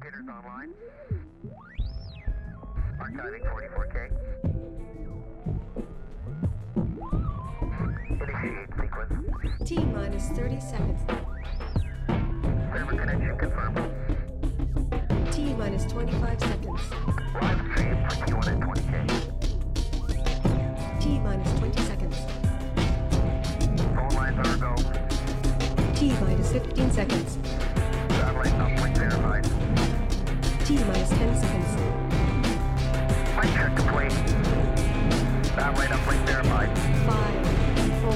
computers online. Archiving 44K. Initiate sequence. T-minus 30 seconds. Server connection confirmed. T-minus 25 seconds. Live stream for Q1 and 20K. T-minus 20 seconds. Phone lines are go. T-minus 15 seconds. Satellite uplink verified. T-minus 10 seconds. Flight check complete. Satellite uplink verified. 5, 4,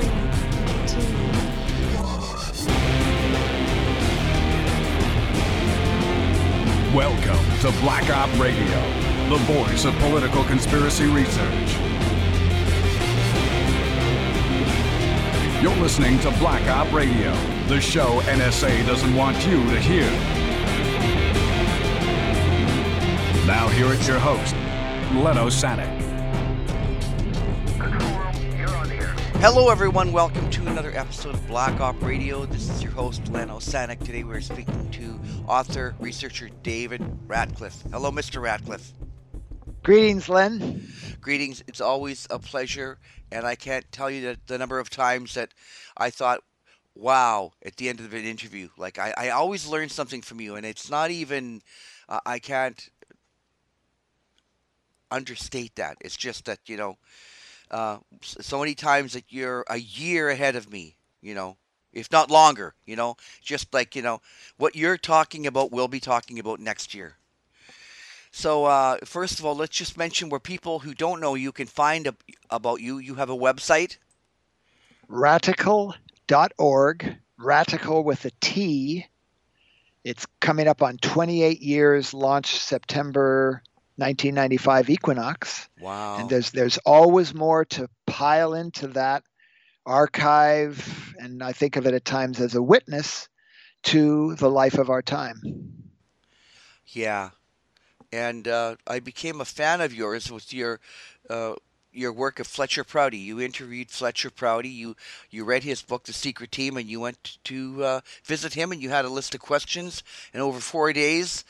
3, 2, 1. Welcome to Black Op Radio, the voice of political conspiracy research. You're listening to Black Op Radio, the show NSA doesn't want you to hear. Now here is your host, Len Osanic. Hello everyone, welcome to another episode of Black Op Radio. This is your host, Len Osanic. Today we're speaking to author, researcher David Ratcliffe. Hello, Mr. Ratcliffe. Greetings, Len. Greetings. It's always a pleasure, and I can't tell you that the number of times that I thought, wow, at the end of an interview. Like, I always learn something from you, and it's not even, I can't understate that. It's just that, you know, so many times that you're a year ahead of me, you know, if not longer, you know, just like, you know, what you're talking about, we'll be talking about next year. So first of all, let's just mention where people who don't know you can find about you. You have a website? Ratical.org, ratical with a T. It's coming up on 28 years, launched September 1995 equinox. Wow. And there's always more to pile into that archive, and I think of it at times as a witness to the life of our time. Yeah. And I became a fan of yours with your work of Fletcher Prouty. You interviewed Fletcher Prouty. You read his book, The Secret Team, and you went to visit him, and you had a list of questions. And over 4 days,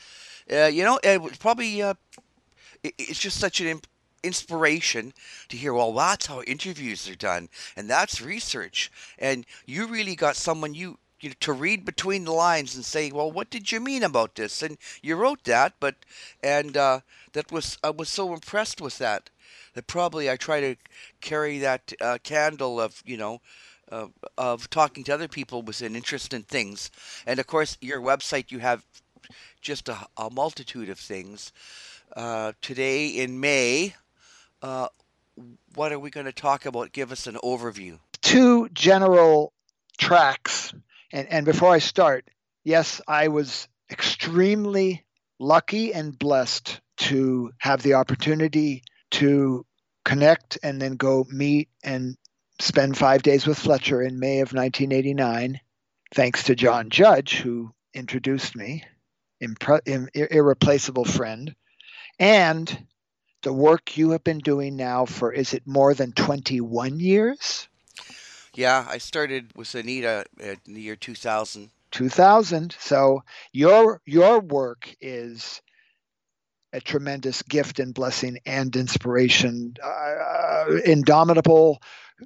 you know, it was probably it's just such an inspiration to hear, well, that's how interviews are done, and that's research. And you really got someone you know, to read between the lines and say, well, what did you mean about this? And you wrote that, but that was, I was so impressed with that that probably I try to carry that candle of, you know, of talking to other people with an interest in things. And of course, your website, you have just a multitude of things. Today in May, what are we going to talk about? Give us an overview. Two general tracks. And before I start, yes, I was extremely lucky and blessed to have the opportunity to connect and then go meet and spend 5 days with Fletcher in May of 1989, thanks to John Judge, who introduced me, irreplaceable friend, and the work you have been doing now for, is it more than 21 years? Yeah, I started with Anita in the year 2000. So your work is a tremendous gift and blessing and inspiration, indomitable,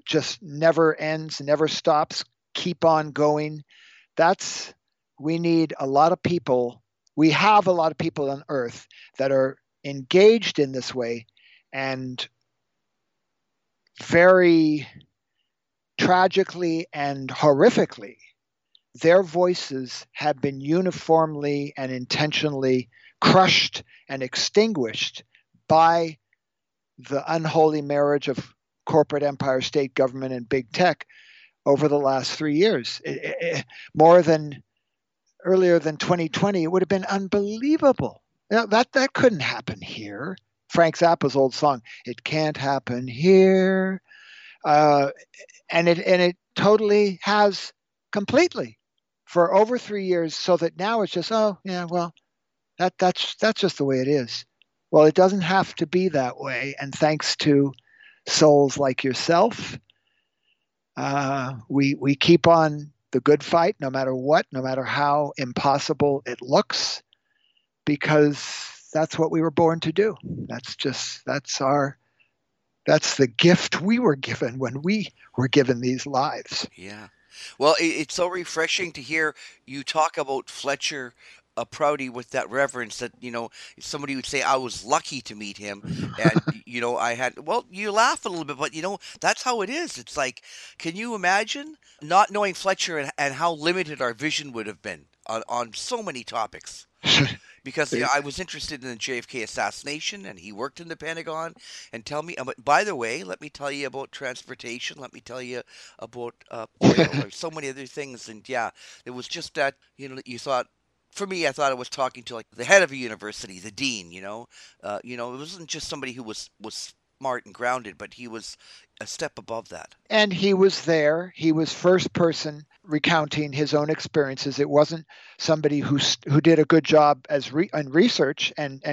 just never ends, never stops, keep on going. We need a lot of people. We have a lot of people on Earth that are engaged in this way, and very tragically and horrifically, their voices have been uniformly and intentionally crushed and extinguished by the unholy marriage of corporate empire, state government, and big tech over the last 3 years. Earlier than 2020, it would have been unbelievable. Now, that couldn't happen here. Frank Zappa's old song, "It Can't Happen Here." And it totally has completely for over 3 years, so that now it's just, oh yeah, well, that's just the way it is. Well, it doesn't have to be that way. And thanks to souls like yourself, we keep on the good fight, no matter what, no matter how impossible it looks, because that's what we were born to do. That's the gift we were given when we were given these lives. Yeah. Well, it's so refreshing to hear you talk about Fletcher Prouty with that reverence that, you know, somebody would say, I was lucky to meet him. And, you know, I had, well, you laugh a little bit, but, you know, that's how it is. It's like, can you imagine not knowing Fletcher and how limited our vision would have been on so many topics? Because you know, I was interested in the JFK assassination, and he worked in the Pentagon. And tell me, by the way, let me tell you about transportation. Let me tell you about oil, or so many other things. And yeah, it was just that, you know, you thought, for me, I thought I was talking to like the head of a university, the dean. You know, it wasn't just somebody who was smart and grounded, but he was a step above that. And he was there. He was first person recounting his own experiences. It wasn't somebody who did a good job as in research and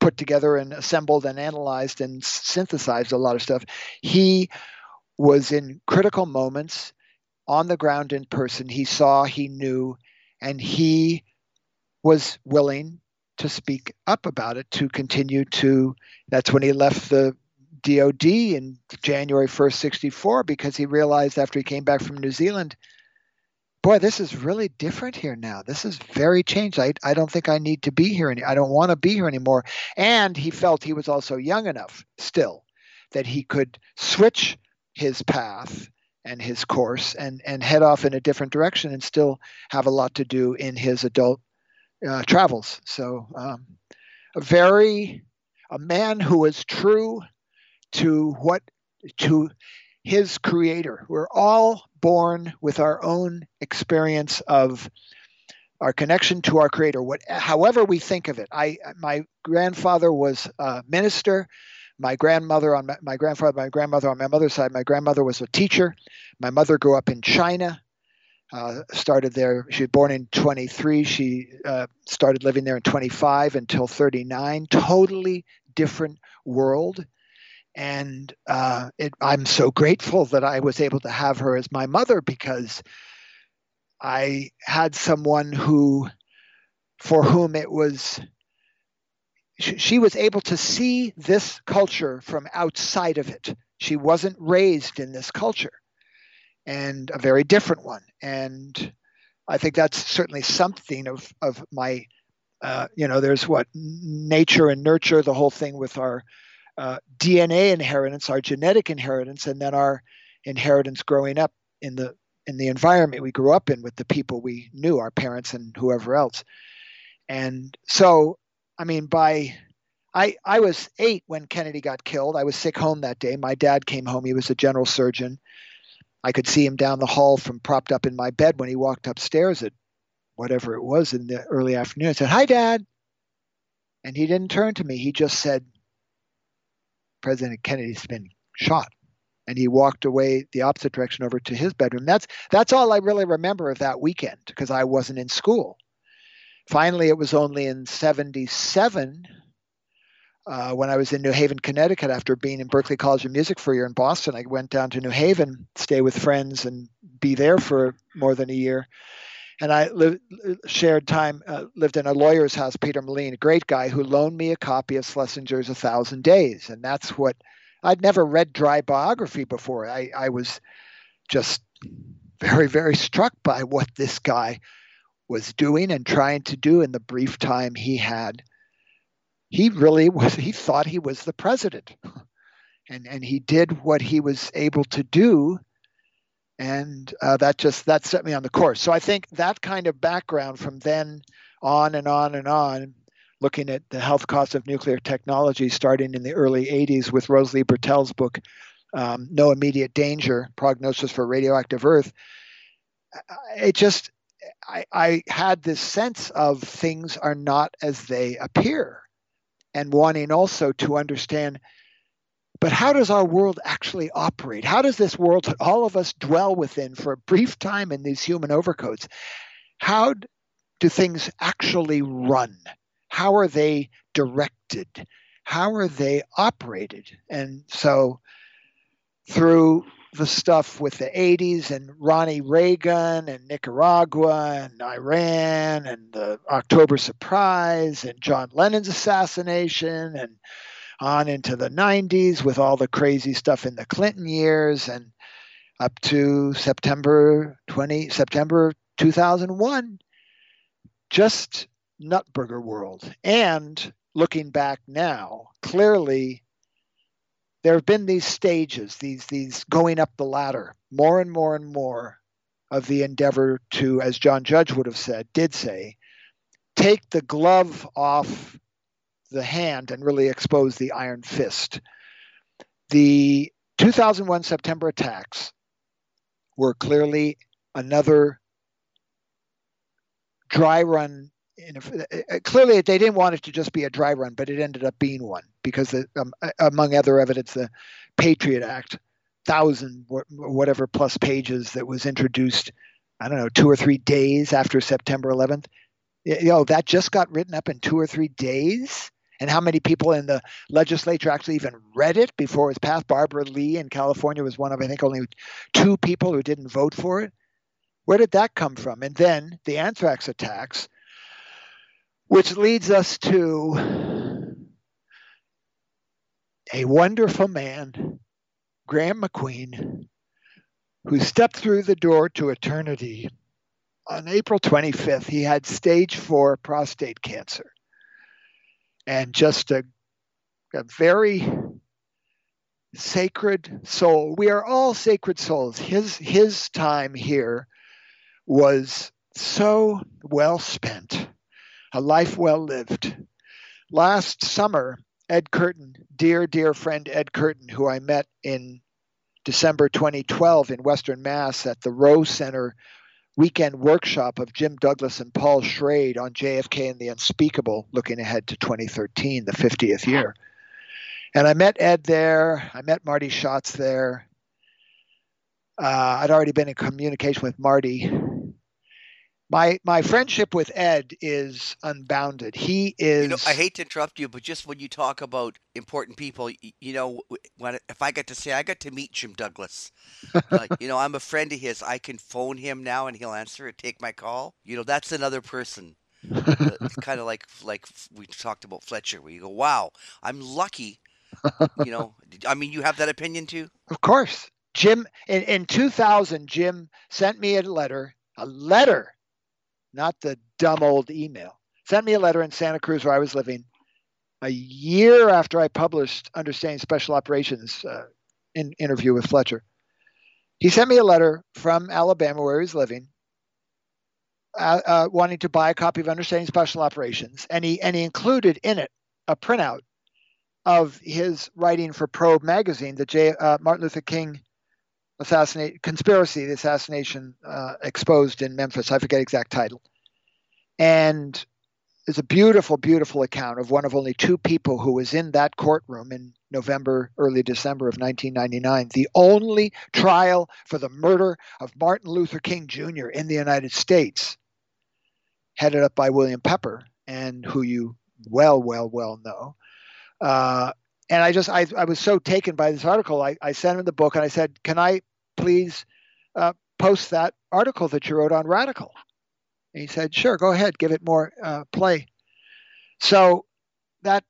put together and assembled and analyzed and synthesized a lot of stuff. He was in critical moments on the ground in person. He saw, he knew, and he was willing to speak up about it, to continue to. That's when he left the DOD in January 1st, 1964, because he realized after he came back from New Zealand, boy, this is really different here now. This is very changed. I don't think I need to be here. I don't want to be here anymore. And he felt he was also young enough still that he could switch his path and his course and head off in a different direction and still have a lot to do in his adult travels. So a man who is true to his creator. We're all born with our own experience of our connection to our creator, however we think of it. My grandfather was a minister. My grandmother on my mother's side. My grandmother was a teacher. My mother grew up in China. Started there. She was born in 23. She started living there in 25 until 39. Totally different world. And I'm so grateful that I was able to have her as my mother, because I had someone for whom it was, she was able to see this culture from outside of it. She wasn't raised in this culture. And a very different one. And I think that's certainly something of my, you know, there's what, nature and nurture, the whole thing with our DNA inheritance, our genetic inheritance, and then our inheritance growing up in the environment we grew up in with the people we knew, our parents and whoever else. And so, I mean, I was 8 when Kennedy got killed. I was sick home that day. My dad came home. He was a general surgeon. I could see him down the hall from propped up in my bed when he walked upstairs at whatever it was in the early afternoon. I said, "Hi, Dad." And he didn't turn to me. He just said, "President Kennedy's been shot." And he walked away the opposite direction over to his bedroom. That's all I really remember of that weekend, because I wasn't in school. Finally, it was only in 1977 when I was in New Haven, Connecticut, after being in Berklee College of Music for a year in Boston. I went down to New Haven, stay with friends, and be there for more than a year. And I lived in a lawyer's house, Peter Moline, a great guy, who loaned me a copy of Schlesinger's 1,000 Days. And that's what, I'd never read dry biography before. I was just very, very struck by what this guy was doing and trying to do in the brief time he had. He really was, he thought he was the president, and he did what he was able to do. And that set me on the course. So I think that kind of background from then on and on and on, looking at the health costs of nuclear technology, starting in the early 80s with Rosalie Bertel's book, No Immediate Danger, Prognosis for Radioactive Earth. I had this sense of things are not as they appear. And wanting also to understand, but how does our world actually operate? How does this world that all of us dwell within for a brief time in these human overcoats, how do things actually run? How are they directed? How are they operated? And so through the stuff with the 80s and Ronnie Reagan and Nicaragua and Iran and the October Surprise and John Lennon's assassination and on into the 90s with all the crazy stuff in the Clinton years and up to September 2001, just nutburger world. And looking back now, clearly there have been these stages, these going up the ladder, more and more and more of the endeavor to, as John Judge would have said, take the glove off the hand and really expose the iron fist. The 2001 September attacks were clearly another dry run. Clearly, they didn't want it to just be a dry run, but it ended up being one because, among other evidence, the Patriot Act, 1,000 whatever plus pages that was introduced, I don't know, 2 or 3 days after September 11th. You know, that just got written up in 2 or 3 days. And how many people in the legislature actually even read it before it was passed? Barbara Lee in California was one of, I think, only 2 people who didn't vote for it. Where did that come from? And then the anthrax attacks, which leads us to a wonderful man, Graeme MacQueen, who stepped through the door to eternity. On April 25th, he had stage 4 prostate cancer. And just a very sacred soul. We are all sacred souls. His time here was so well spent, a life well lived. Last summer, Ed Curtin, dear friend Ed Curtin, who I met in December 2012 in Western Mass at the Rowe Center weekend workshop of Jim Douglas and Paul Schrade on JFK and the Unspeakable, looking ahead to 2013, the 50th year. And I met Ed there. I met Marty Schotz there. I'd already been in communication with Marty. My friendship with Ed is unbounded. He is... You know, I hate to interrupt you, but just when you talk about important people, you know, if I get to say, I got to meet Jim Douglas. You know, I'm a friend of his. I can phone him now and he'll answer and take my call. You know, that's another person. Kind of like we talked about Fletcher, where you go, wow, I'm lucky. You know, I mean, you have that opinion too? Of course. Jim, in 2000, Jim sent me a letter. Not the dumb old email, sent me a letter in Santa Cruz where I was living a year after I published Understanding Special Operations interview with Fletcher. He sent me a letter from Alabama where he was living, wanting to buy a copy of Understanding Special Operations. And he included in it a printout of his writing for Probe magazine, the Martin Luther King assassination exposed in Memphis. I forget exact title. And it's a beautiful, beautiful account of one of only 2 people who was in that courtroom in November, early December of 1999, the only trial for the murder of Martin Luther King Jr. in the United States, headed up by William Pepper, and who you well know. And I was so taken by this article, I sent him the book and I said, can I please post that article that you wrote on Ratical? And he said, sure, go ahead, give it more play. So that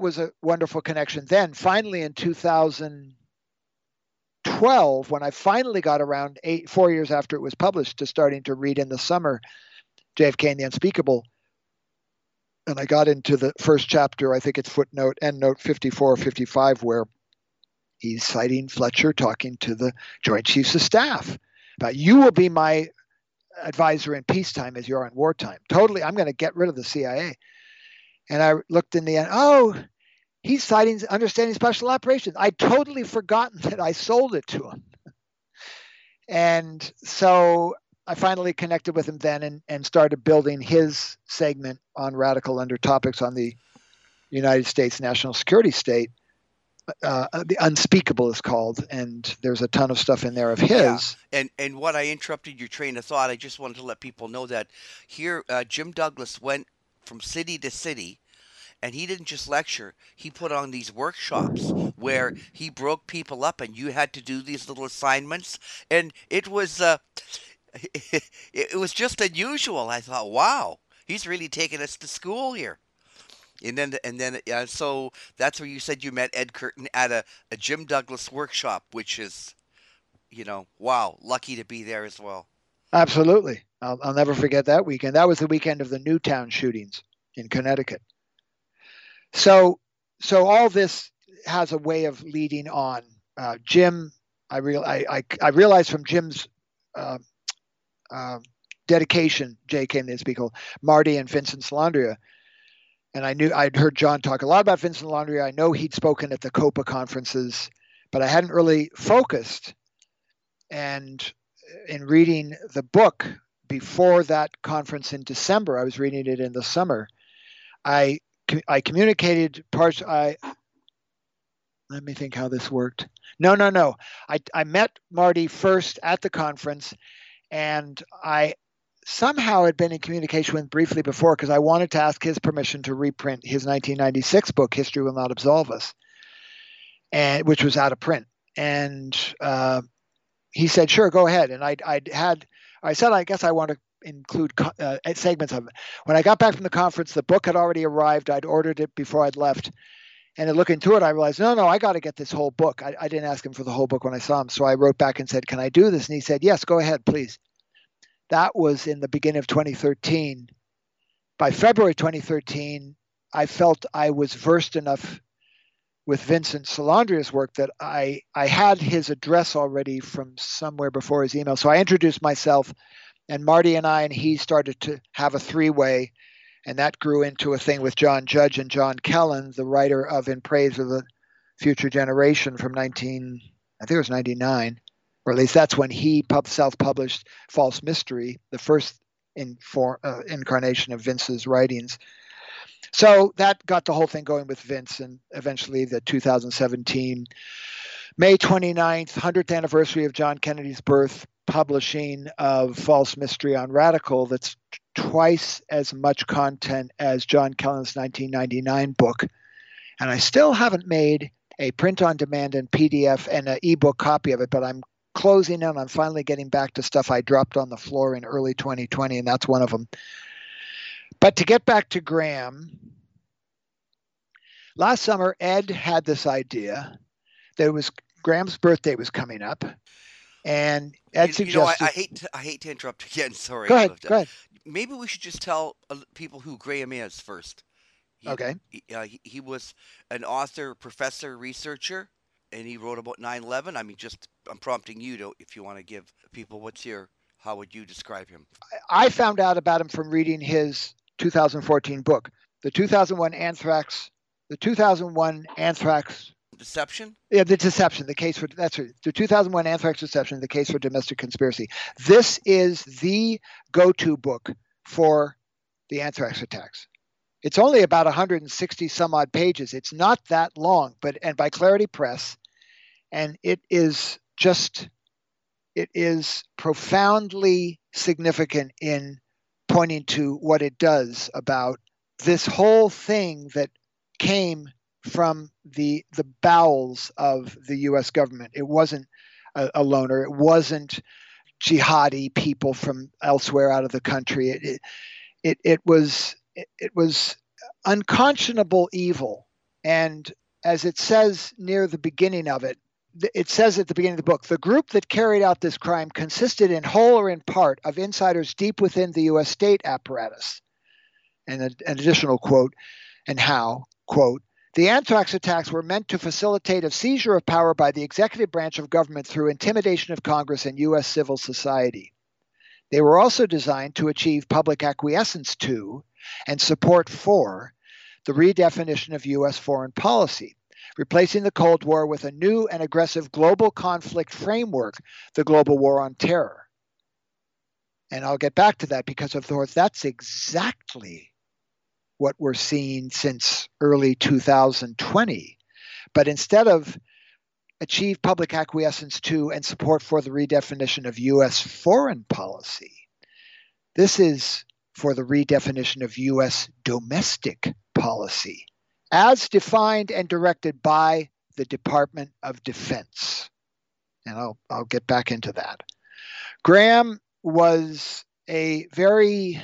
was a wonderful connection. Then finally in 2012, when I finally got around 4 years after it was published to starting to read in the summer, JFK and the Unspeakable, and I got into the first chapter, I think it's endnote 54 or 55, where he's citing Fletcher talking to the Joint Chiefs of Staff about, you will be my advisor in peacetime as you are in wartime. Totally, I'm going to get rid of the CIA. And I looked in the end, oh, he's citing Understanding Special Operations. I'd totally forgotten that I sold it to him. And so I finally connected with him then and started building his segment on Ratical under topics on the United States national security state. The Unspeakable is called, and there's a ton of stuff in there of his. Yeah. And what I interrupted your train of thought, I just wanted to let people know that here Jim Douglas went from city to city And he didn't just lecture. He put on these workshops where he broke people up and you had to do these little assignments. And it was just unusual. I thought, wow, he's really taking us to school here. And then so that's where you said you met Ed Curtin at a Jim Douglas workshop, which is, you know, wow, lucky to be there as well. Absolutely. I'll never forget that weekend. That was the weekend of the Newtown shootings in Connecticut. So all this has a way of leading on. Jim, I realized from Jim's dedication, JFK and the Unspeakable, Marty and Vincent Salandria. And I'd heard John talk a lot about Vincent Salandria. I know he'd spoken at the COPA conferences, but I hadn't really focused. And in reading the book before that conference in December, I was reading it in the summer. I communicated parts. Let me think how this worked. No. I met Marty first at the conference, and I somehow had been in communication with him briefly before because I wanted to ask his permission to reprint his 1996 book, History Will Not Absolve Us, and which was out of print. And he said, "Sure, go ahead." And I said, "I guess I want to include segments of it." When I got back from the conference, the book had already arrived. I'd ordered it before I'd left, and looking through it, I realized, no, I got to get this whole book. I didn't ask him for the whole book when I saw him, so I wrote back and said, "Can I do this?" And he said, "Yes, go ahead, please." That was in the beginning of 2013. By February 2013, I felt I was versed enough with Vincent Salandria's work that I had his address already from somewhere before his email. So I introduced myself, and Marty and I and he started to have a three-way, and that grew into a thing with John Judge and John Kellen, the writer of In Praise of the Future Generation from 1999. Or at least that's when he self-published False Mystery, the first incarnation of Vince's writings. So that got the whole thing going with Vince, and eventually the 2017, May 29th, 100th anniversary of John Kennedy's birth, publishing of False Mystery on Radical. That's twice as much content as John Kellen's 1999 book. And I still haven't made a print-on-demand and PDF and an ebook copy of it, but I'm closing in. I'm finally getting back to stuff I dropped on the floor in early 2020, and that's one of them. But to get back to Graeme, last summer Ed had this idea that it was Graeme's birthday was coming up, and Ed suggested. You know, I hate to interrupt again. Sorry. Go ahead. Maybe we should just tell people who Graeme is first. He was an author, professor, researcher. And he wrote about 9/11. I mean, just I'm prompting you to, if you want to give people how would you describe him? I found out about him from reading his 2014 book, The 2001 Anthrax, Deception? Yeah, The Deception, The 2001 Anthrax Deception, The Case for Domestic Conspiracy. This is the go-to book for the anthrax attacks. It's only about 160 some odd pages. It's not that long, but by Clarity Press, and it is profoundly significant in pointing to what it does about this whole thing that came from the bowels of the U.S. government. It wasn't a loner. It wasn't jihadi people from elsewhere out of the country. It was unconscionable evil. And as it says near the beginning of it, it says at the beginning of the book, the group that carried out this crime consisted in whole or in part of insiders deep within the U.S. state apparatus. And an additional quote, and how, quote, the anthrax attacks were meant to facilitate a seizure of power by the executive branch of government through intimidation of Congress and U.S. civil society. They were also designed to achieve public acquiescence to and support for the redefinition of U.S. foreign policy, replacing the Cold War with a new and aggressive global conflict framework, the global war on terror. And I'll get back to that because, of course, that's exactly what we're seeing since early 2020. But instead of achieve public acquiescence to and support for the redefinition of U.S. foreign policy, this is for the redefinition of U.S. domestic policy. as defined and directed by the Department of Defense. And I'll get back into that. Graeme was a very,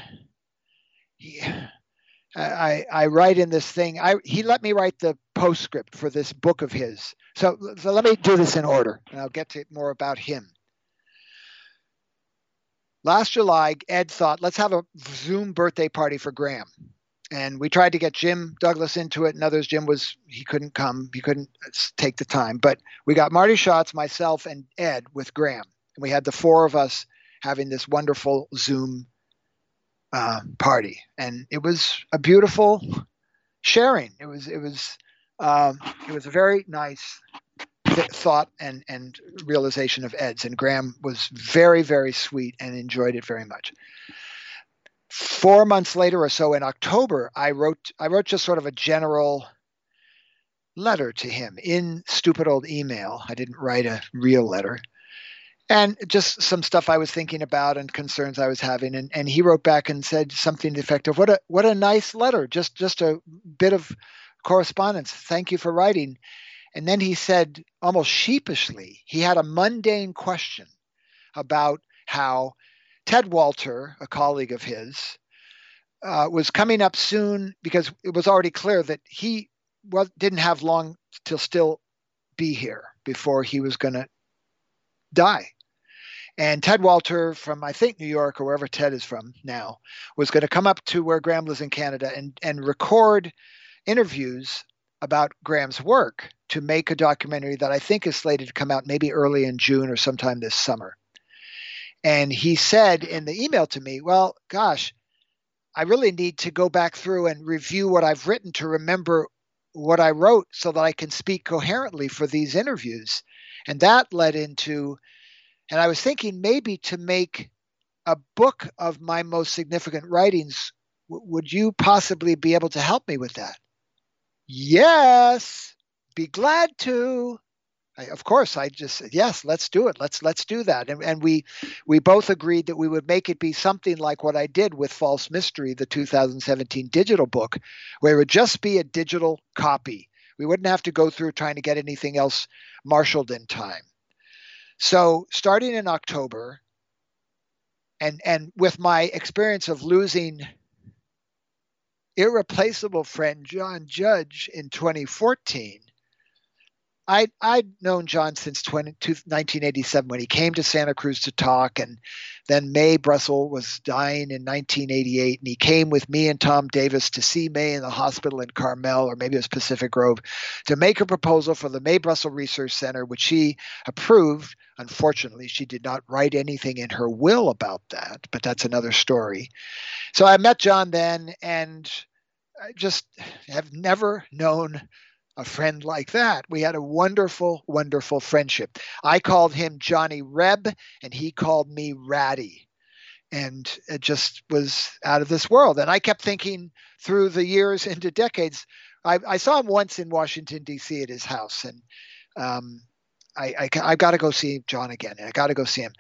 I write in this thing, he let me write the postscript for this book of his. So let me do this in order, and I'll get to more about him. Last July, Ed thought, let's have a Zoom birthday party for Graeme. And we tried to get Jim Douglas into it and others. Jim was, he couldn't come. He couldn't take the time. But we got Marty Schotz, myself, and Ed with Graeme. And we had the four of us having this wonderful Zoom party. And it was a beautiful sharing. It was a very nice thought and realization of Ed's. And Graeme was very, very sweet and enjoyed it very much. 4 months later or so in October, I wrote just sort of a general letter to him in stupid old email. I didn't write a real letter. And just some stuff I was thinking about and concerns I was having. And he wrote back and said something to the effect of, what a nice letter, just a bit of correspondence. Thank you for writing. And then he said, almost sheepishly, he had a mundane question about how Ted Walter, a colleague of his, was coming up soon because it was already clear that he didn't have long to still be here before he was going to die. And Ted Walter from, I think, New York or wherever Ted is from now, was going to come up to where Graeme lives in Canada and record interviews about Graeme's work to make a documentary that I think is slated to come out maybe early in June or sometime this summer. And he said in the email to me, well, gosh, I really need to go back through and review what I've written to remember what I wrote so that I can speak coherently for these interviews. And that led into, and I was thinking maybe to make a book of my most significant writings. Would you possibly be able to help me with that? Yes, be glad to. Of course, I just said, yes, let's do it. Let's do that. And we both agreed that we would make it be something like what I did with False Mystery, the 2017 digital book, where it would just be a digital copy. We wouldn't have to go through trying to get anything else marshaled in time. So starting in October, and with my experience of losing irreplaceable friend John Judge in 2014, I'd known John since 1987 when he came to Santa Cruz to talk, and then May Brussell was dying in 1988, and he came with me and Tom Davis to see May in the hospital in Carmel, or maybe it was Pacific Grove, to make a proposal for the May Brussell Research Center, which she approved. Unfortunately, she did not write anything in her will about that, but that's another story. So I met John then, and I just have never known a friend like that. We had a wonderful, wonderful friendship. I called him Johnny Reb, and he called me Ratty. And it just was out of this world. And I kept thinking through the years into decades. I saw him once in Washington, D.C. at his house. And I've got to go see John again. And I got to go see him.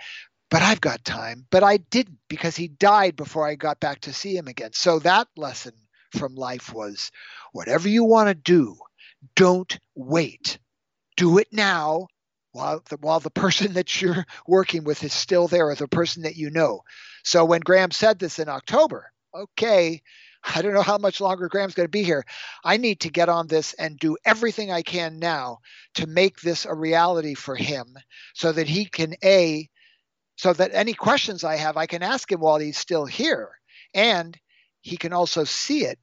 But I've got time. But I didn't, because he died before I got back to see him again. So that lesson from life was, whatever you want to do, don't wait. Do it now while the person that you're working with is still there, or the person that you know. So when Graeme said this in October, okay, I don't know how much longer Graeme's going to be here. I need to get on this and do everything I can now to make this a reality for him so that he can, so that any questions I have, I can ask him while he's still here. And he can also see it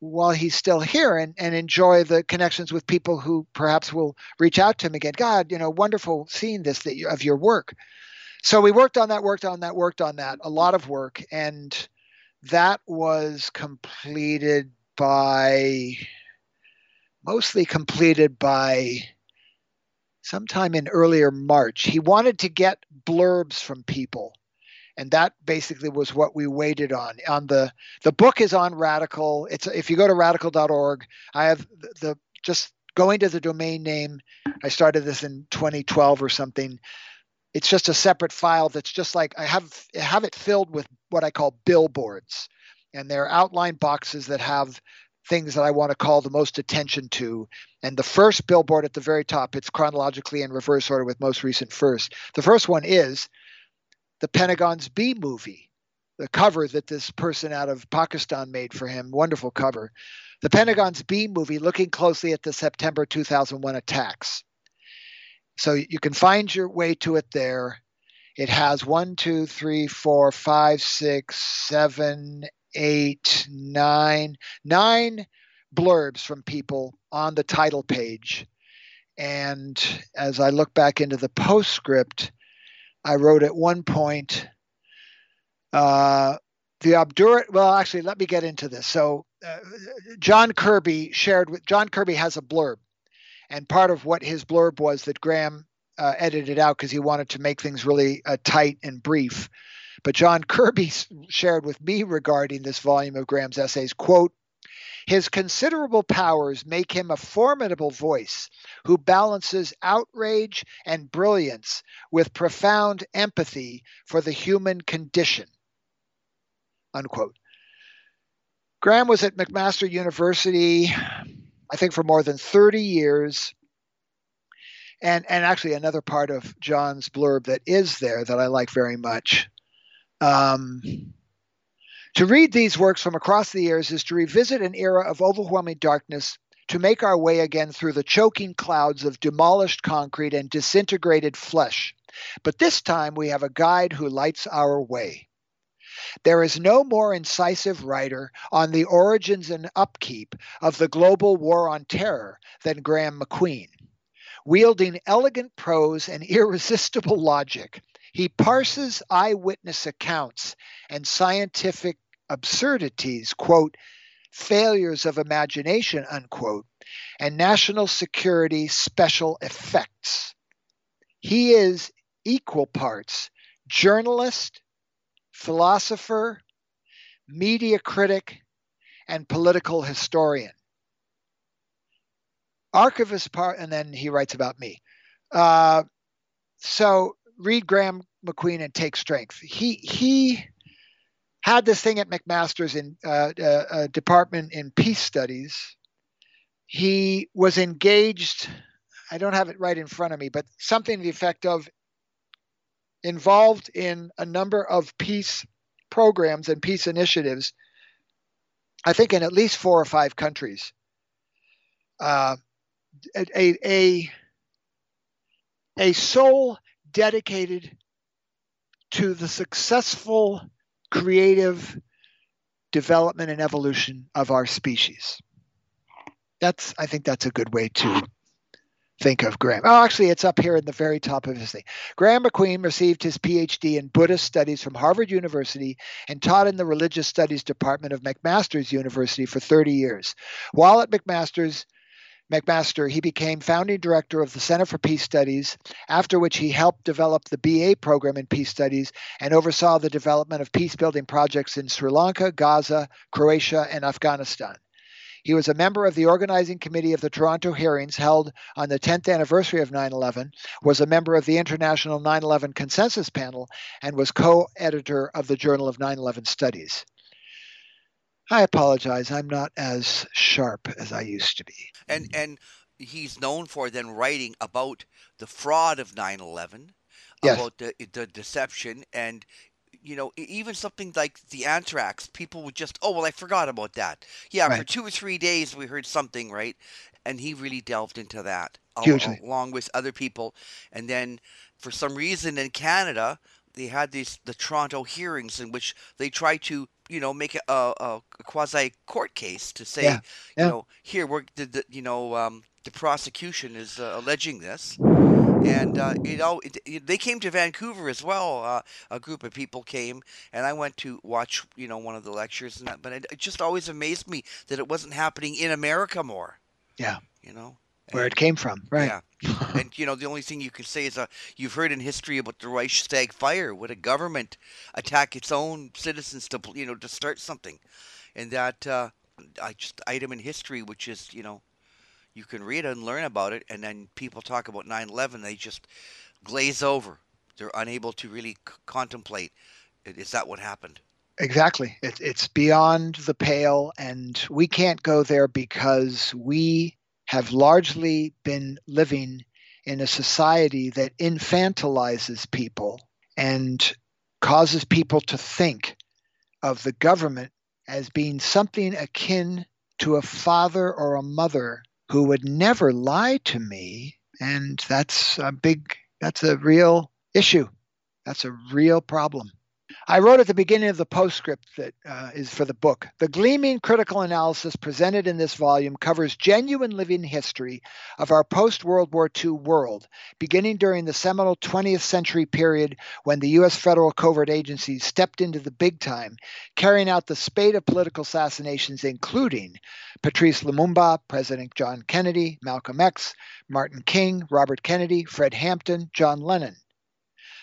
while he's still here and enjoy the connections with people who perhaps will reach out to him again. God, wonderful seeing this of your work. So we worked on that, a lot of work. And that was mostly completed by sometime in earlier March. He wanted to get blurbs from people. And that basically was what we waited on. The book is on Ratical. If you go to ratical.org, I have just going to the domain name. I started this in 2012 or something. It's just a separate file that's just like I have it filled with what I call billboards, and they're outline boxes that have things that I want to call the most attention to. And the first billboard at the very top, it's chronologically in reverse order with most recent first. The first one is the Pentagon's B-movie, the cover that this person out of Pakistan made for him, wonderful cover. The Pentagon's B-movie, looking closely at the September 2001 attacks. So you can find your way to it there. It has 1, 2, 3, 4, 5, 6, 7, 8, 9 blurbs from people on the title page. And as I look back into the postscript, I wrote at one point, well, actually, let me get into this. So John Kirby shared with, John Kirby has a blurb. And part of what his blurb was that Graeme edited out because he wanted to make things really tight and brief. But John Kirby shared with me regarding this volume of Graeme's essays, quote, "His considerable powers make him a formidable voice who balances outrage and brilliance with profound empathy for the human condition," unquote. Graeme was at McMaster University, I think, for more than 30 years. And actually another part of John's blurb that is there that I like very much. "To read these works from across the years is to revisit an era of overwhelming darkness, to make our way again through the choking clouds of demolished concrete and disintegrated flesh. But this time we have a guide who lights our way. There is no more incisive writer on the origins and upkeep of the global war on terror than Graeme MacQueen. Wielding elegant prose and irresistible logic, he parses eyewitness accounts and scientific absurdities, quote, failures of imagination, unquote, and national security special effects. He is equal parts journalist, philosopher, media critic, and political historian. Archivist part," and then he writes about me. So read Graeme MacQueen and take strength. He had this thing at McMaster's in department in Peace Studies. He was engaged, I don't have it right in front of me, but something to the effect of involved in a number of peace programs and peace initiatives, I think in at least 4 or 5 countries. A soul dedicated to the successful creative development and evolution of our species. That's, I think that's a good way to think of Graeme. Oh, actually, it's up here in the very top of his thing. Graeme MacQueen received his PhD in Buddhist studies from Harvard University and taught in the religious studies department of McMaster's University for 30 years. While at McMaster, he became founding director of the Center for Peace Studies, after which he helped develop the BA program in Peace Studies and oversaw the development of peace-building projects in Sri Lanka, Gaza, Croatia, and Afghanistan. He was a member of the organizing committee of the Toronto hearings held on the 10th anniversary of 9/11, was a member of the International 9/11 Consensus Panel, and was co-editor of the Journal of 9/11 Studies. I apologize. I'm not as sharp as I used to be. And he's known for then writing about the fraud of 9/11, yes, about the deception, and you know, even something like the anthrax. People would just, oh well, I forgot about that. Yeah, right. For 2 or 3 days we heard something, right? And he really delved into that hugely, along with other people. And then for some reason in Canada, they had the Toronto hearings in which they tried to, you know, make a quasi court case to say, yeah, yeah, you know, here we're the prosecution is alleging this, and they came to Vancouver as well. A group of people came, and I went to watch, you know, one of the lectures, and that, but it just always amazed me that it wasn't happening in America more. Yeah, you know. Where it came from, right? Yeah, and you know, the only thing you can say is, you've heard in history about the Reichstag fire. Would a government attack its own citizens to, you know, to start something? And that item in history, which is, you know, you can read and learn about it, and then people talk about 9/11, they just glaze over. They're unable to really contemplate, is that what happened? Exactly. It's beyond the pale, and we can't go there because we have largely been living in a society that infantilizes people and causes people to think of the government as being something akin to a father or a mother who would never lie to me. And that's a real issue. That's a real problem. I wrote at the beginning of the postscript that is for the book, the gleaming critical analysis presented in this volume covers genuine living history of our post-World War II world, beginning during the seminal 20th century period when the U.S. federal covert agencies stepped into the big time, carrying out the spate of political assassinations, including Patrice Lumumba, President John Kennedy, Malcolm X, Martin King, Robert Kennedy, Fred Hampton, John Lennon.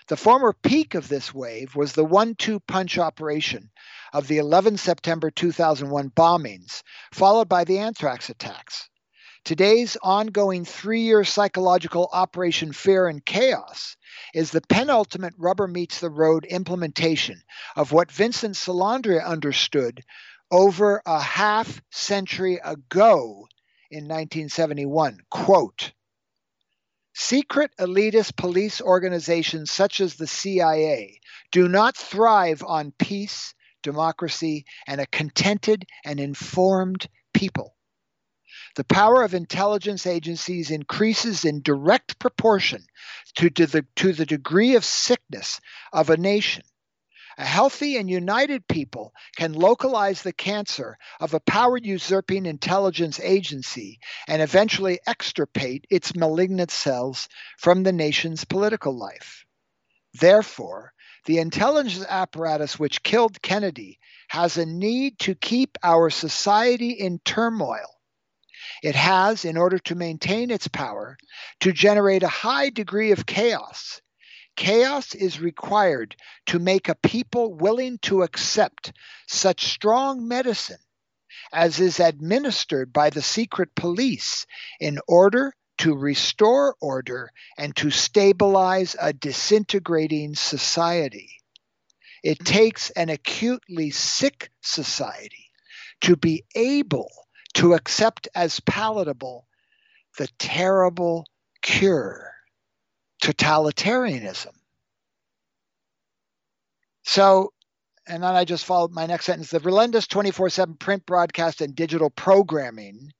The former peak of this wave was the 1-2 punch operation of the 11 September 2001 bombings, followed by the anthrax attacks. Today's ongoing 3-year psychological Operation Fear and Chaos is the penultimate rubber meets the road implementation of what Vincent Salandria understood over a half century ago in 1971, quote, secret elitist police organizations such as the CIA do not thrive on peace, democracy, and a contented and informed people. The power of intelligence agencies increases in direct proportion to the degree of sickness of a nation. A healthy and united people can localize the cancer of a power-usurping intelligence agency and eventually extirpate its malignant cells from the nation's political life. Therefore, the intelligence apparatus which killed Kennedy has a need to keep our society in turmoil. It has, in order to maintain its power, to generate a high degree of chaos. Chaos is required to make a people willing to accept such strong medicine as is administered by the secret police in order to restore order and to stabilize a disintegrating society. It takes an acutely sick society to be able to accept as palatable the terrible cure. Totalitarianism. So, and then I just followed my next sentence. The relentless 24/7 print broadcast and digital programming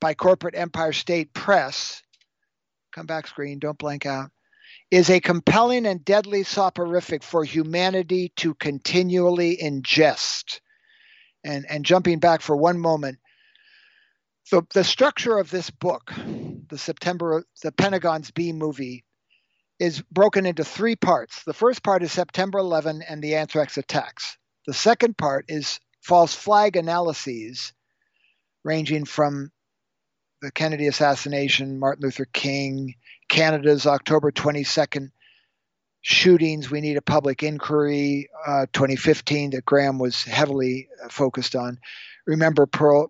by corporate Empire State Press, come back screen, don't blank out, is a compelling and deadly soporific for humanity to continually ingest. And jumping back for one moment, the structure of this book, the Pentagon's B-movie, is broken into 3 parts. The first part is September 11 and the anthrax attacks. The second part is false flag analyses, ranging from the Kennedy assassination, Martin Luther King, Canada's October 22nd shootings, we need a public inquiry, 2015, that Graeme was heavily focused on. Remember Pearl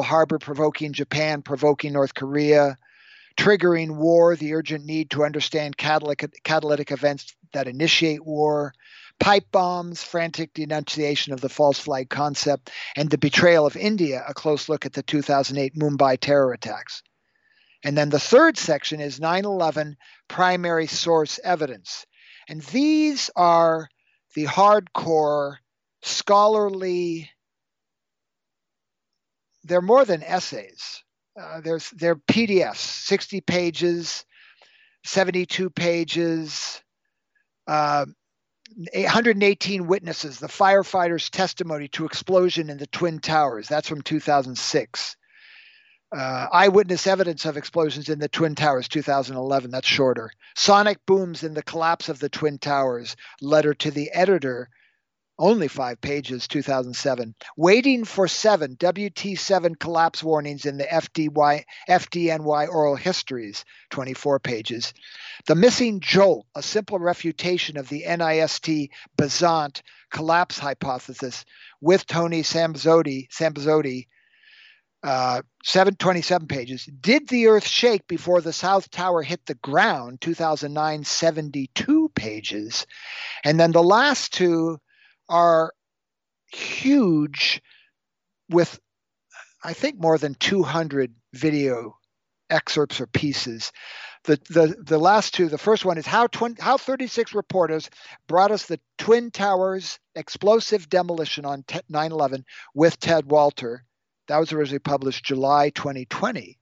Harbor, provoking Japan, provoking North Korea, triggering war, the urgent need to understand catalytic events that initiate war, pipe bombs, frantic denunciation of the false flag concept, and the betrayal of India, a close look at the 2008 Mumbai terror attacks. And then the third section is 9/11, primary source evidence. And these are the hardcore, scholarly, they're more than essays. They're PDFs, 60 pages, 72 pages, 118 witnesses, the firefighters' testimony to explosion in the Twin Towers. That's from 2006. Eyewitness evidence of explosions in the Twin Towers, 2011. That's shorter. Sonic booms in the collapse of the Twin Towers, letter to the editor, only 5 pages, 2007. Waiting for 7 WT7 collapse warnings in the FDNY oral histories, 24 pages. The missing jolt, a simple refutation of the NIST Besant collapse hypothesis with Tony Sambazotti, 27 pages. Did the earth shake before the South Tower hit the ground, 2009, 72 pages. And then the last two are huge with, I think, more than 200 video excerpts or pieces. The last two, the first one is how 36 reporters brought us the Twin Towers explosive demolition on 9/11 with Ted Walter. That was originally published July 2020.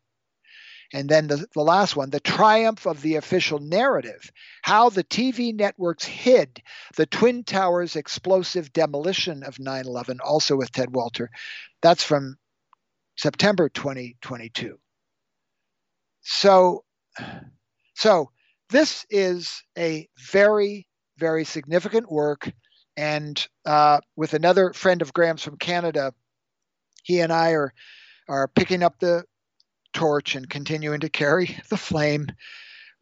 And then the last one, the triumph of the official narrative, how the TV networks hid the Twin Towers explosive demolition of 9/11, also with Ted Walter. That's from September 2022. So this is a very, very significant work. And with another friend of Graham's from Canada, he and I are picking up the torch and continuing to carry the flame.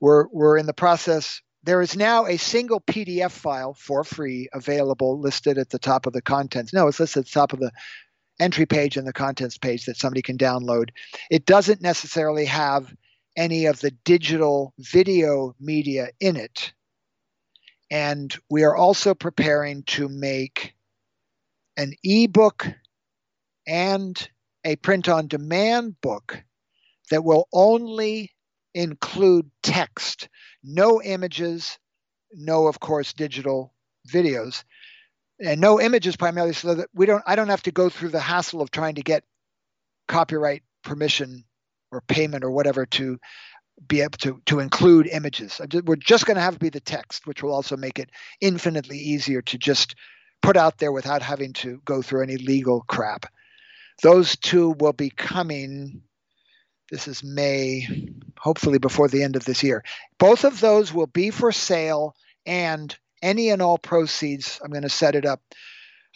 We're in the process. There is now a single PDF file for free available, listed at the top of the contents. No, it's listed at the top of the entry page and the contents page, that somebody can download. It doesn't necessarily have any of the digital video media in it. And we are also preparing to make an ebook and a print-on-demand book that will only include text, no images, no, of course, digital videos, and no images primarily, so that I don't have to go through the hassle of trying to get copyright permission or payment or whatever to be able to include images. We're just going to have to be the text, which will also make it infinitely easier to just put out there without having to go through any legal crap. Those two will be coming. This is May, hopefully before the end of this year. Both of those will be for sale, and any and all proceeds, I'm going to set it up,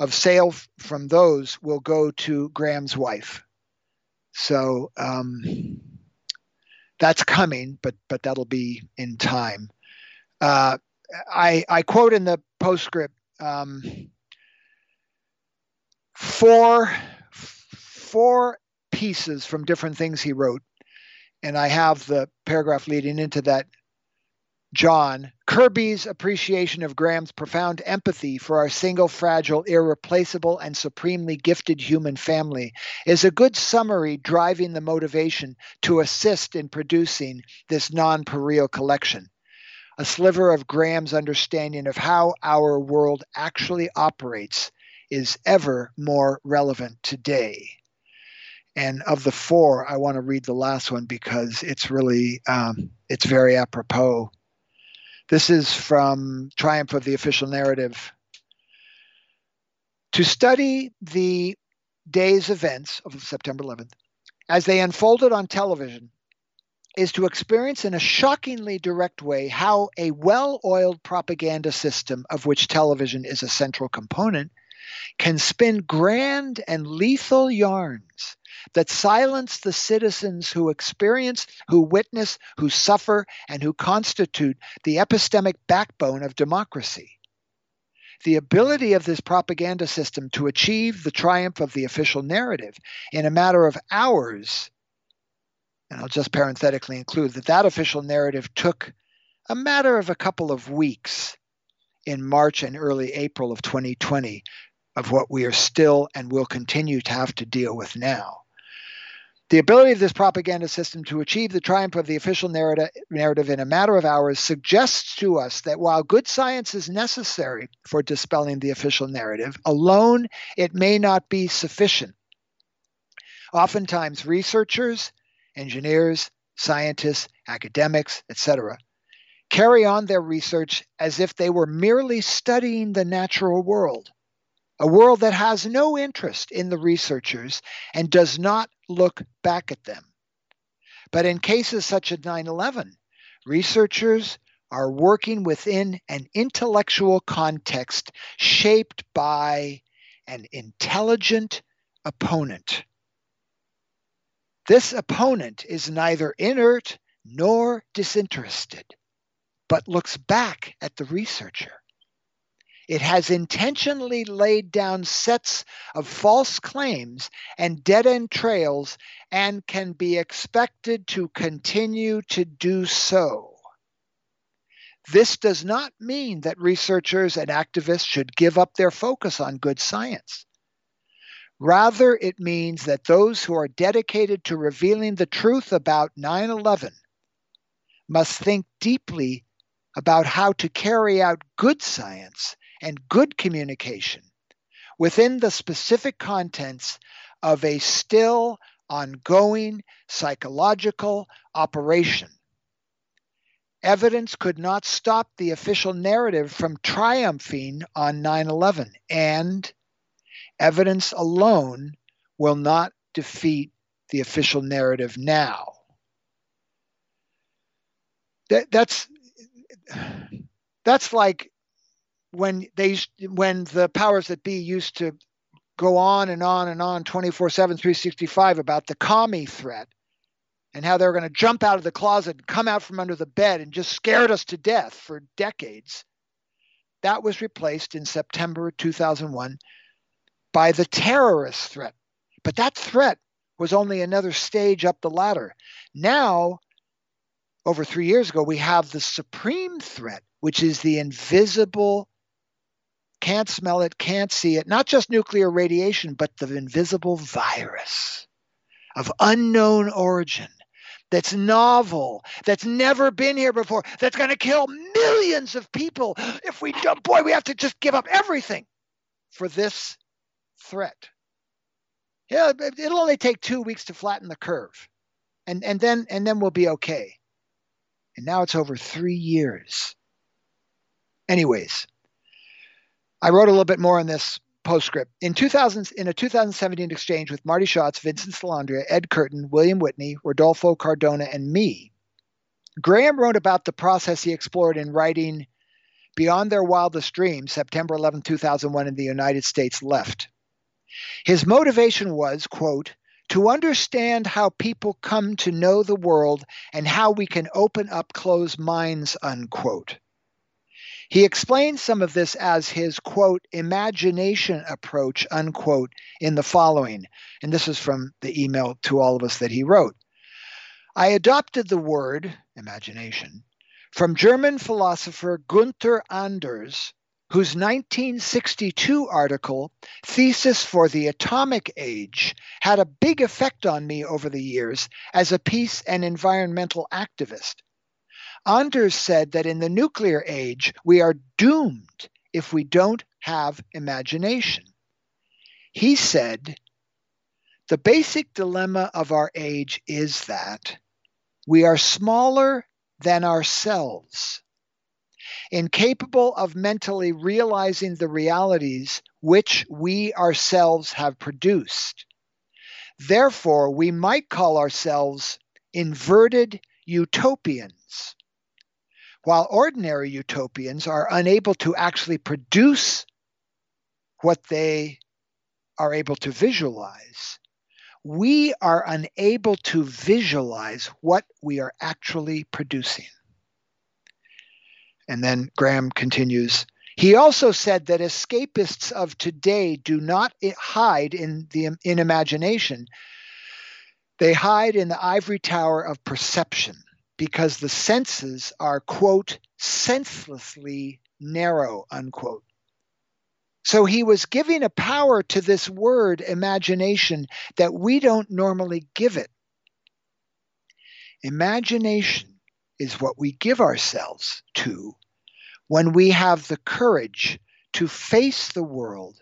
of sale from those will go to Graham's wife. So that's coming, but that'll be in time. I quote in the postscript, four pieces from different things he wrote. And I have the paragraph leading into that. John, Kirby's appreciation of Graham's profound empathy for our single, fragile, irreplaceable, and supremely gifted human family is a good summary driving the motivation to assist in producing this nonpareil collection. A sliver of Graham's understanding of how our world actually operates is ever more relevant today. And of the four, I want to read the last one because it's really, it's very apropos. This is from Triumph of the Official Narrative. To study the day's events of September 11th as they unfolded on television is to experience in a shockingly direct way how a well-oiled propaganda system, of which television is a central component, can spin grand and lethal yarns that silence the citizens who experience, who witness, who suffer, and who constitute the epistemic backbone of democracy. The ability of this propaganda system to achieve the triumph of the official narrative in a matter of hours, and I'll just parenthetically include that that official narrative took a matter of a couple of weeks in March and early April of 2020, of what we are still and will continue to have to deal with now. The ability of this propaganda system to achieve the triumph of the official narrative in a matter of hours suggests to us that while good science is necessary for dispelling the official narrative, alone it may not be sufficient. Oftentimes researchers, engineers, scientists, academics, etc., carry on their research as if they were merely studying the natural world, a world that has no interest in the researchers and does not look back at them. But in cases such as 9/11, researchers are working within an intellectual context shaped by an intelligent opponent. This opponent is neither inert nor disinterested, but looks back at the researcher. It has intentionally laid down sets of false claims and dead-end trails and can be expected to continue to do so. This does not mean that researchers and activists should give up their focus on good science. Rather, it means that those who are dedicated to revealing the truth about 9/11 must think deeply about how to carry out good science and good communication within the specific contents of a still ongoing psychological operation. Evidence could not stop the official narrative from triumphing on 9/11, and evidence alone will not defeat the official narrative now. That's like when the powers that be used to go on and on and on 24/7, 365 about the commie threat and how they're going to jump out of the closet and come out from under the bed and just scared us to death for decades. That was replaced in September 2001 by the terrorist threat. But that threat was only another stage up the ladder. Now, over 3 years ago, we have the supreme threat, which is the invisible, can't smell it, can't see it, not just nuclear radiation, but the invisible virus of unknown origin that's novel, that's never been here before, that's going to kill millions of people. If we don't, boy, we have to just give up everything for this threat. Yeah, it'll only take 2 weeks to flatten the curve, and then we'll be okay. And now it's over 3 years. Anyways, I wrote a little bit more on this postscript. In a 2017 exchange with Marty Schotz, Vincent Salandria, Ed Curtin, William Whitney, Rodolfo Cardona, and me, Graham wrote about the process he explored in writing Beyond Their Wildest Dreams, September 11, 2001, in the United States Left. His motivation was, quote, to understand how people come to know the world and how we can open up closed minds, unquote. He explains some of this as his, quote, imagination approach, unquote, in the following. And this is from the email to all of us that he wrote. I adopted the word, imagination, from German philosopher Gunther Anders, whose 1962 article, Thesis for the Atomic Age, had a big effect on me over the years as a peace and environmental activist. Anders said that in the nuclear age, we are doomed if we don't have imagination. He said, the basic dilemma of our age is that we are smaller than ourselves, incapable of mentally realizing the realities which we ourselves have produced. Therefore, we might call ourselves inverted utopians. While ordinary utopians are unable to actually produce what they are able to visualize, we are unable to visualize what we are actually producing. And then Graham continues, he also said that escapists of today do not hide in imagination. They hide in the ivory tower of perception, because the senses are, quote, senselessly narrow, unquote. So he was giving a power to this word, imagination, that we don't normally give it. Imagination is what we give ourselves to when we have the courage to face the world,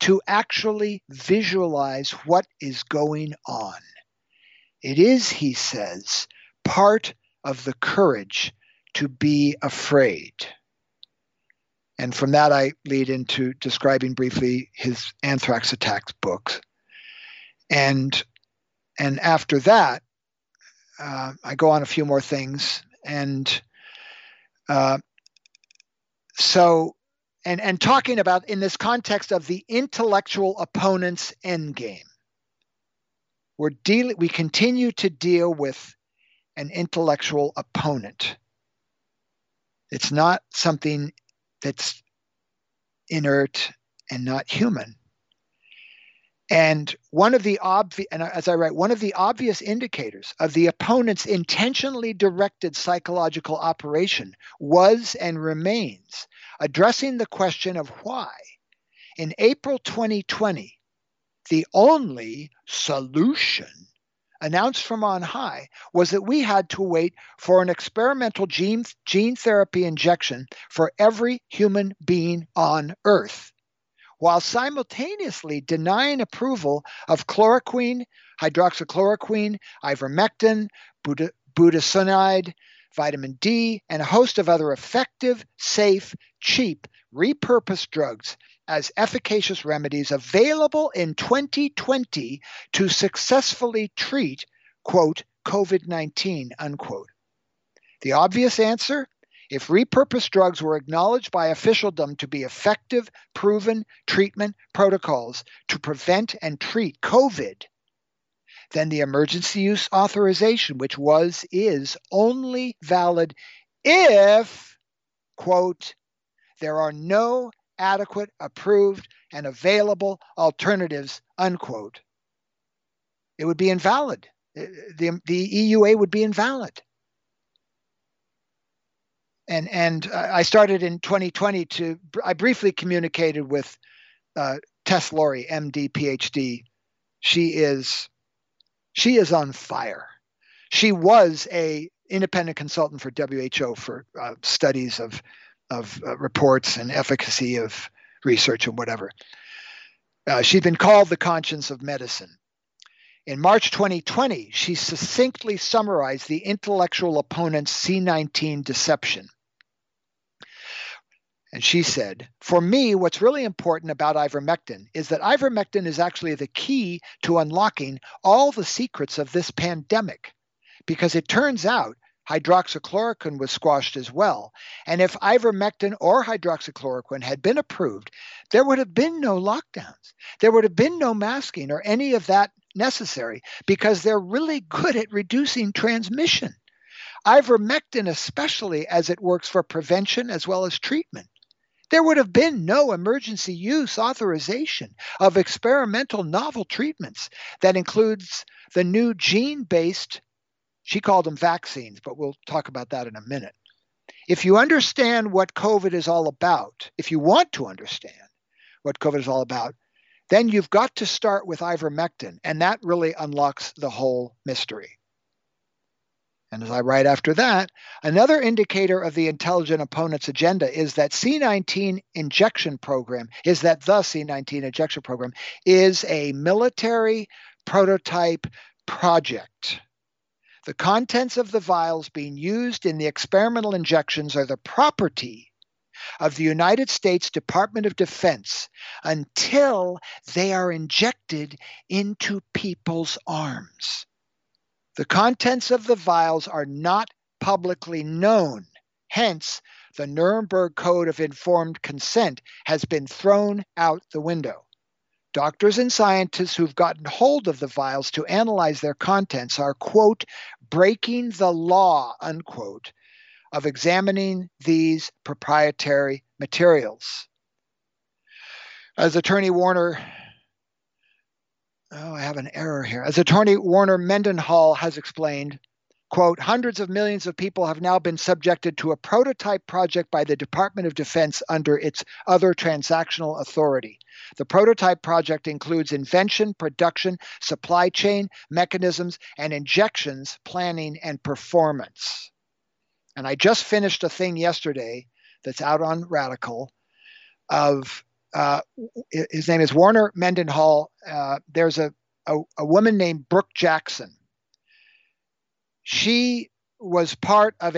to actually visualize what is going on. It is, he says, part of the courage to be afraid. And from that, I lead into describing briefly his anthrax attacks books. And after that, I go on a few more things. And talking about in this context of the intellectual opponent's endgame, we continue to deal with an intellectual opponent. It's not something that's inert and not human. And one of the obvious indicators of the opponent's intentionally directed psychological operation was and remains addressing the question of why, in April 2020, the only solution announced from on high was that we had to wait for an experimental gene therapy injection for every human being on Earth, while simultaneously denying approval of chloroquine, hydroxychloroquine, ivermectin, budesonide, vitamin D, and a host of other effective, safe, cheap, repurposed drugs as efficacious remedies available in 2020 to successfully treat, quote, COVID-19, unquote. The obvious answer? If repurposed drugs were acknowledged by officialdom to be effective, proven treatment protocols to prevent and treat COVID, then the emergency use authorization, which is only valid if, quote, there are no adequate, approved, and available alternatives, unquote. It would be invalid. The EUA would be invalid. And I started in 2020 I briefly communicated with Tess Laurie, MD, PhD. She is on fire. She was an independent consultant for WHO for studies of reports and efficacy of research and whatever. She'd been called the conscience of medicine. In March 2020, she succinctly summarized the intellectual opponent's C-19 deception. And she said, for me, what's really important about ivermectin is that ivermectin is actually the key to unlocking all the secrets of this pandemic, because it turns out hydroxychloroquine was squashed as well. And if ivermectin or hydroxychloroquine had been approved, there would have been no lockdowns. There would have been no masking or any of that necessary, because they're really good at reducing transmission. Ivermectin especially, as it works for prevention as well as treatment. There would have been no emergency use authorization of experimental novel treatments that includes the new gene-based, she called them vaccines, but we'll talk about that in a minute. If you understand what COVID is all about, if you want to understand what COVID is all about, then you've got to start with ivermectin, and that really unlocks the whole mystery. And as I write after that, another indicator of the intelligent opponent's agenda is that the C-19 injection program is a military prototype project. The contents of the vials being used in the experimental injections are the property of the United States Department of Defense until they are injected into people's arms. The contents of the vials are not publicly known. Hence, the Nuremberg Code of Informed Consent has been thrown out the window. Doctors and scientists who've gotten hold of the vials to analyze their contents are, quote, breaking the law, unquote, of examining these proprietary materials. As Attorney Warner Mendenhall has explained, quote, hundreds of millions of people have now been subjected to a prototype project by the Department of Defense under its other transactional authority. The prototype project includes invention, production, supply chain, mechanisms, and injections, planning, and performance. And I just finished a thing yesterday that's out on Ratical of his name is Warner Mendenhall. There's a woman named Brooke Jackson. She was part of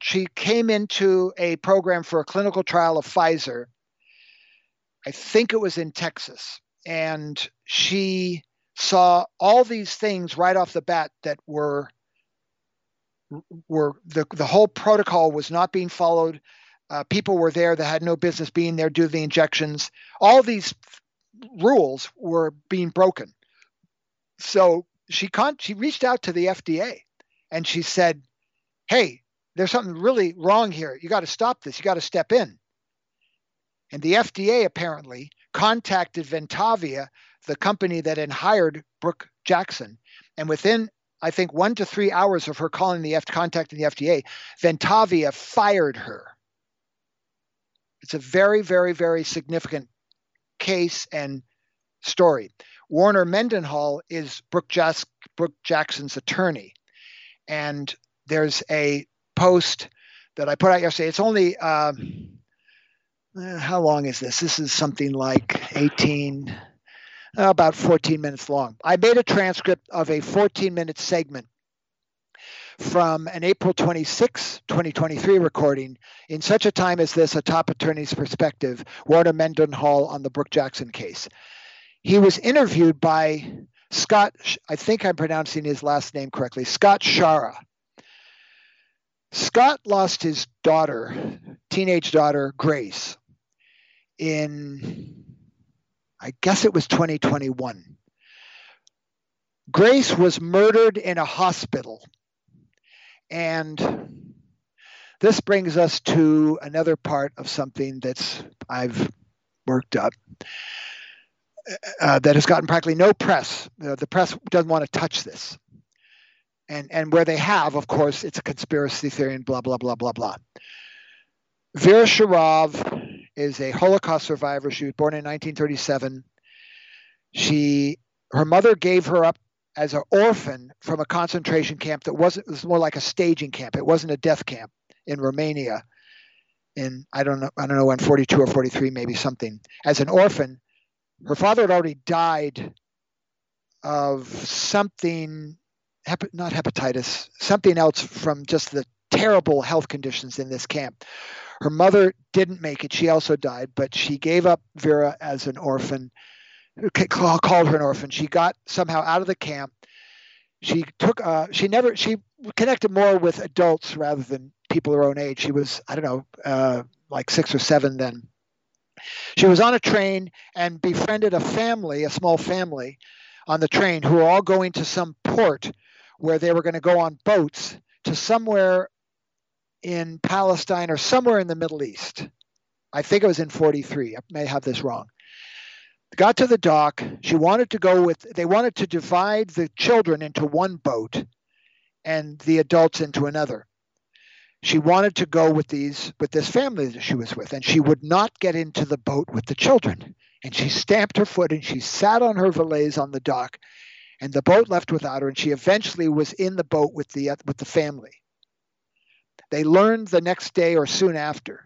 she came into a program for a clinical trial of Pfizer. I think it was in Texas. And she saw all these things right off the bat that were the whole protocol was not being followed. People were there that had no business being there due to the injections. All these rules were being broken. So she reached out to the FDA and she said, hey, there's something really wrong here. You got to stop this. You got to step in. And the FDA apparently contacted Ventavia, the company that had hired Brooke Jackson. And within, I think, 1 to 3 hours of her calling contacting the FDA, Ventavia fired her. It's a very, very, very significant case and story. Warner Mendenhall is Brooke Jackson's attorney. And there's a post that I put out yesterday. It's only, how long is this? This is something like about 14 minutes long. I made a transcript of a 14-minute segment from an April 26, 2023 recording, "In Such a Time as This, a Top Attorney's Perspective, Warner Mendenhall on the Brooke Jackson Case." He was interviewed by Scott, I think I'm pronouncing his last name correctly, Scott Shara. Scott lost his daughter, teenage daughter, Grace, in, I guess it was 2021. Grace was murdered in a hospital. And this brings us to another part of something that's I've worked up that has gotten practically no press. The press doesn't want to touch this. And where they have, of course, it's a conspiracy theory and blah, blah, blah, blah, blah. Vera Sharav is a Holocaust survivor. She was born in 1937. Her mother gave her up as an orphan from a concentration camp that wasn't, it was more like a staging camp. It wasn't a death camp in Romania in, I don't know when, 42 or 43, maybe something. As an orphan, her father had already died of something, not hepatitis, something else from just the terrible health conditions in this camp. Her mother didn't make it. She also died, but she gave up Vera as an orphan. Called her an orphan. She got somehow out of the camp. She took. She connected more with adults rather than people her own age. She was, I don't know, like 6 or 7 then. She was on a train and befriended a family, a small family, on the train who were all going to some port where they were going to go on boats to somewhere in Palestine or somewhere in the Middle East. I think it was in 43. I may have this wrong. Got to the dock. She wanted to go with, they wanted to divide the children into one boat and the adults into another. She wanted to go with this family that she was with, and she would not get into the boat with the children. And she stamped her foot and she sat on her valise on the dock, and the boat left without her. And she eventually was in the boat with the family. They learned the next day or soon after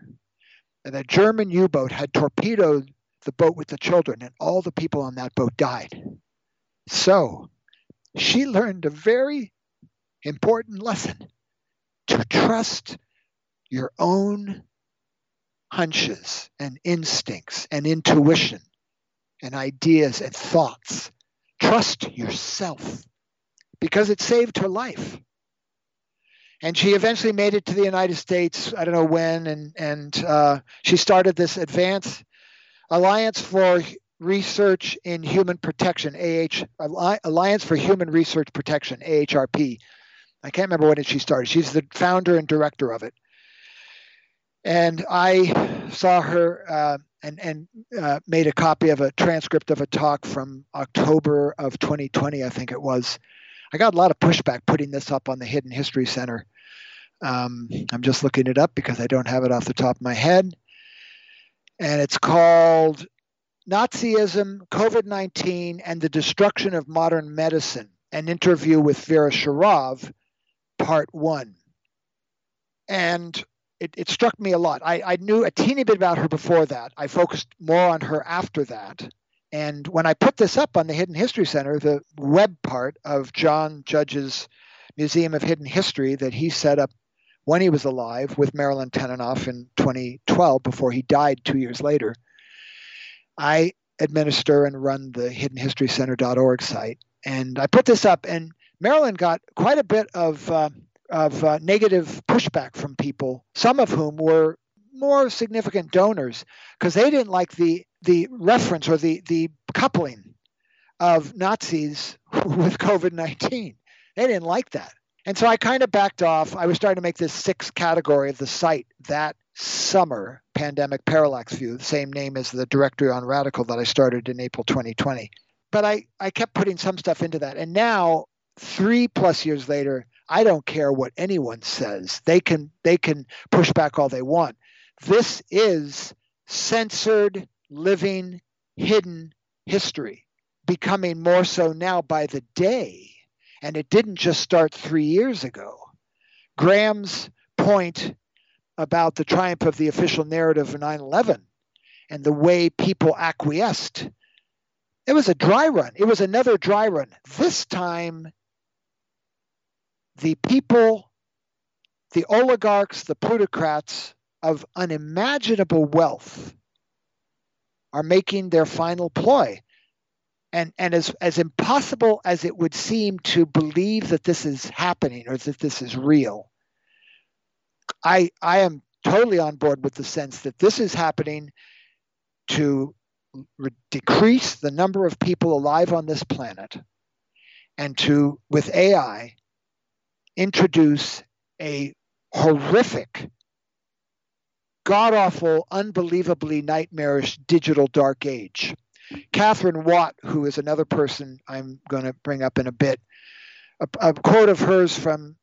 that a German U-boat had torpedoed the boat with the children, and all the people on that boat died. So she learned a very important lesson: to trust your own hunches and instincts and intuition and ideas and thoughts. Trust yourself, because it saved her life. And she eventually made it to the United States, I don't know when, and she started this Alliance for Research in Human Protection, Alliance for Human Research Protection, AHRP. I can't remember when she started. She's the founder and director of it. And I saw her and made a copy of a transcript of a talk from October of 2020, I think it was. I got a lot of pushback putting this up on the Hidden History Center. I'm just looking it up because I don't have it off the top of my head. And it's called "Nazism, COVID-19, and the Destruction of Modern Medicine, an Interview with Vera Sharav, Part 1. And it struck me a lot. I knew a teeny bit about her before that. I focused more on her after that. And when I put this up on the Hidden History Center, the web part of John Judge's Museum of Hidden History that he set up when he was alive with Marilyn Tenenoff in 2012, before he died 2 years later, I administer and run the hiddenhistorycenter.org site. And I put this up, and Marilyn got quite a bit of negative pushback from people, some of whom were more significant donors, because they didn't like the reference or the coupling of Nazis with COVID-19. They didn't like that. And so I kind of backed off. I was starting to make this 6th category of the site that summer, Pandemic Parallax View, the same name as the directory on Ratical that I started in April 2020. But I kept putting some stuff into that. And now, 3+ years later, I don't care what anyone says. They can push back all they want. This is censored, living, hidden history. becoming more so now by the day. And it didn't just start 3 years ago. Graham's point about the triumph of the official narrative of 9/11 and the way people acquiesced, it was a dry run. It was another dry run. This time, the people, the oligarchs, the plutocrats of unimaginable wealth are making their final ploy. And as impossible as it would seem to believe that this is happening or that this is real, I am totally on board with the sense that this is happening to decrease the number of people alive on this planet and to, with AI, introduce a horrific, god-awful, unbelievably nightmarish digital dark age. Catherine Watt, who is another person I'm going to bring up in a bit, a quote of hers from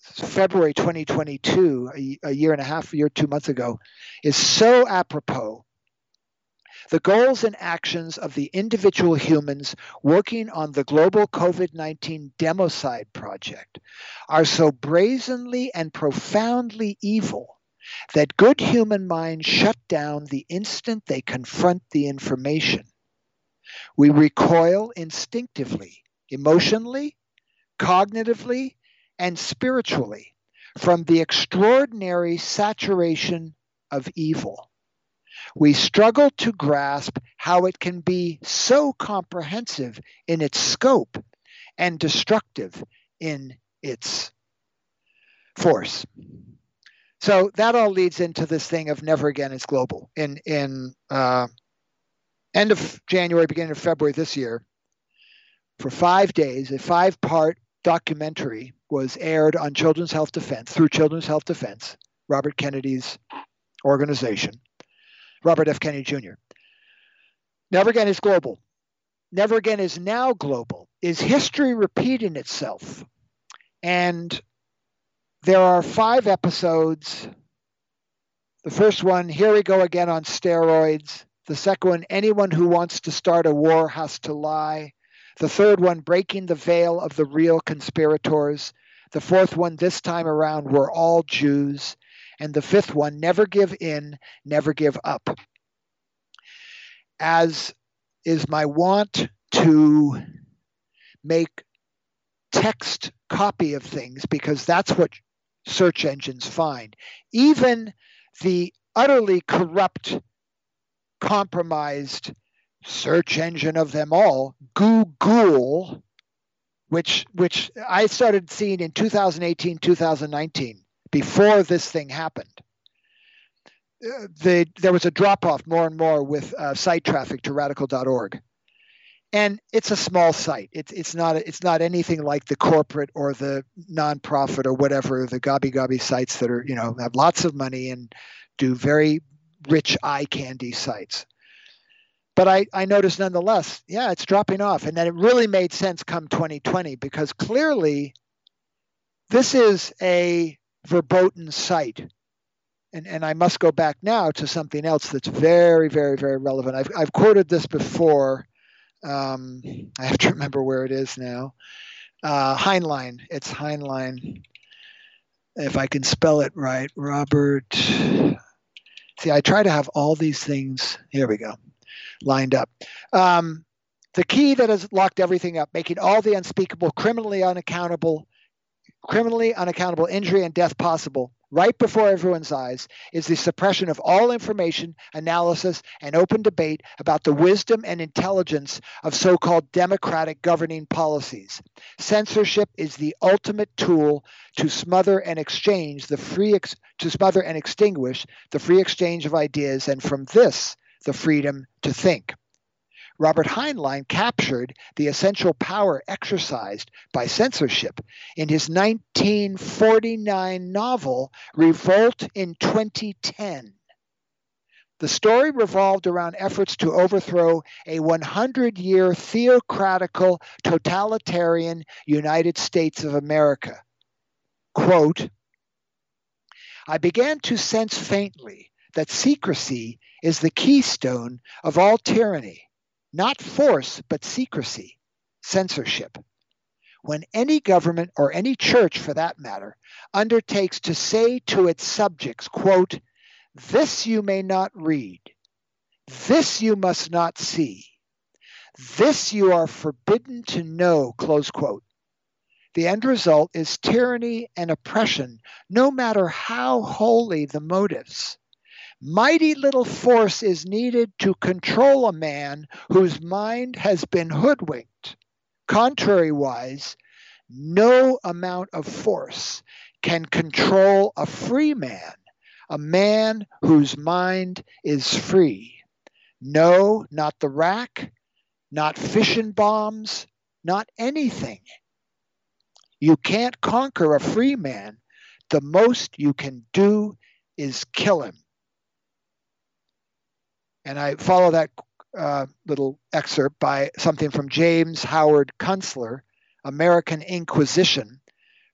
February 2022, a year and a half, a year, 2 months ago, is so apropos. The goals and actions of the individual humans working on the global COVID-19 democide project are so brazenly and profoundly evil that good human minds shut down the instant they confront the information. We recoil instinctively, emotionally, cognitively, and spiritually from the extraordinary saturation of evil. We struggle to grasp how it can be so comprehensive in its scope and destructive in its force. So that all leads into this thing of never again is global. In end of January, beginning of February this year, for 5 days, a 5-part documentary was aired on Children's Health Defense, through Children's Health Defense, Robert Kennedy's organization, Robert F. Kennedy Jr. Never again is global. Never again is now global. Is history repeating itself? And there are 5 episodes. The first one, here we go again on steroids. The second one, anyone who wants to start a war has to lie. The third one, breaking the veil of the real conspirators. The fourth one, this time around, we're all Jews. And the fifth one, never give in, never give up. As is my want to make text copy of things, because that's what search engines find. Even the utterly corrupt, compromised search engine of them all, Google, which I started seeing in 2018, 2019, before this thing happened. There was a drop-off more and more with site traffic to ratical.org. And it's a small site. It's not anything like the corporate or the nonprofit or whatever, the gobby sites that are, you know, have lots of money and do very rich eye candy sites. But I noticed nonetheless, yeah, it's dropping off. And then it really made sense come 2020, because clearly this is a verboten site. And I must go back now to something else that's very, very, very relevant. I've quoted this before. I have to remember where it is now. Heinlein. It's Heinlein. If I can spell it right. Robert. See, I try to have all these things. Here we go. Lined up. The key that has locked everything up, making all the unspeakable, criminally unaccountable injury and death possible right before everyone's eyes, is the suppression of all information, analysis, and open debate about the wisdom and intelligence of so-called democratic governing policies. Censorship is the ultimate tool to smother and extinguish the free exchange of ideas, and from this, the freedom to think. Robert Heinlein captured the essential power exercised by censorship in his 1949 novel, Revolt in 2010. The story revolved around efforts to overthrow a 100-year theocratical, totalitarian United States of America. Quote, I began to sense faintly that secrecy is the keystone of all tyranny. not force, but secrecy, censorship. When any government, or any church for that matter, undertakes to say to its subjects, quote, this you may not read, this you must not see, this you are forbidden to know, close quote, the end result is tyranny and oppression, no matter how holy the motives. Mighty little force is needed to control a man whose mind has been hoodwinked. Contrariwise, no amount of force can control a free man, a man whose mind is free. No, not the rack, not fission bombs, not anything. You can't conquer a free man. The most you can do is kill him. And I follow that little excerpt by something from James Howard Kunstler, American Inquisition,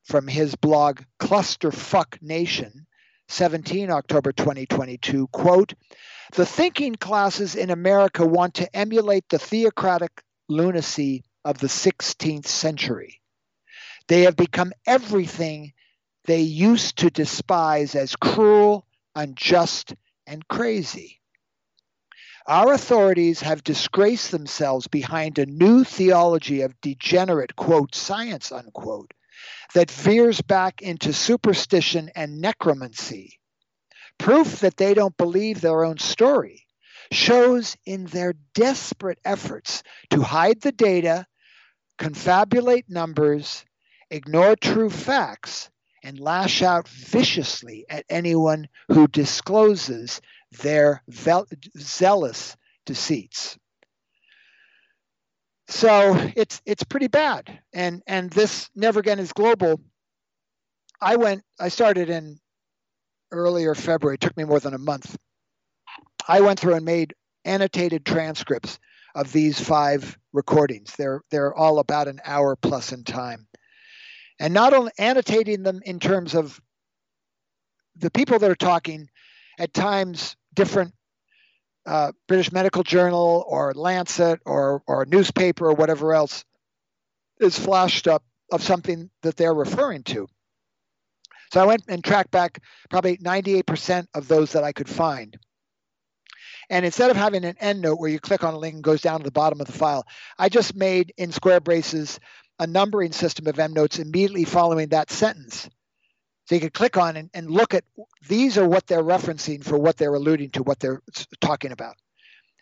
from his blog Clusterfuck Nation, 17 October 2022, quote, the thinking classes in America want to emulate the theocratic lunacy of the 16th century. They have become everything they used to despise as cruel, unjust, and crazy. Our authorities have disgraced themselves behind a new theology of degenerate, quote, science, unquote, that veers back into superstition and necromancy. Proof that they don't believe their own story shows in their desperate efforts to hide the data, confabulate numbers, ignore true facts, and lash out viciously at anyone who discloses their zealous deceits. So it's pretty bad, and this Never Again is global. I started in earlier February. It took me more than a month. I went through and made annotated transcripts of these 5 recordings. They're all about an hour plus in time, and not only annotating them in terms of the people that are talking. At times, different British Medical Journal or Lancet or newspaper or whatever else is flashed up of something that they're referring to. So I went and tracked back probably 98% of those that I could find. And instead of having an endnote where you click on a link and goes down to the bottom of the file, I just made in square braces a numbering system of endnotes immediately following that sentence. So you could click on and look at, these are what they're referencing for what they're alluding to, what they're talking about.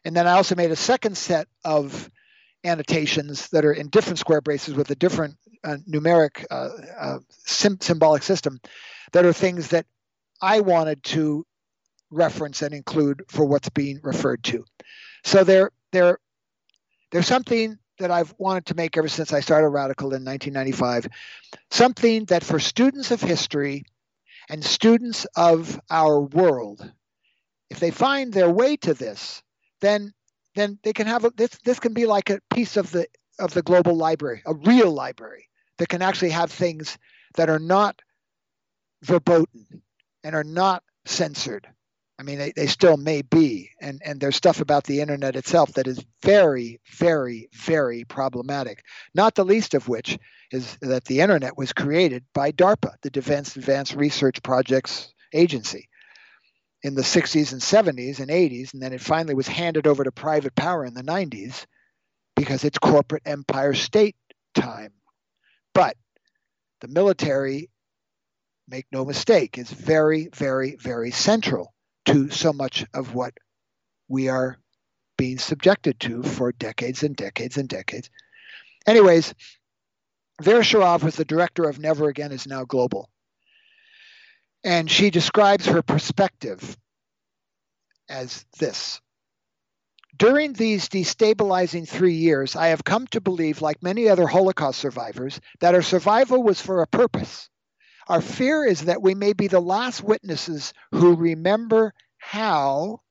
And then I also made a second set of annotations that are in different square braces with a different numeric symbolic system that are things that I wanted to reference and include for what's being referred to. So there's something that I've wanted to make ever since I started Ratical in 1995, something that for students of history and students of our world, if they find their way to this, then they can have this can be like a piece of the global library, a real library that can actually have things that are not verboten and are not censored. I mean, they still may be, and there's stuff about the internet itself that is very, very, very problematic, not the least of which is that the internet was created by DARPA, the Defense Advanced Research Projects Agency, in the 60s and 70s and 80s, and then it finally was handed over to private power in the 90s because it's corporate empire state time. But the military, make no mistake, is very, very, very central to so much of what we are being subjected to for decades and decades and decades. Anyways, Vera Sharav was the director of Never Again is Now Global. And she describes her perspective as this. During these destabilizing 3 years, I have come to believe, like many other Holocaust survivors, that our survival was for a purpose. Our fear is that we may be the last witnesses who remember how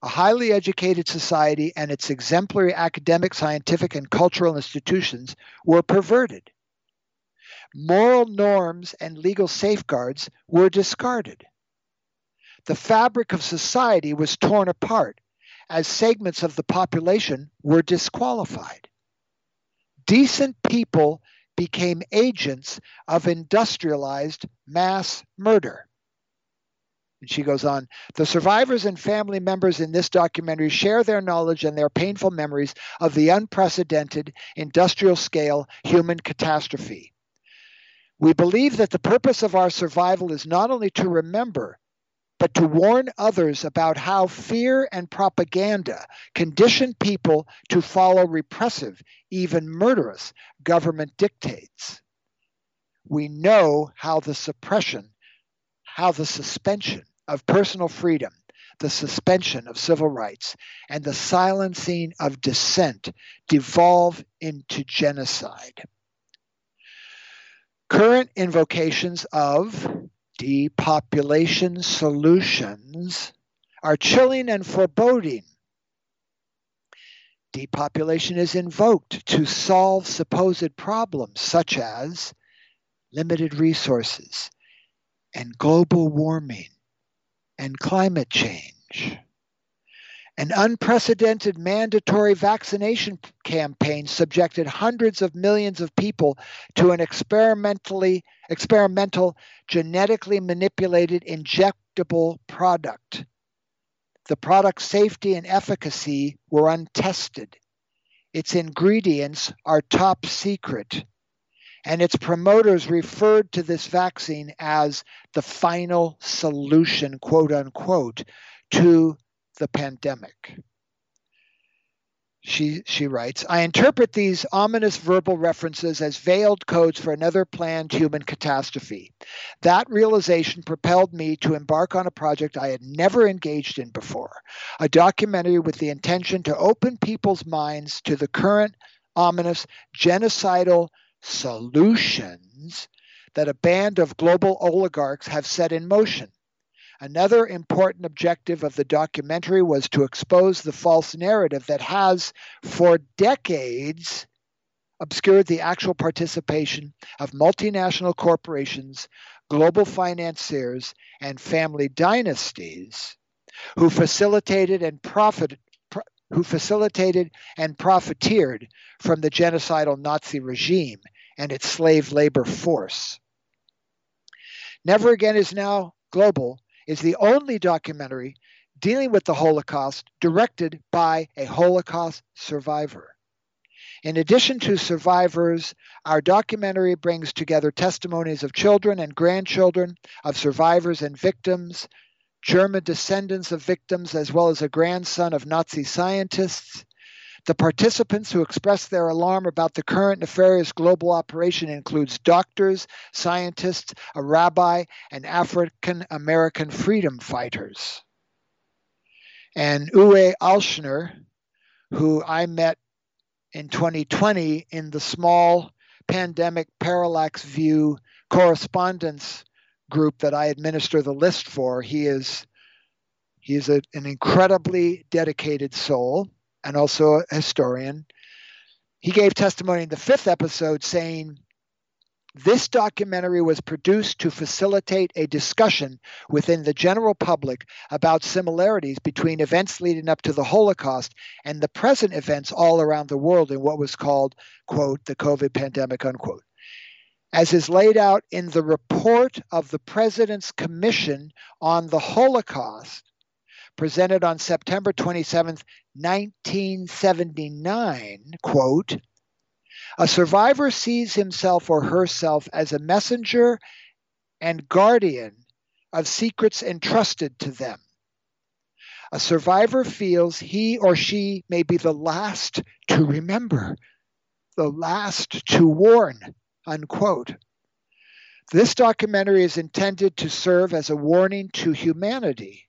a highly educated society and its exemplary academic, scientific, and cultural institutions were perverted. Moral norms and legal safeguards were discarded. The fabric of society was torn apart as segments of the population were disqualified. Decent people became agents of industrialized mass murder. And she goes on, the survivors and family members in this documentary share their knowledge and their painful memories of the unprecedented industrial-scale human catastrophe. We believe that the purpose of our survival is not only to remember, but to warn others about how fear and propaganda condition people to follow repressive, even murderous, government dictates. We know how the suppression, how the suspension of personal freedom, the suspension of civil rights, and the silencing of dissent devolve into genocide. Current invocations of depopulation solutions are chilling and foreboding. Depopulation is invoked to solve supposed problems such as limited resources and global warming and climate change. An unprecedented mandatory vaccination campaign subjected hundreds of millions of people to an experimental, genetically manipulated injectable product. The product's safety and efficacy were untested. Its ingredients are top secret, and its promoters referred to this vaccine as the final solution, quote unquote, to the pandemic. She writes, I interpret these ominous verbal references as veiled codes for another planned human catastrophe. That realization propelled me to embark on a project I had never engaged in before, a documentary with the intention to open people's minds to the current ominous genocidal solutions that a band of global oligarchs have set in motion. Another important objective of the documentary was to expose the false narrative that has, for decades, obscured the actual participation of multinational corporations, global financiers, and family dynasties who facilitated and profiteered from the genocidal Nazi regime and its slave labor force. Never Again Is Now Global is the only documentary dealing with the Holocaust directed by a Holocaust survivor. In addition to survivors, our documentary brings together testimonies of children and grandchildren, of survivors and victims, German descendants of victims, as well as a grandson of Nazi scientists. The participants who expressed their alarm about the current nefarious global operation includes doctors, scientists, a rabbi, and African-American freedom fighters. And Uwe Alschner, who I met in 2020 in the small pandemic parallax view correspondence group that I administer the list for, he is an incredibly dedicated soul, and also a historian. He gave testimony in the 5th episode saying, this documentary was produced to facilitate a discussion within the general public about similarities between events leading up to the Holocaust and the present events all around the world in what was called, quote, the COVID pandemic, unquote, as is laid out in the report of the President's Commission on the Holocaust, presented on September 27, 1979, quote, a survivor sees himself or herself as a messenger and guardian of secrets entrusted to them. A survivor feels he or she may be the last to remember, the last to warn, unquote. This documentary is intended to serve as a warning to humanity.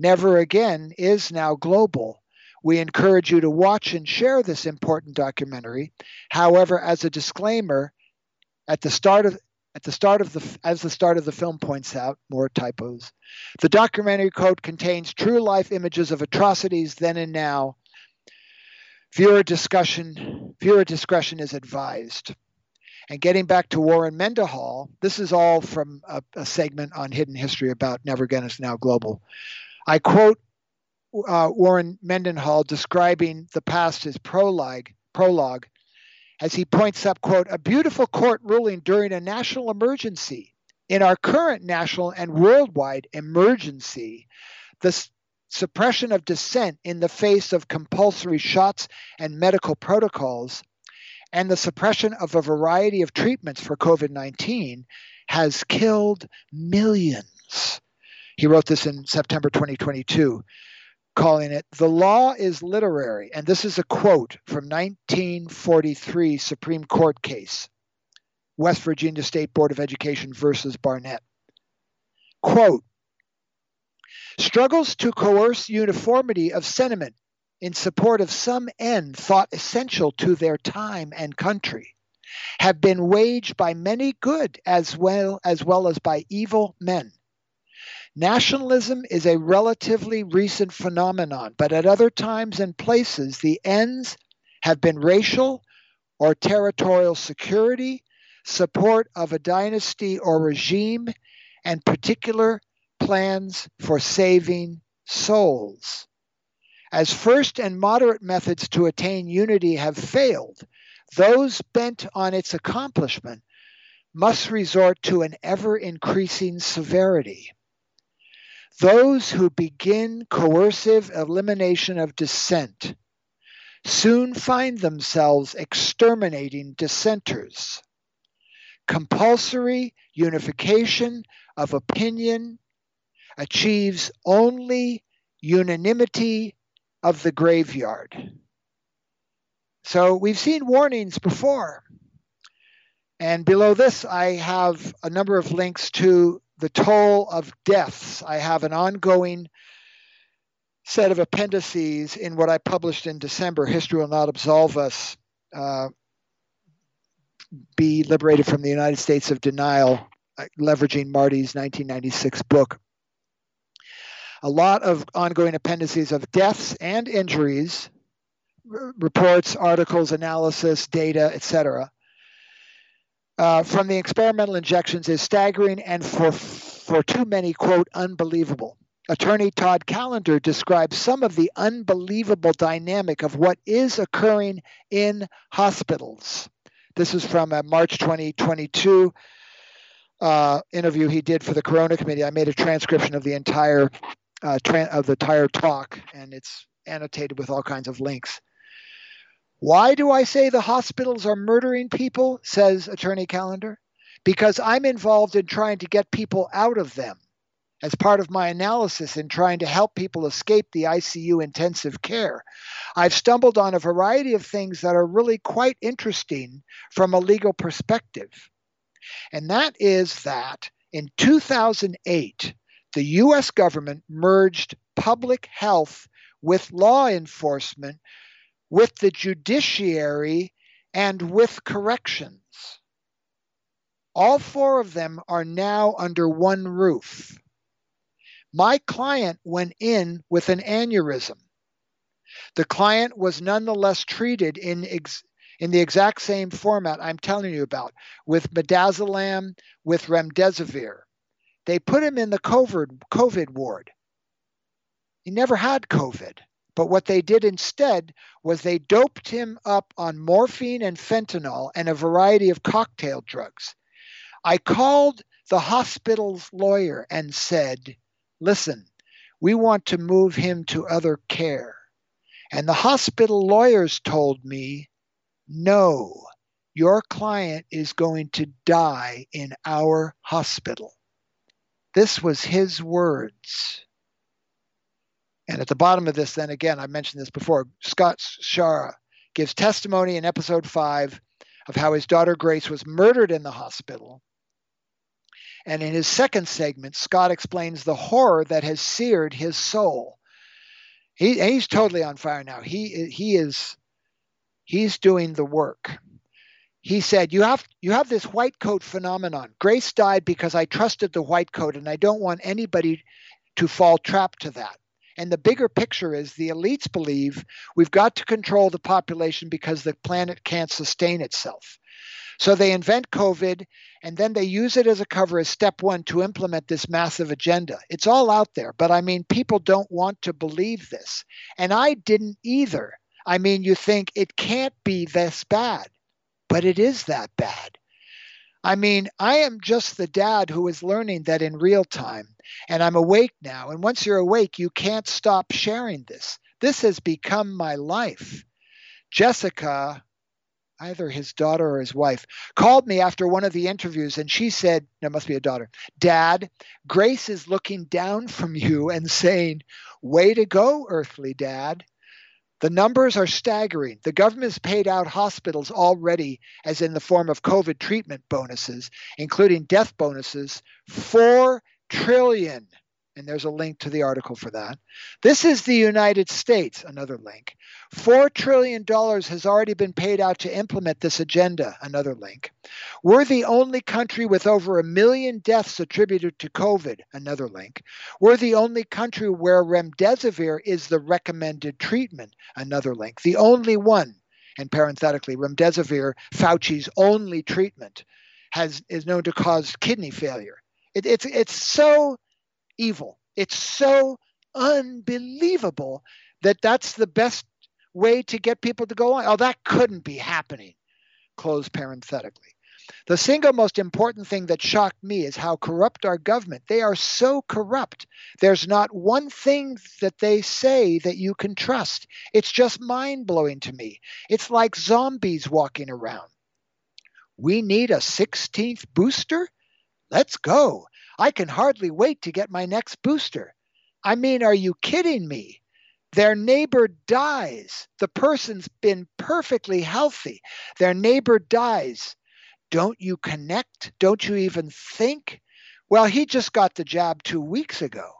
Never Again Is Now Global. We encourage you to watch and share this important documentary. However, as a disclaimer, as the start of the film points out, more typos. The documentary code contains true life images of atrocities then and now. Viewer discretion is advised. And getting back to Warren Mendahal, this is all from a segment on Hidden History about Never Again Is Now Global. I quote Warren Mendenhall describing the past as prologue, as he points up, quote, a beautiful court ruling during a national emergency. In our current national and worldwide emergency, the suppression of dissent in the face of compulsory shots and medical protocols, and the suppression of a variety of treatments for COVID-19 has killed millions. He wrote this in September 2022, calling it, the law is literary. And this is a quote from 1943 Supreme Court case, West Virginia State Board of Education versus Barnett. Quote, struggles to coerce uniformity of sentiment in support of some end thought essential to their time and country have been waged by many good as well as by evil men. Nationalism is a relatively recent phenomenon, but at other times and places, the ends have been racial or territorial security, support of a dynasty or regime, and particular plans for saving souls. As first and moderate methods to attain unity have failed, those bent on its accomplishment must resort to an ever-increasing severity. Those who begin coercive elimination of dissent soon find themselves exterminating dissenters. Compulsory unification of opinion achieves only unanimity of the graveyard. So we've seen warnings before. And below this, I have a number of links to the toll of deaths. I have an ongoing set of appendices in what I published in December, History Will Not Absolve Us, Be Liberated from the United States of Denial, leveraging Marty's 1996 book. A lot of ongoing appendices of deaths and injuries, reports, articles, analysis, data, etc. From the experimental injections is staggering and for too many, quote, unbelievable. Attorney Todd Callender describes some of the unbelievable dynamic of what is occurring in hospitals. This is from a March 2022 interview he did for the Corona Committee. I made a transcription of the entire talk, and it's annotated with all kinds of links. Why do I say the hospitals are murdering people, says Attorney Callender? Because I'm involved in trying to get people out of them as part of my analysis in trying to help people escape the ICU intensive care. I've stumbled on a variety of things that are really quite interesting from a legal perspective. And that is that in 2008, the U.S. government merged public health with law enforcement, with the judiciary, and with corrections. All four of them are now under one roof. My client went in with an aneurysm. The client was nonetheless treated in the exact same format I'm telling you about, with midazolam, with remdesivir. They put him in the COVID ward. He never had COVID. But what they did instead was they doped him up on morphine and fentanyl and a variety of cocktail drugs. I called the hospital's lawyer and said, listen, we want to move him to other care. And the hospital lawyers told me, no, your client is going to die in our hospital. This was his words. And at the bottom of this, then again, I mentioned this before, Scott Shara gives testimony in episode 5 of how his daughter Grace was murdered in the hospital. And in his second segment, Scott explains the horror that has seared his soul. He's totally on fire now. He's doing the work. He said, you have this white coat phenomenon. Grace died because I trusted the white coat, and I don't want anybody to fall trapped to that. And the bigger picture is the elites believe we've got to control the population because the planet can't sustain itself. So they invent COVID, and then they use it as a cover as step one to implement this massive agenda. It's all out there, but I mean, people don't want to believe this. And I didn't either. I mean, you think it can't be this bad, but it is that bad. I mean, I am just the dad who is learning that in real time, and I'm awake now. And once you're awake, you can't stop sharing this. This has become my life. Jessica, either his daughter or his wife, called me after one of the interviews, and she said, there must be a daughter, Dad, Grace is looking down from you and saying, way to go, earthly dad. The numbers are staggering. The government has paid out hospitals already, as in the form of COVID treatment bonuses, including death bonuses, $4 trillion. And there's a link to the article for that. This is the United States, another link. $4 trillion has already been paid out to implement this agenda, another link. We're the only country with over 1 million deaths attributed to COVID, another link. We're the only country where remdesivir is the recommended treatment, another link. The only one, and parenthetically, remdesivir, Fauci's only treatment, is known to cause kidney failure. It's so evil. It's so unbelievable that that's the best way to get people to go on. Oh, that couldn't be happening, close parenthetically. The single most important thing that shocked me is how corrupt our government. They are so corrupt. There's not one thing that they say that you can trust. It's just mind-blowing to me. It's like zombies walking around. We need a 16th booster? Let's go. I can hardly wait to get my next booster. I mean, are you kidding me? Their neighbor dies. The person's been perfectly healthy. Their neighbor dies. Don't you connect? Don't you even think? Well, he just got the jab 2 weeks ago.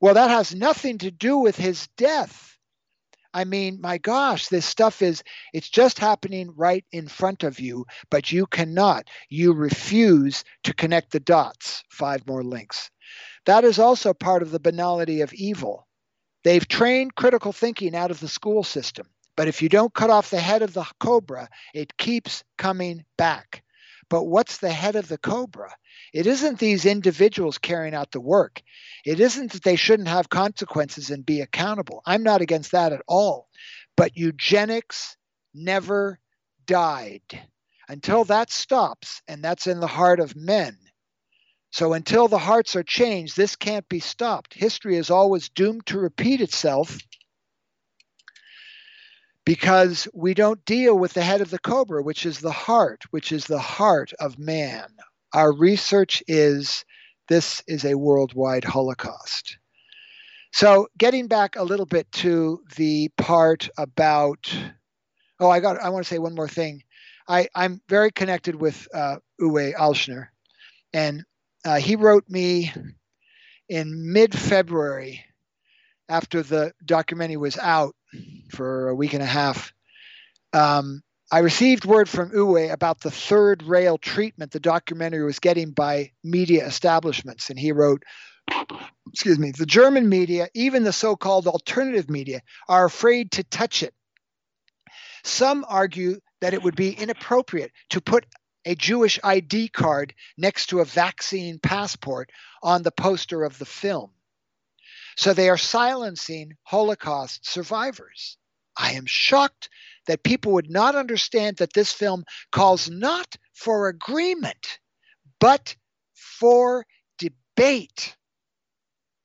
Well, that has nothing to do with his death. I mean, my gosh, this stuff is, it's just happening right in front of you, but you cannot. You refuse to connect the dots. 5 more links. That is also part of the banality of evil. They've trained critical thinking out of the school system, but if you don't cut off the head of the cobra, it keeps coming back. But what's the head of the cobra? It isn't these individuals carrying out the work. It isn't that they shouldn't have consequences and be accountable. I'm not against that at all. But eugenics never died. Until that stops, and that's in the heart of men. So until the hearts are changed, this can't be stopped. History is always doomed to repeat itself, because we don't deal with the head of the cobra, which is the heart of man. Our research is, this is a worldwide Holocaust. So getting back a little bit to the part about, I want to say one more thing. I'm very connected with Uwe Alschner, and he wrote me in mid-February after the documentary was out for a week and a half. I received word from Uwe about the third rail treatment the documentary was getting by media establishments. And he wrote, excuse me, the German media, even the so-called alternative media, are afraid to touch it. Some argue that it would be inappropriate to put a Jewish ID card next to a vaccine passport on the poster of the film. So they are silencing Holocaust survivors. I am shocked that people would not understand that this film calls not for agreement, but for debate.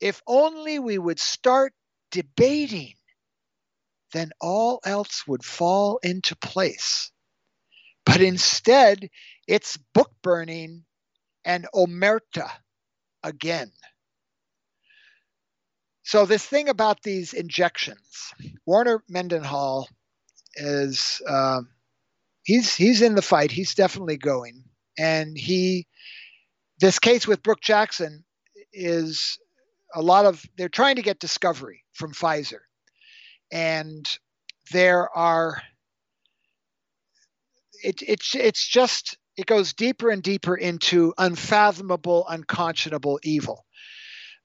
If only we would start debating, then all else would fall into place. But instead, it's book burning and omerta again. So this thing about these injections, Warner Mendenhall is, he's in the fight. He's definitely going. And this case with Brooke Jackson is they're trying to get discovery from Pfizer. And it goes deeper and deeper into unfathomable, unconscionable evil.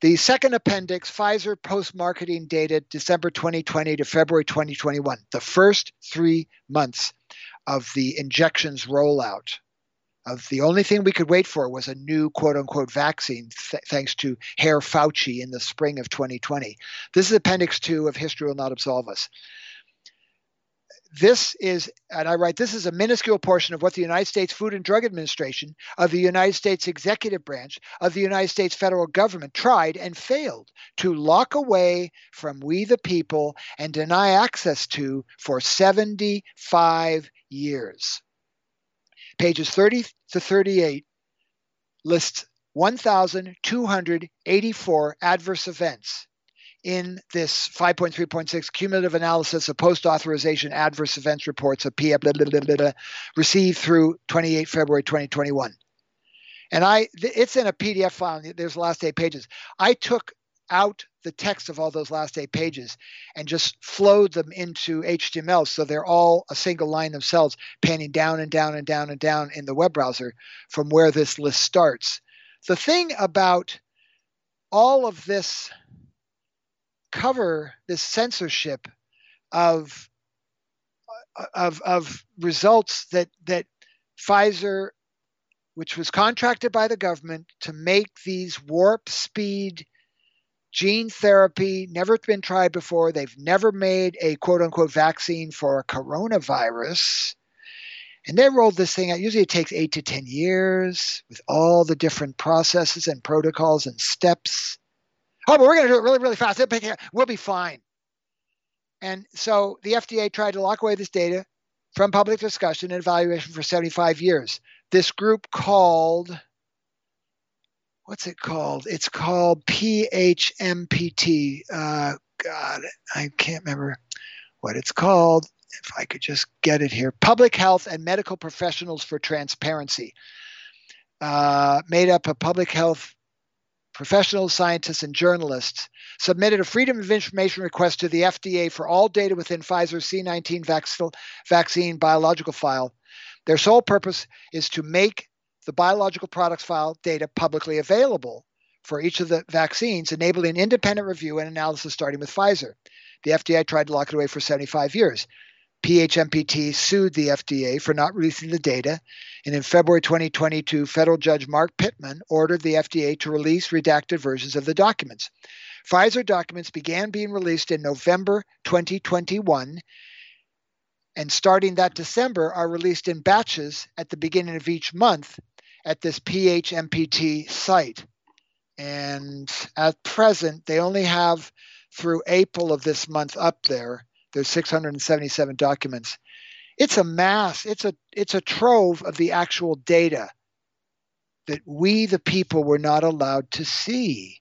The second appendix, Pfizer post-marketing dated December 2020 to February 2021, the first 3 months of the injections rollout. Of the only thing we could wait for was a new quote-unquote vaccine, thanks to Herr Fauci in the spring of 2020. This is Appendix 2 of History Will Not Absolve Us. This is, and I write, this is a minuscule portion of what the United States Food and Drug Administration, of the United States Executive Branch, of the United States federal government tried and failed to lock away from we the people and deny access to for 75 years. Pages 30 to 38 lists 1,284 adverse events in this 5.3.6 cumulative analysis of post-authorization adverse events reports of PF blah, blah, blah, blah, blah, received through 28 February 2021. And it's in a PDF file. There's the last 8 pages. I took out the text of all those last 8 pages and just flowed them into HTML. So they're all a single line themselves, panning down and down and down and down in the web browser from where this list starts. The thing about all of this cover, this censorship of results that Pfizer, which was contracted by the government to make these warp speed gene therapy, never been tried before. They've never made a quote unquote vaccine for a coronavirus. And they rolled this thing out. Usually it takes 8 to 10 years with all the different processes and protocols and steps. Oh, but we're going to do it really, really fast. We'll be fine. And so the FDA tried to lock away this data from public discussion and evaluation for 75 years. This group called, what's it called? It's called PHMPT. God, I can't remember what it's called. If I could just get it here. Public Health and Medical Professionals for Transparency. Made up of public health professionals, scientists, and journalists, submitted a Freedom of Information request to the FDA for all data within Pfizer's C19 vaccine biological file. Their sole purpose is to make the biological products file data publicly available for each of the vaccines, enabling independent review and analysis starting with Pfizer. The FDA tried to lock it away for 75 years. PHMPT sued the FDA for not releasing the data, and in February 2022, federal judge Mark Pittman ordered the FDA to release redacted versions of the documents. Pfizer documents began being released in November 2021, and starting that December are released in batches at the beginning of each month at this PHMPT site. And at present, they only have through April of this month up there. There's 677 documents. It's a mass. It's a trove of the actual data that we, the people, were not allowed to see.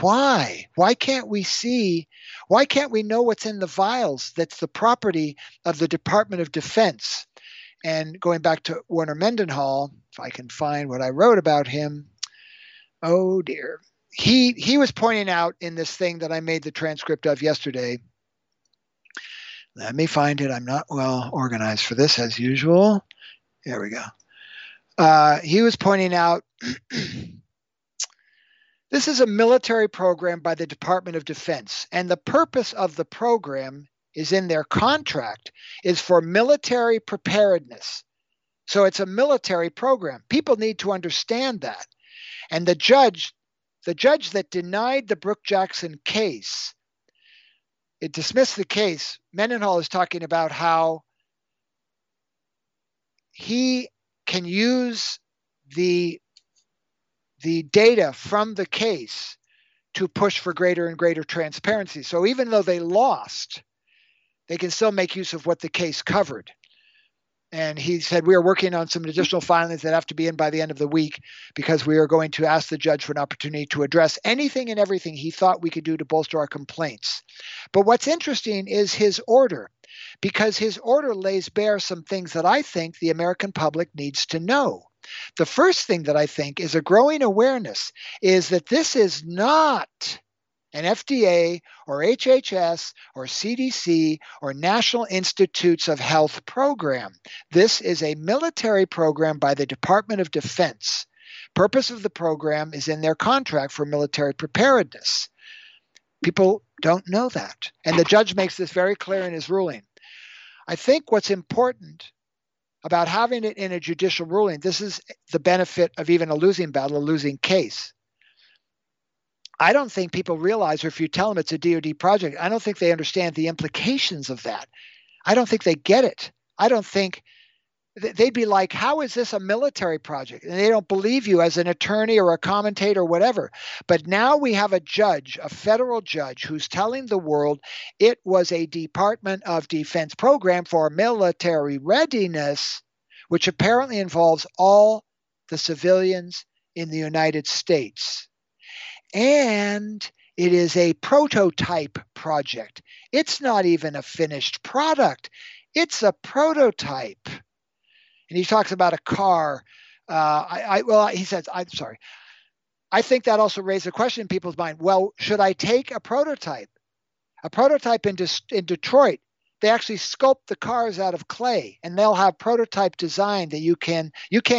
Why? Why can't we see? Why can't we know what's in the vials that's the property of the Department of Defense? And going back to Werner Mendenhall, if I can find what I wrote about him, oh dear. He was pointing out in this thing that I made the transcript of yesterday. Let me find it. I'm not well organized for this, as usual. There we go. He was pointing out, this is a military program by the Department of Defense, and the purpose of the program is in their contract, is for military preparedness. So it's a military program. People need to understand that. And the judge that denied the Brooke Jackson case, it dismissed the case. Mendenhall is talking about how he can use the data from the case to push for greater and greater transparency. So even though they lost, they can still make use of what the case covered. And he said, we are working on some additional filings that have to be in by the end of the week because we are going to ask the judge for an opportunity to address anything and everything he thought we could do to bolster our complaints. But what's interesting is his order, because his order lays bare some things that I think the American public needs to know. The first thing that I think is a growing awareness is that this is not an FDA or HHS or CDC or National Institutes of Health program. This is a military program by the Department of Defense, Purpose of the program is in their contract for military preparedness. People don't know that. And the judge makes this very clear in his ruling. I think what's important about having it in a judicial ruling, this is the benefit of even a losing battle, a losing case. I don't think people realize, or if you tell them it's a DOD project, I don't think they understand the implications of that. I don't think they get it. I don't think they'd be like, how is this a military project? And they don't believe you as an attorney or a commentator or whatever. But now we have a judge, a federal judge, who's telling the world it was a Department of Defense program for military readiness, which apparently involves all the civilians in the United States. And it is a prototype project. It's not even a finished product. It's a prototype. And he talks about a car. I think that also raised a question in people's mind. Well, should I take a prototype? A prototype in Detroit, they actually sculpt the cars out of clay, and they'll have prototype design that you can't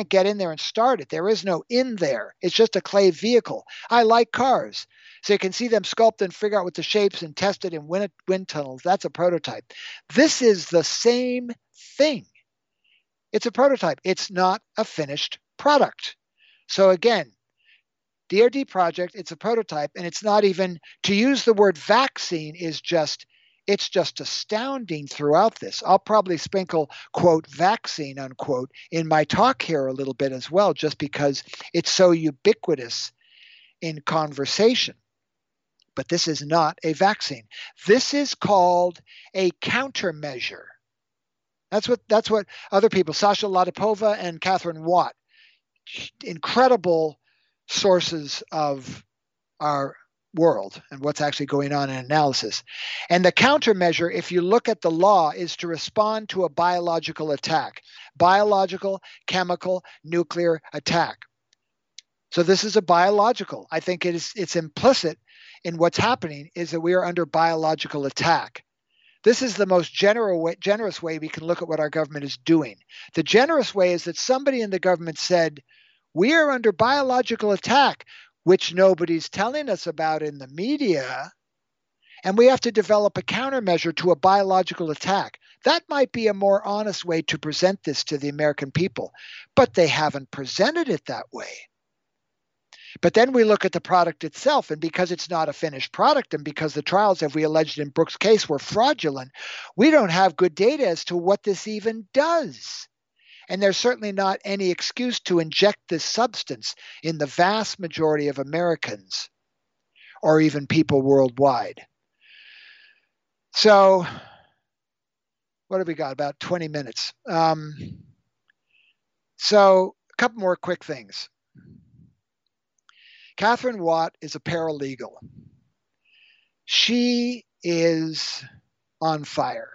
get in there and start it. There is no in there. It's just a clay vehicle. I like cars. So you can see them sculpt and figure out what the shapes and test it in wind tunnels. That's a prototype. This is the same thing. It's a prototype. It's not a finished product. So again, DOD project, it's a prototype, and it's not even, to use the word vaccine is just, it's just astounding throughout this. I'll probably sprinkle, quote, vaccine, unquote, in my talk here a little bit as well, just because it's so ubiquitous in conversation. But this is not a vaccine. This is called a countermeasure. That's what other people, Sasha Latipova and Catherine Watt, incredible sources of our world and what's actually going on in analysis. And the countermeasure, if you look at the law, is to respond to a biological attack, biological, chemical, nuclear attack. So this is a biological. I think it's implicit in what's happening is that we are under biological attack. This is the most generous way we can look at what our government is doing. The generous way is that somebody in the government said, we are under biological attack, which nobody's telling us about in the media, and we have to develop a countermeasure to a biological attack. That might be a more honest way to present this to the American people, but they haven't presented it that way. But then we look at the product itself, and because it's not a finished product, and because the trials, as we alleged in Brooks' case, were fraudulent, we don't have good data as to what this even does. And there's certainly not any excuse to inject this substance in the vast majority of Americans, or even people worldwide. So what have we got? About 20 minutes. So a couple more quick things. Catherine Watt is a paralegal. She is on fire.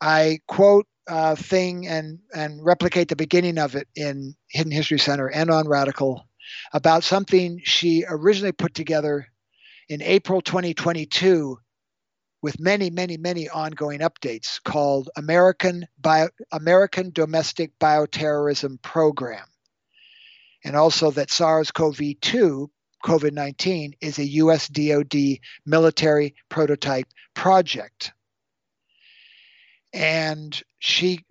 I quote a thing and replicate the beginning of it in Hidden History Center and on Radical about something she originally put together in April 2022 with many, many, many ongoing updates called American Domestic Bioterrorism Program. And also that SARS-CoV-2, COVID-19, is a U.S. DOD military prototype project. And she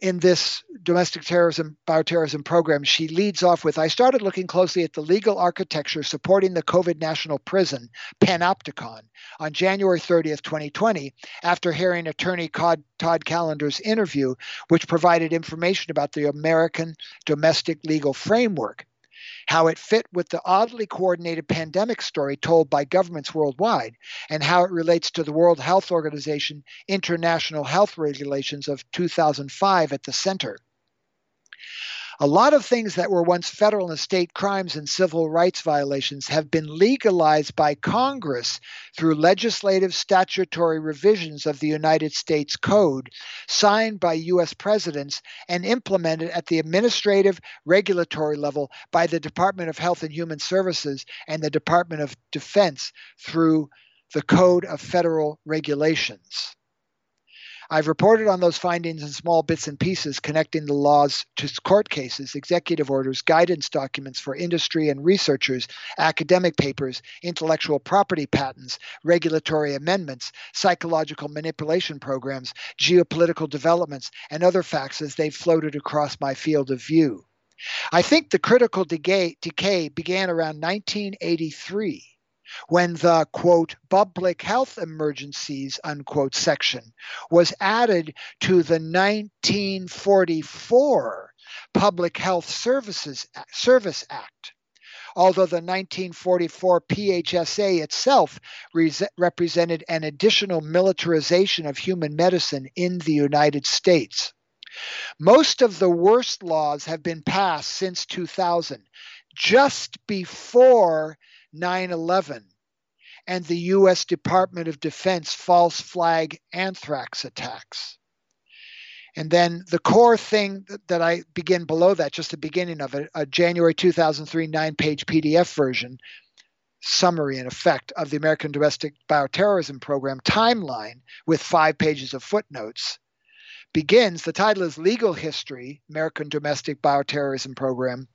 in this domestic terrorism, bioterrorism program, she leads off with, I started looking closely at the legal architecture supporting the COVID national prison, Panopticon, on January 30th, 2020, after hearing attorney Todd Callender's interview, which provided information about the American domestic legal framework, how it fit with the oddly coordinated pandemic story told by governments worldwide, and how it relates to the World Health Organization International Health Regulations of 2005 at the center. A lot of things that were once federal and state crimes and civil rights violations have been legalized by Congress through legislative statutory revisions of the United States Code, signed by U.S. presidents and implemented at the administrative regulatory level by the Department of Health and Human Services and the Department of Defense through the Code of Federal Regulations. I've reported on those findings in small bits and pieces, connecting the laws to court cases, executive orders, guidance documents for industry and researchers, academic papers, intellectual property patents, regulatory amendments, psychological manipulation programs, geopolitical developments, and other facts as they've floated across my field of view. I think the critical decay began around 1983, when the, quote, public health emergencies, unquote, section was added to the 1944 Public Health Service Act, although the 1944 PHSA itself represented an additional militarization of human medicine in the United States. Most of the worst laws have been passed since 2000, just before 9/11 and the U.S. Department of Defense false flag anthrax attacks. And then the core thing that I begin below that, just the beginning of it, a January 2003 9-page PDF version, summary in effect, of the American Domestic Bioterrorism Program timeline with 5 pages of footnotes, begins. The title is Legal History, American Domestic Bioterrorism Program,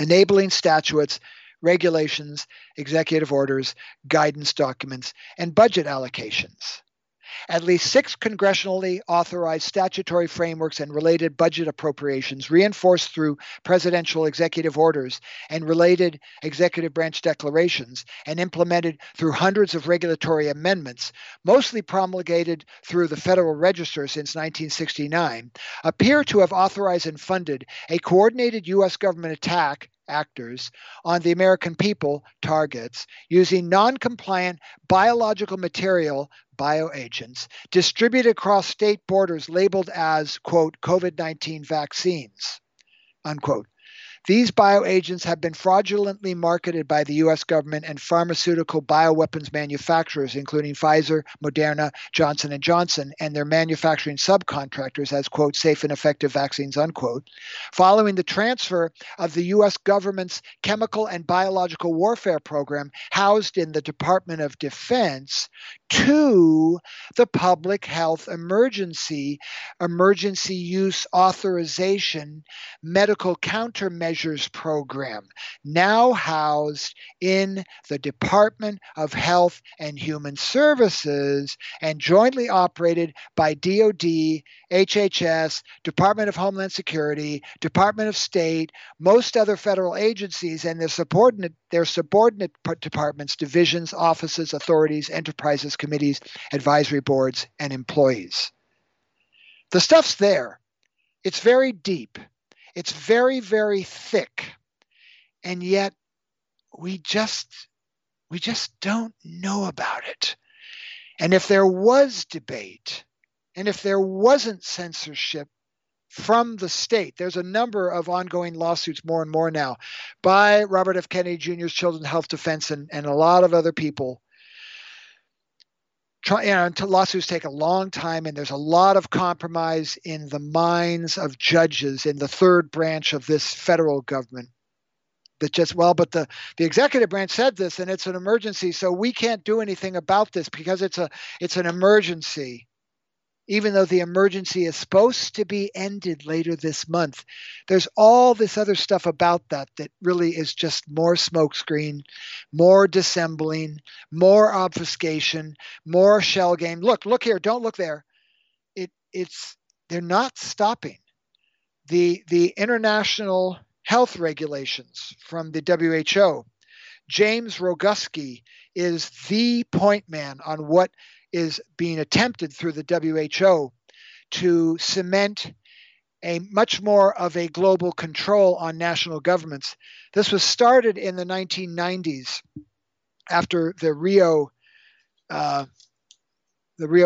Enabling Statutes, Regulations, Executive Orders, Guidance Documents, and Budget Allocations. At least 6 congressionally authorized statutory frameworks and related budget appropriations reinforced through presidential executive orders and related executive branch declarations and implemented through hundreds of regulatory amendments, mostly promulgated through the Federal Register since 1969, appear to have authorized and funded a coordinated U.S. government attack actors on the American people, targets, using non-compliant biological material, bioagents, distributed across state borders labeled as, quote, COVID-19 vaccines, unquote. These bioagents have been fraudulently marketed by the U.S. government and pharmaceutical bioweapons manufacturers, including Pfizer, Moderna, Johnson & Johnson, and their manufacturing subcontractors as, quote, safe and effective vaccines, unquote, following the transfer of the U.S. government's chemical and biological warfare program housed in the Department of Defense to the Public Health Emergency Use Authorization Medical Countermeasures Program, now housed in the Department of Health and Human Services and jointly operated by DOD, HHS, Department of Homeland Security, Department of State, most other federal agencies and their subordinate departments, divisions, offices, authorities, enterprises, committees, advisory boards, and employees. The stuff's there. It's very deep. It's very, very thick. And yet we just don't know about it. And if there was debate, and if there wasn't censorship from the state, there's a number of ongoing lawsuits more and more now by Robert F. Kennedy Jr.'s Children's Health Defense and a lot of other people. Lawsuits take a long time, and there's a lot of compromise in the minds of judges in the third branch of this federal government. That just, well, but the executive branch said this, and it's an emergency, so we can't do anything about this because it's an emergency. Even though the emergency is supposed to be ended later this month, there's all this other stuff about that really is just more smokescreen, more dissembling, more obfuscation, more shell game. Look here, don't look there. They're not stopping. The international health regulations from the WHO, James Roguski is the point man on what is being attempted through the WHO to cement a much more of a global control on national governments. This was started in the 1990s after the Rio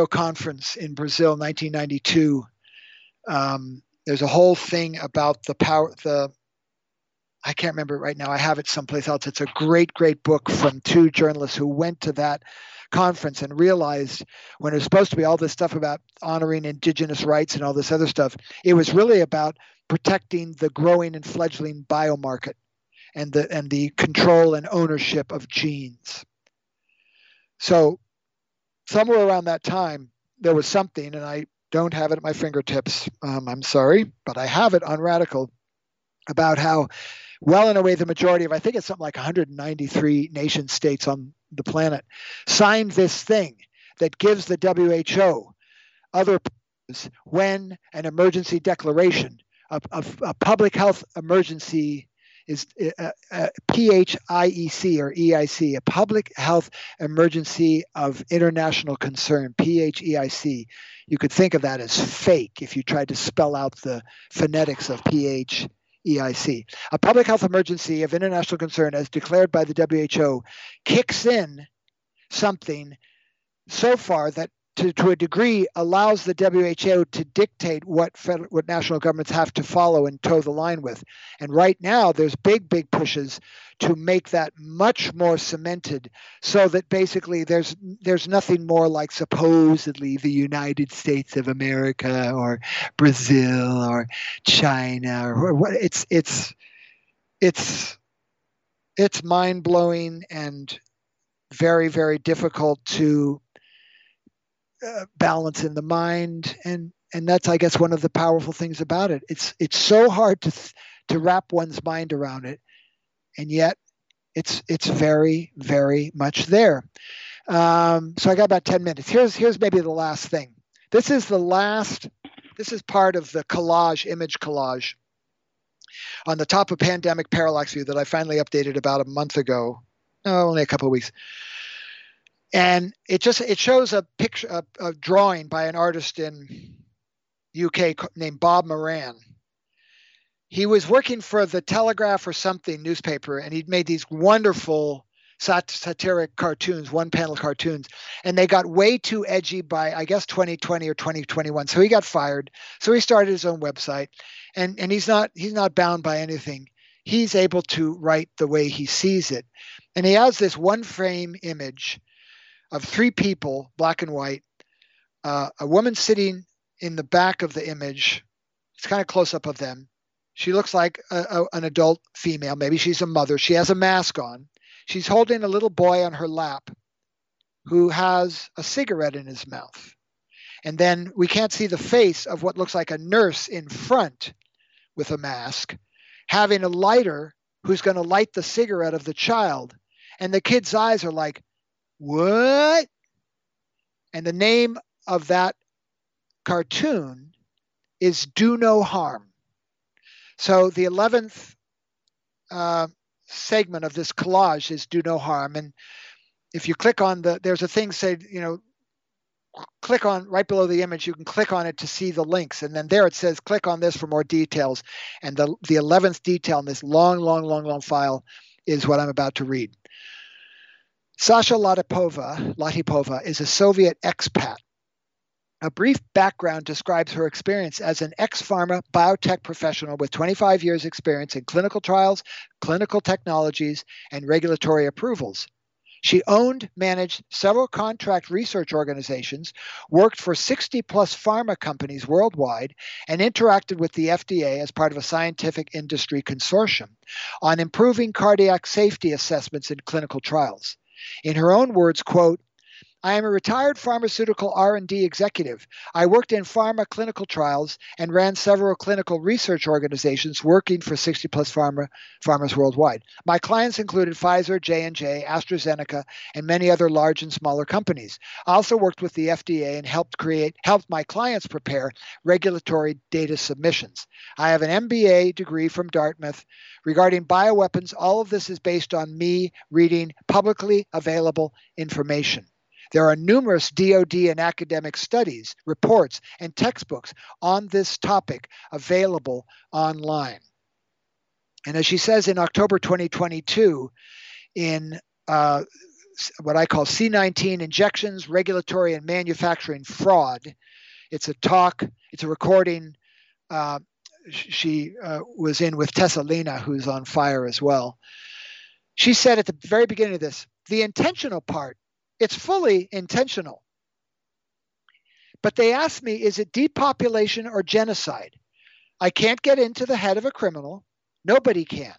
conference in Brazil, 1992. There's a whole thing about the power. I can't remember it right now. I have it someplace else. It's a great, great book from 2 journalists who went to that conference and realized when it was supposed to be all this stuff about honoring indigenous rights and all this other stuff, it was really about protecting the growing and fledgling biomarket and the control and ownership of genes. So somewhere around that time, there was something, and I don't have it at my fingertips, I'm sorry, but I have it on Ratical, about how, well, in a way, the majority of, I think it's something like 193 nation states on the planet, signed this thing that gives the WHO other powers when an emergency declaration, a public health emergency is PHIEC or EIC, a public health emergency of international concern, PHEIC. You could think of that as fake if you tried to spell out the phonetics of PHEIC. A public health emergency of international concern as declared by the WHO kicks in something so far that to a degree allows the WHO to dictate what national governments have to follow and toe the line with. And right now there's big pushes to make that much more cemented, so that basically there's nothing more like supposedly the United States of America or Brazil or China or what. It's mind-blowing and very, very difficult to balance in the mind, and that's, I guess, one of the powerful things about it. It's so hard to wrap one's mind around it, and yet it's very, very much there. So I got about 10 minutes. Here's maybe the last thing. This is part of the image collage on the top of Pandemic Parallax View that I finally updated about a month ago. No, only a couple of weeks. And it shows a picture, a drawing by an artist in UK named Bob Moran. He was working for the Telegraph or something newspaper, and he'd made these wonderful satiric cartoons, one-panel cartoons, and they got way too edgy by, I guess, 2020 or 2021. So he got fired. So he started his own website, and he's not bound by anything. He's able to write the way he sees it, and he has this one-frame image of three people, black and white, a woman sitting in the back of the image. It's kind of close up of them. She looks like an adult female. Maybe she's a mother. She has a mask on. She's holding a little boy on her lap who has a cigarette in his mouth. And then we can't see the face of what looks like a nurse in front with a mask, having a lighter who's going to light the cigarette of the child. And the kid's eyes are like, what? And the name of that cartoon is Do No Harm. So the 11th segment of this collage is Do No Harm. And if you click on there's a thing said, click on right below the image, you can click on it to see the links. And then there it says, click on this for more details. And the 11th detail in this long file is what I'm about to read. Sasha Latipova is a Soviet expat. A brief background describes her experience as an ex-pharma biotech professional with 25 years' experience in clinical trials, clinical technologies, and regulatory approvals. She owned, managed several contract research organizations, worked for 60-plus pharma companies worldwide, and interacted with the FDA as part of a scientific industry consortium on improving cardiac safety assessments in clinical trials. In her own words, quote, I am a retired pharmaceutical R&D executive. I worked in pharma clinical trials and ran several clinical research organizations working for 60-plus pharmas worldwide. My clients included Pfizer, J&J, AstraZeneca, and many other large and smaller companies. I also worked with the FDA and helped my clients prepare regulatory data submissions. I have an MBA degree from Dartmouth. Regarding bioweapons, all of this is based on me reading publicly available information. There are numerous DOD and academic studies, reports, and textbooks on this topic available online. And as she says, in October 2022, in what I call C19 Injections, Regulatory and Manufacturing Fraud, it's a talk, it's a recording she was in with Tessalina, who's on fire as well. She said at the very beginning of this, the intentional part, it's fully intentional. But they asked me, is it depopulation or genocide? I can't get into the head of a criminal. Nobody can.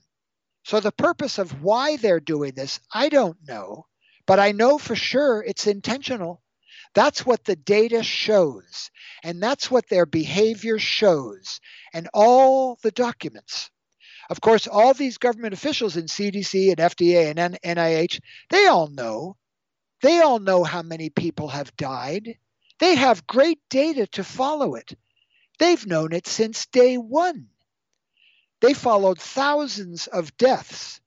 So the purpose of why they're doing this, I don't know. But I know for sure it's intentional. That's what the data shows, and that's what their behavior shows, and all the documents. Of course, all these government officials in CDC and FDA and NIH, they all know. They all know how many people have died. They have great data to follow it. They've known it since day one. They followed thousands of deaths,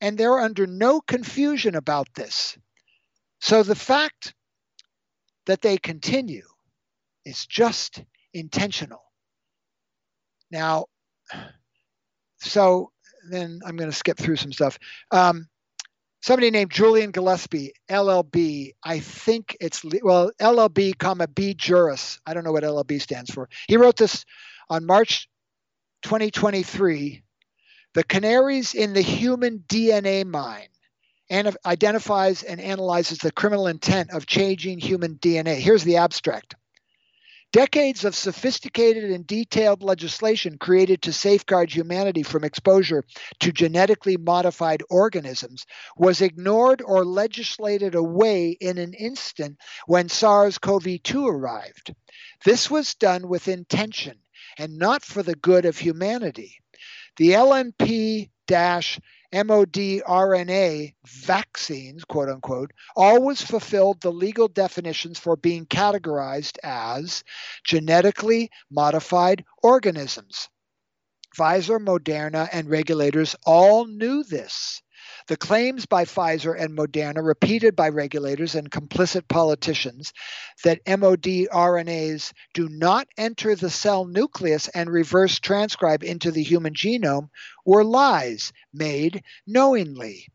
and they're under no confusion about this. So the fact that they continue is just intentional. Now, so then I'm going to skip through some stuff. Somebody named Julian Gillespie, LLB, I think it's, well, LLB, comma, B Juris. I don't know what LLB stands for. He wrote this on March 2023, The Canaries in the Human DNA Mine, and identifies and analyzes the criminal intent of changing human DNA. Here's the abstract. Decades of sophisticated and detailed legislation created to safeguard humanity from exposure to genetically modified organisms was ignored or legislated away in an instant when SARS-CoV-2 arrived. This was done with intention and not for the good of humanity. The LNP-modRNA vaccines, quote unquote, always fulfilled the legal definitions for being categorized as genetically modified organisms. Pfizer, Moderna, and regulators all knew this. The claims by Pfizer and Moderna, repeated by regulators and complicit politicians, that modRNAs do not enter the cell nucleus and reverse transcribe into the human genome, were lies made knowingly.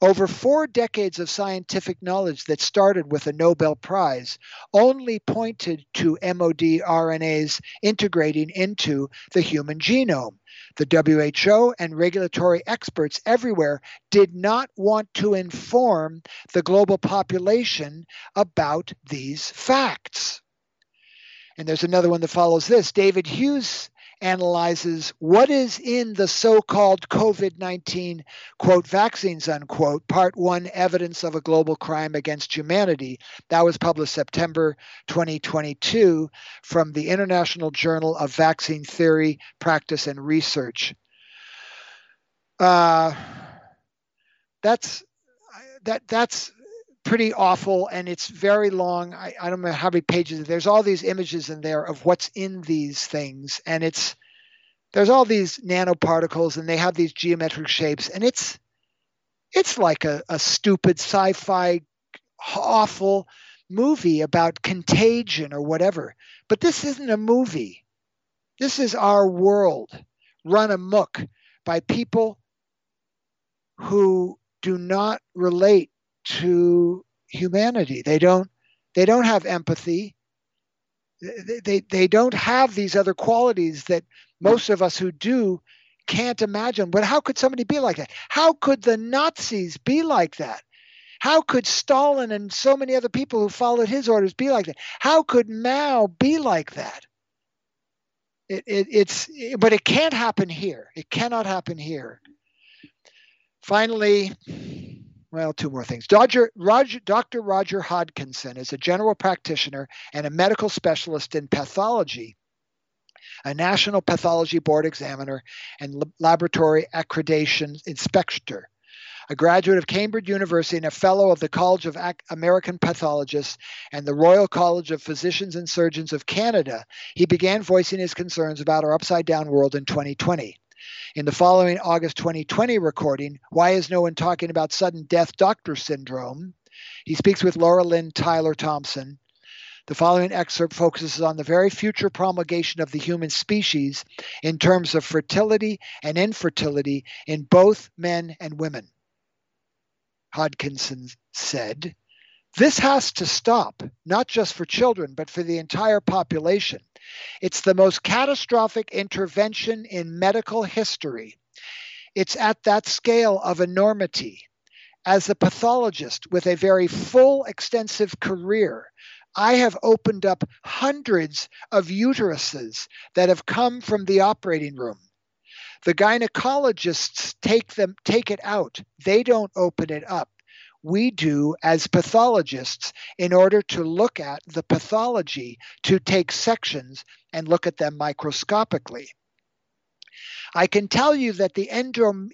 Over 4 decades of scientific knowledge that started with a Nobel Prize only pointed to modRNAs integrating into the human genome. The WHO and regulatory experts everywhere did not want to inform the global population about these facts. And there's another one that follows this. David Hughes analyzes what is in the so-called COVID-19, quote, vaccines, unquote, part one, evidence of a global crime against humanity. That was published September 2022 from the International Journal of Vaccine Theory, Practice, and Research. That's pretty awful, and it's very long. I don't know how many pages. There's all these images in there of what's in these things, and there's all these nanoparticles, and they have these geometric shapes, and it's like a stupid sci-fi awful movie about contagion or whatever. But this isn't a movie. This is our world run amok by people who do not relate to humanity. They don't have empathy. They don't have these other qualities that most of us who do can't imagine. But how could somebody be like that? How could the Nazis be like that? How could Stalin and so many other people who followed his orders be like that? How could Mao be like that? But it can't happen here. It cannot happen here. Finally, well, two more things. Dr. Roger Hodgkinson is a general practitioner and a medical specialist in pathology, a National Pathology Board examiner and laboratory accreditation inspector, a graduate of Cambridge University and a fellow of the College of American Pathologists and the Royal College of Physicians and Surgeons of Canada. He began voicing his concerns about our upside-down world in 2020. In the following August 2020 recording, Why Is No One Talking About Sudden Death Doctor Syndrome? He speaks with Laura Lynn Tyler Thompson. The following excerpt focuses on the very future promulgation of the human species in terms of fertility and infertility in both men and women. Hodgkinson said, "This has to stop, not just for children, but for the entire population. It's the most catastrophic intervention in medical history. It's at that scale of enormity. As a pathologist with a very full, extensive career, I have opened up hundreds of uteruses that have come from the operating room. The gynecologists take it out. They don't open it up. we do as pathologists in order to look at the pathology, to take sections and look at them microscopically. I can tell you that the endometrium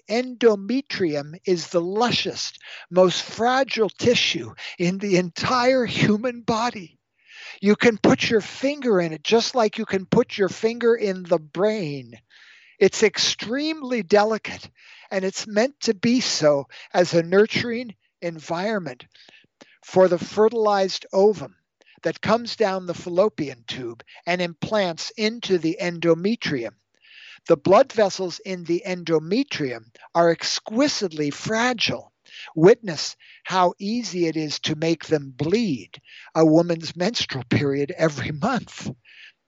is the lushest, most fragile tissue in the entire human body. You can put your finger in it just like you can put your finger in the brain. It's extremely delicate, and it's meant to be so as a nurturing environment for the fertilized ovum that comes down the fallopian tube and implants into the endometrium. The blood vessels in the endometrium are exquisitely fragile. Witness how easy it is to make them bleed, a woman's menstrual period every month.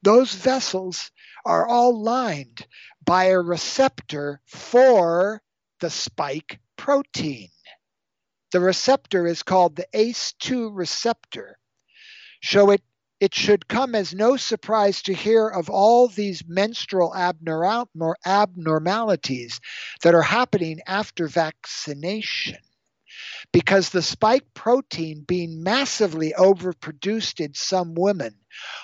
Those vessels are all lined by a receptor for the spike protein. The receptor is called the ACE2 receptor. So it should come as no surprise to hear of all these menstrual abnormalities that are happening after vaccination, because the spike protein, being massively overproduced in some women,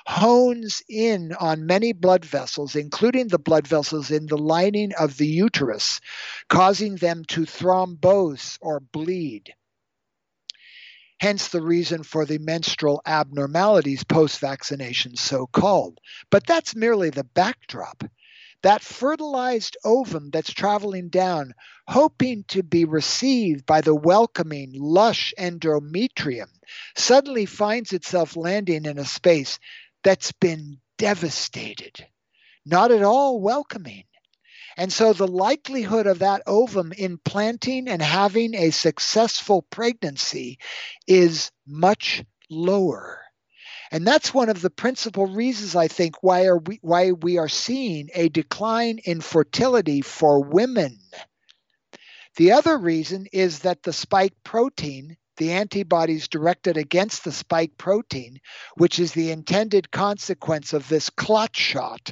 hones in on many blood vessels, including the blood vessels in the lining of the uterus, causing them to thrombose or bleed. Hence the reason for the menstrual abnormalities post-vaccination, so-called. But that's merely the backdrop. That fertilized ovum that's traveling down, hoping to be received by the welcoming, lush endometrium, suddenly finds itself landing in a space that's been devastated, not at all welcoming. And so the likelihood of that ovum implanting and having a successful pregnancy is much lower. And that's one of the principal reasons, I think, why we are seeing a decline in fertility for women. The other reason is that the spike protein, the antibodies directed against the spike protein, which is the intended consequence of this clot shot,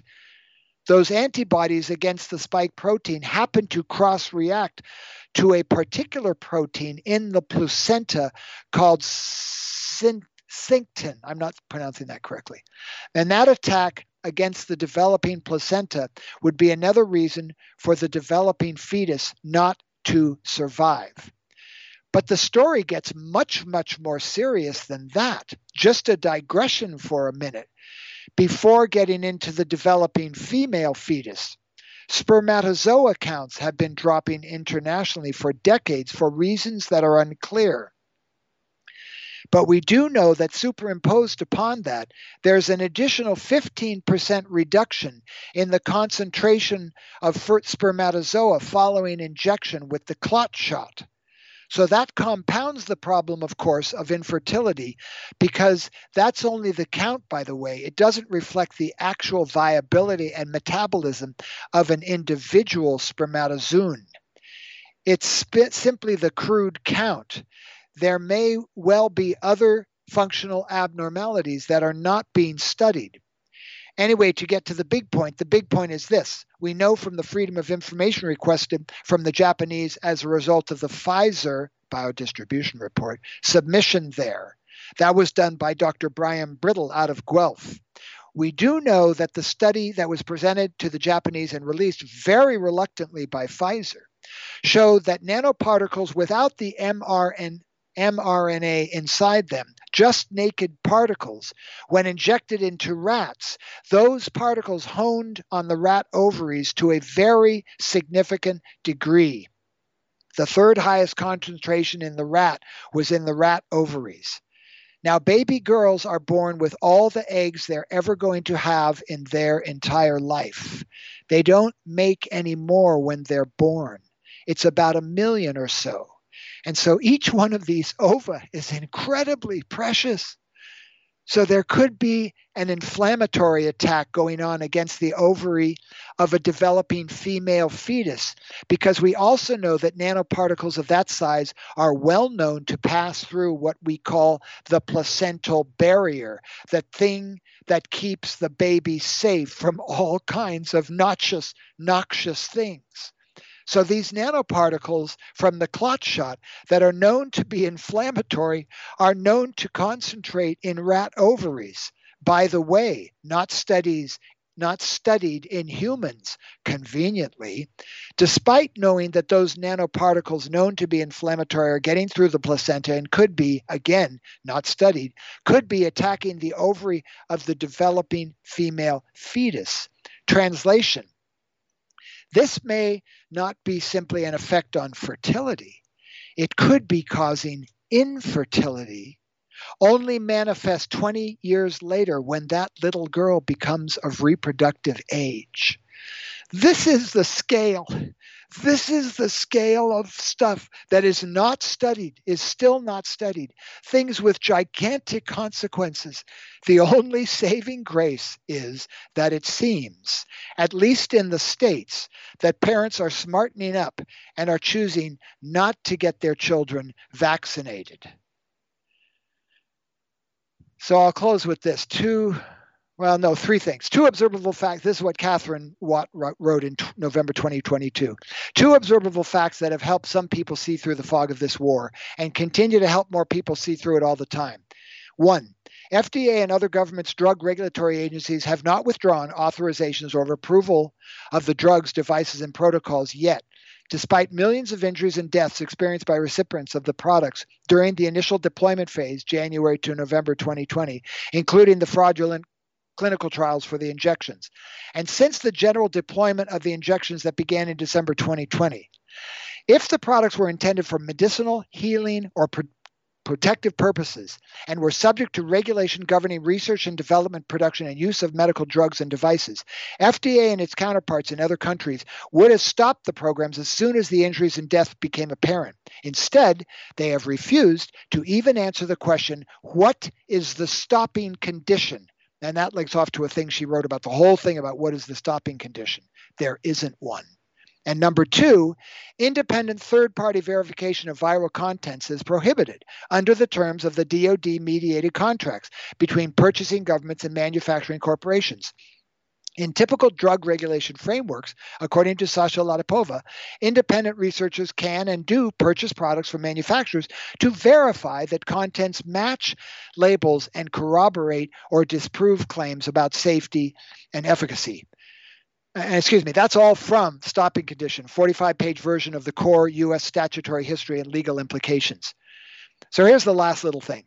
those antibodies against the spike protein happen to cross-react to a particular protein in the placenta called Syncytin, I'm not pronouncing that correctly. And that attack against the developing placenta would be another reason for the developing fetus not to survive. But the story gets much, much more serious than that. Just a digression for a minute. Before getting into the developing female fetus, spermatozoa counts have been dropping internationally for decades for reasons that are unclear. But we do know that superimposed upon that, there's an additional 15% reduction in the concentration of spermatozoa following injection with the clot shot. So that compounds the problem, of course, of infertility, because that's only the count, by the way. It doesn't reflect the actual viability and metabolism of an individual spermatozoon. It's simply the crude count. There may well be other functional abnormalities that are not being studied. Anyway, to get to the big point is this. We know from the Freedom of Information requested from the Japanese as a result of the Pfizer biodistribution report submission there. That was done by Dr. Brian Brittle out of Guelph. We do know that the study that was presented to the Japanese and released very reluctantly by Pfizer showed that nanoparticles without the mRNA inside them, just naked particles, when injected into rats, those particles honed on the rat ovaries to a very significant degree. The third highest concentration in the rat was in the rat ovaries. Now, baby girls are born with all the eggs they're ever going to have in their entire life. They don't make any more when they're born. It's about 1 million or so. And so each one of these ova is incredibly precious. So there could be an inflammatory attack going on against the ovary of a developing female fetus, because we also know that nanoparticles of that size are well known to pass through what we call the placental barrier, the thing that keeps the baby safe from all kinds of noxious things. So these nanoparticles from the clot shot that are known to be inflammatory are known to concentrate in rat ovaries. By the way, not studied in humans, conveniently, despite knowing that those nanoparticles known to be inflammatory are getting through the placenta and could be, again, not studied, could be attacking the ovary of the developing female fetus. Translation: this may not be simply an effect on fertility. It could be causing infertility, only manifest 20 years later when that little girl becomes of reproductive age. This is the scale. This is the scale of stuff that is not studied, is still not studied. Things with gigantic consequences. The only saving grace is that it seems, at least in the States, that parents are smartening up and are choosing not to get their children vaccinated. So I'll close with this. Three things. Two observable facts. This is what Catherine Watt wrote in November 2022. Two observable facts that have helped some people see through the fog of this war and continue to help more people see through it all the time. One, FDA and other governments' drug regulatory agencies have not withdrawn authorizations or approval of the drugs, devices, and protocols yet, despite millions of injuries and deaths experienced by recipients of the products during the initial deployment phase, January to November 2020, including the fraudulent clinical trials for the injections, and since the general deployment of the injections that began in December 2020. If the products were intended for medicinal, healing, or protective purposes and were subject to regulation governing research and development, production, and use of medical drugs and devices, FDA and its counterparts in other countries would have stopped the programs as soon as the injuries and death became apparent. Instead, they have refused to even answer the question, what is the stopping condition? And that links off to a thing she wrote about, the whole thing about what is the stopping condition. There isn't one. And number two, independent third-party verification of viral contents is prohibited under the terms of the DOD-mediated contracts between purchasing governments and manufacturing corporations. In typical drug regulation frameworks, according to Sasha Latipova, independent researchers can and do purchase products from manufacturers to verify that contents match labels and corroborate or disprove claims about safety and efficacy. That's all from Stopping Condition, 45-page version of the core U.S. statutory history and legal implications. So here's the last little thing.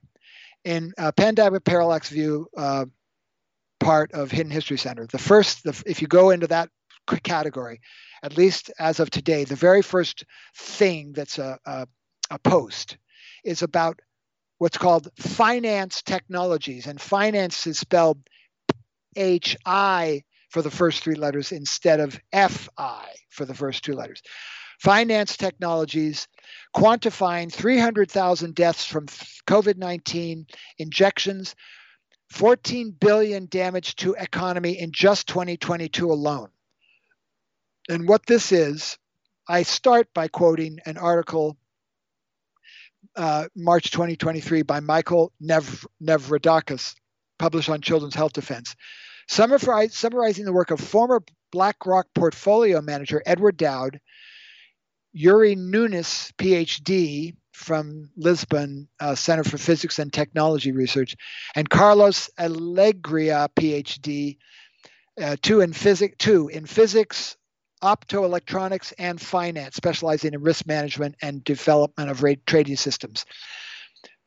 In Pandemic Parallax View, part of Hidden History Center, if you go into that category, at least as of today, the very first thing that's a post is about what's called finance technologies, and finance is spelled H-I for the first three letters instead of F-I for the first two letters. Finance technologies quantifying 300,000 deaths from COVID-19 injections, 14 billion damage to economy in just 2022 alone. And what this is, I start by quoting an article, March 2023, by Michael Nevrodakis, published on Children's Health Defense, summarizing the work of former BlackRock portfolio manager Edward Dowd, Yuri Nunes, PhD, from Lisbon, Center for Physics and Technology Research, and Carlos Alegria, PhD, two in physics, optoelectronics, and finance, specializing in risk management and development of trading systems.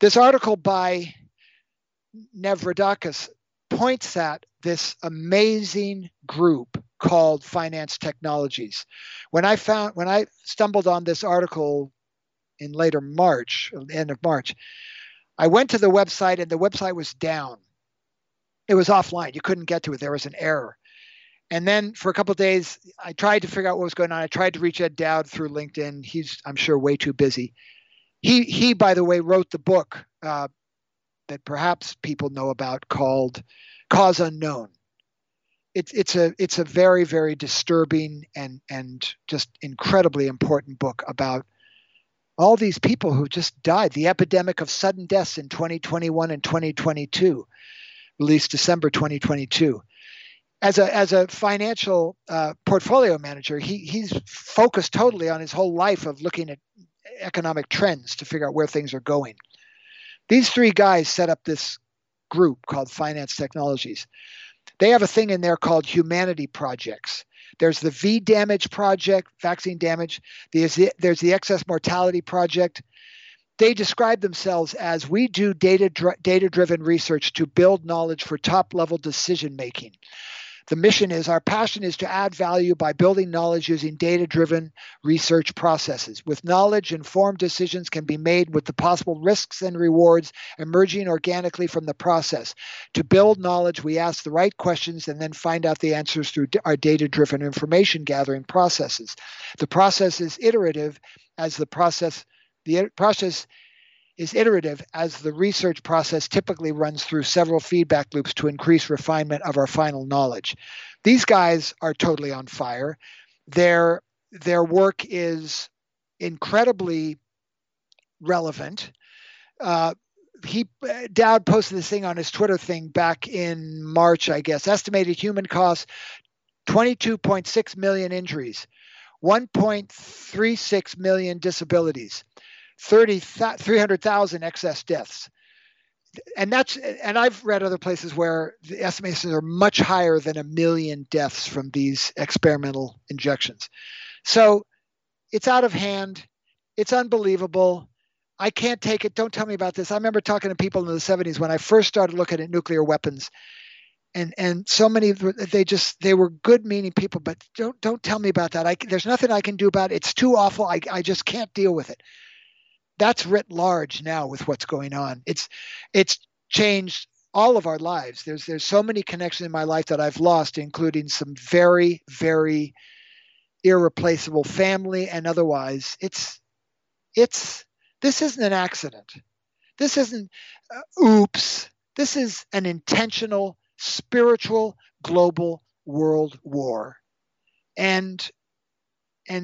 This article by Nevrodakis points at this amazing group called Finance Technologies. When I stumbled on this article in later March, end of March, I went to the website and the website was down. It was offline. You couldn't get to it. There was an error. And then for a couple of days, I tried to figure out what was going on. I tried to reach Ed Dowd through LinkedIn. He's, I'm sure, way too busy. He by the way, wrote the book that perhaps people know about called Cause Unknown. It's a very, very disturbing and just incredibly important book about all these people who just died, the epidemic of sudden deaths in 2021 and 2022, released December 2022. as a financial portfolio manager, he's focused totally on his whole life of looking at economic trends to figure out where things are going. These three guys set up this group called Finance Technologies. They have a thing in there called Humanity Projects. There's the V Damage Project, vaccine damage. There's the Excess Mortality Project. They describe themselves as, we do data-driven research to build knowledge for top-level decision-making. The mission is, our passion is to add value by building knowledge using data-driven research processes. With knowledge, informed decisions can be made with the possible risks and rewards emerging organically from the process. To build knowledge, we ask the right questions and then find out the answers through our data-driven information gathering processes. The process is iterative as the research process typically runs through several feedback loops to increase refinement of our final knowledge. These guys are totally on fire. Their work is incredibly relevant. Dowd posted this thing on his Twitter thing back in March, I guess. Estimated human costs, 22.6 million injuries, 1.36 million disabilities, 300,000 excess deaths. And I've read other places where the estimations are much higher than 1 million deaths from these experimental injections. So it's out of hand. It's unbelievable. I can't take it. Don't tell me about this. I remember talking to people in the 70s when I first started looking at nuclear weapons, and so many, they were good-meaning people, but don't tell me about that. There's nothing I can do about it. It's too awful. I just can't deal with it. That's writ large now with what's going on. It's changed all of our lives. There's so many connections in my life that I've lost, including some very, very irreplaceable family and otherwise. This isn't an accident. This isn't oops. This is an intentional, spiritual, global world war. And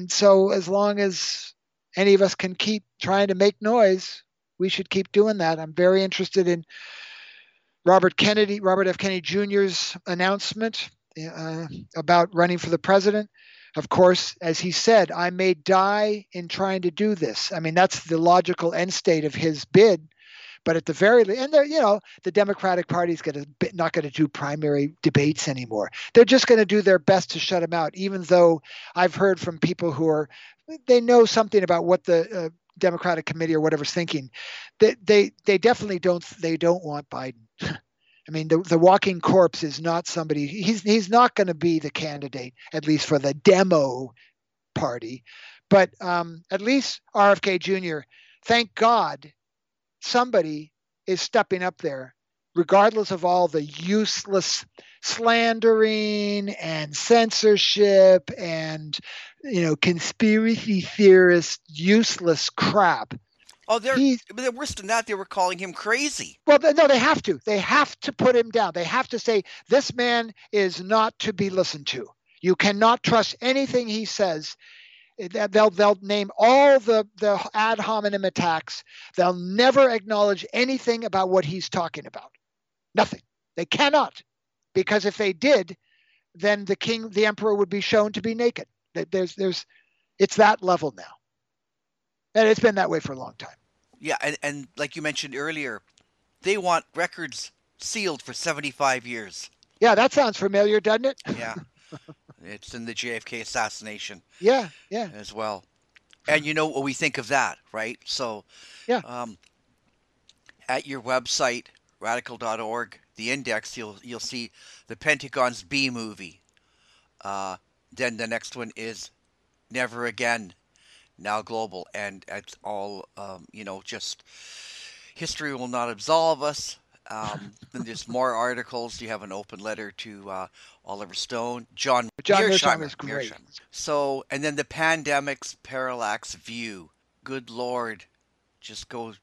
so as long as any of us can keep trying to make noise, we should keep doing that. I'm very interested in Robert F. Kennedy Jr.'s announcement about running for the president. Of course, as he said, I may die in trying to do this. I mean, that's the logical end state of his bid. But at the very least, the Democratic Party is not going to do primary debates anymore. They're just going to do their best to shut him out, even though I've heard from people they know something about what the Democratic committee or whatever's thinking. They definitely don't want Biden. I mean, the walking corpse is not somebody. He's not going to be the candidate, at least for the demo party. But at least RFK Jr., thank God, somebody is stepping up there, regardless of all the useless slandering and censorship and, conspiracy theorist, useless crap. Oh, they're worse than that. They were calling him crazy. Well, no, they have to. They have to put him down. They have to say, this man is not to be listened to. You cannot trust anything he says. They'll name all the ad hominem attacks. They'll never acknowledge anything about what he's talking about. Nothing. They cannot, because if they did, then the emperor would be shown to be naked. It's that level now, and it's been that way for a long time. Yeah, and like you mentioned earlier, they want records sealed for 75 years. Yeah, that sounds familiar, doesn't it? Yeah. It's in the JFK assassination. Yeah. As well. And you know what we think of that, right? So, yeah. At your website, ratical.org, the index, you'll see the Pentagon's B-movie. Then the next one is Never Again, now global. And it's all, just History Will Not Absolve Us. Then there's more articles. You have an open letter to Oliver Stone, John Mearsheimer is great. So, and then the pandemic's parallax view. Good Lord, just go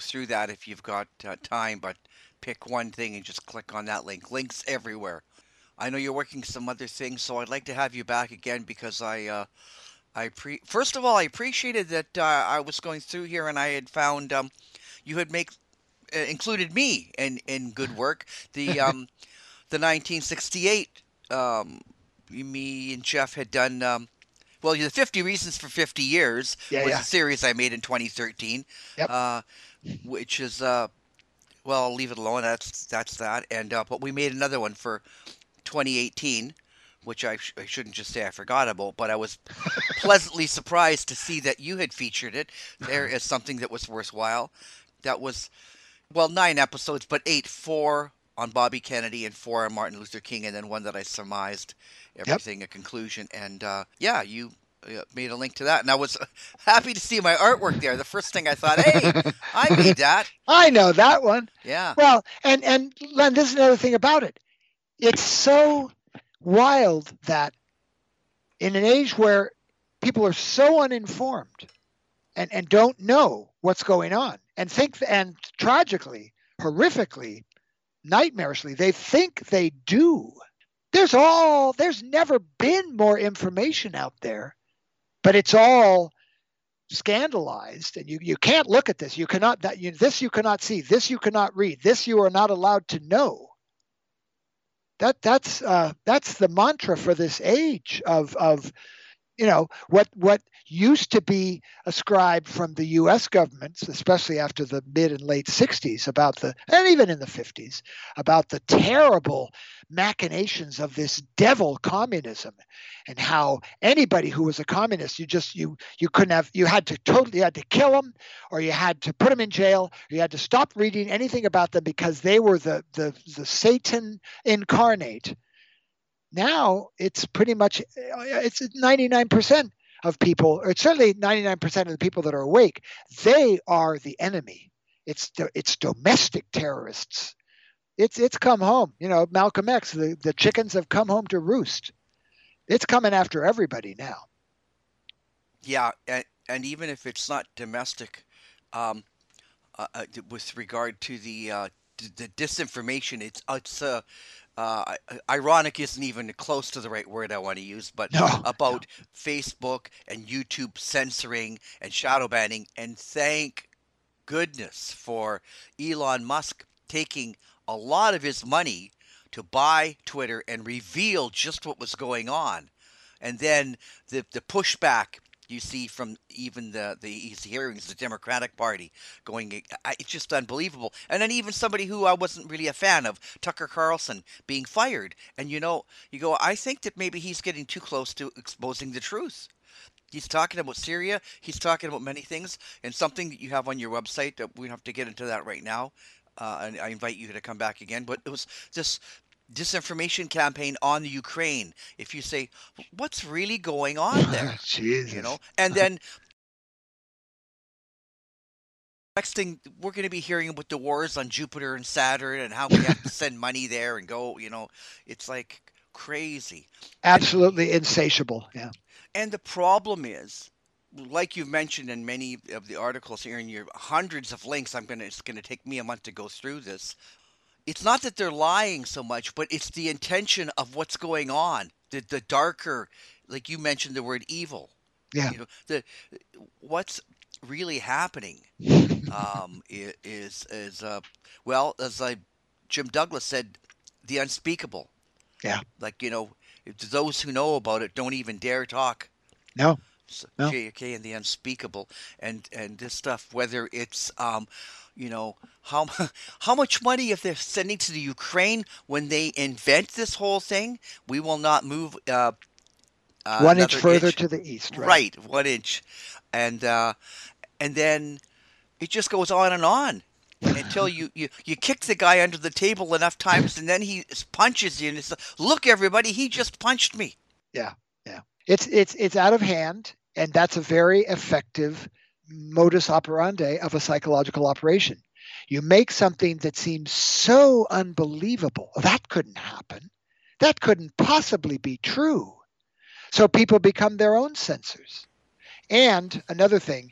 through that if you've got time. But pick one thing and just click on that link. Links everywhere. I know you're working some other things, so I'd like to have you back again because first of all, I appreciated that I was going through here and I had found you had included me in good work. The the 1968, me and Jeff had done, well, the 50 Reasons for 50 Years was a series I made in 2013, which is, well, I'll leave it alone. That's that. And, but we made another one for 2018, which I shouldn't just say I forgot about, but I was pleasantly surprised to see that you had featured it. There is something that was worthwhile. That was, well, 9 episodes, but 8, 4 on Bobby Kennedy and 4 on Martin Luther King, and then one that I surmised everything a conclusion. And yeah, you made a link to that, and I was happy to see my artwork there. The first thing I thought, hey, I made that. I know that one. Yeah. Well, and Len, this is another thing about it. It's so wild that in an age where people are so uninformed and don't know what's going on and think, and tragically, horrifically, nightmarishly, they think they do. There's never been more information out there, but it's all scandalized, and you can't look at this. You cannot, this you cannot see, this you cannot read, this you are not allowed to know. That's the mantra for this age of what used to be ascribed from the U.S. governments, especially after the mid and late 60s, and even in the 50s, about the terrible machinations of this devil communism, and how anybody who was a communist, you had to kill them, or you had to put them in jail, or you had to stop reading anything about them because they were the Satan incarnate. Now it's pretty much 99% of people, or certainly 99% of the people that are awake, they are the enemy. It's domestic terrorists. It's come home. Malcolm X, the chickens have come home to roost. It's coming after everybody now. Yeah, and even if it's not domestic, with regard to the disinformation, it's ironic isn't even close to the right word I want to use, but about Facebook and YouTube censoring and shadow banning, and thank goodness for Elon Musk taking a lot of his money to buy Twitter and reveal just what was going on. And then the pushback you see from even the hearings, the Democratic Party going, it's just unbelievable. And then even somebody who I wasn't really a fan of, Tucker Carlson, being fired. And, you go, I think that maybe he's getting too close to exposing the truth. He's talking about Syria. He's talking about many things. And something that you have on your website, that we don't have to get into that right now. And I invite you to come back again. But it was this disinformation campaign on the Ukraine. If you say, what's really going on there? Jesus. And then next thing, we're going to be hearing about the wars on Jupiter and Saturn and how we have to send money there and go, it's like crazy. Absolutely insatiable. Yeah. And the problem is, like you've mentioned in many of the articles here in your hundreds of links, it's going to take me a month to go through this. It's not that they're lying so much, but it's the intention of what's going on. The darker, like you mentioned the word evil. Yeah. What's really happening is as Jim Douglas said, the unspeakable. Yeah. Like, those who know about it don't even dare talk. No. No. JFK and the Unspeakable, and this stuff, whether it's how much money if they're sending to the Ukraine when they invent this whole thing, we will not move 1 inch further to the east, right? 1 inch, and then it just goes on and on until you kick the guy under the table enough times, and then he punches you, and it's like, look, everybody, he just punched me. Yeah, yeah. It's out of hand, and that's a very effective modus operandi of a psychological operation. You make something that seems so unbelievable. That couldn't happen. That couldn't possibly be true. So people become their own censors. And another thing,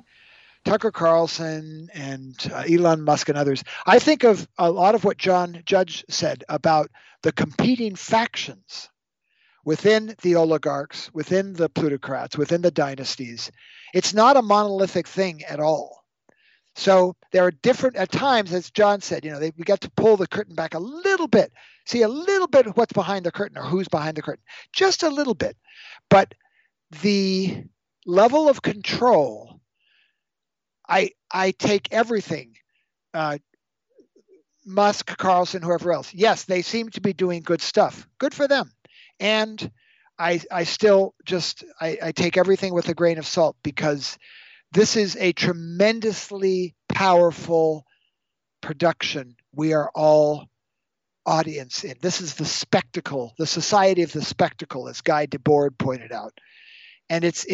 Tucker Carlson and Elon Musk and others, I think of a lot of what John Judge said about the competing factions within the oligarchs, within the plutocrats, within the dynasties. It's not a monolithic thing at all. So there are different, at times, as John said, you know, we got to pull the curtain back a little bit, see a little bit of what's behind the curtain or who's behind the curtain, just a little bit. But the level of control, I take everything, Musk, Carlson, whoever else. Yes, they seem to be doing good stuff. Good for them. And I still just, I take everything with a grain of salt, because this is a tremendously powerful production we are all audience in. This is the spectacle, the society of the spectacle, as Guy Debord pointed out. And it's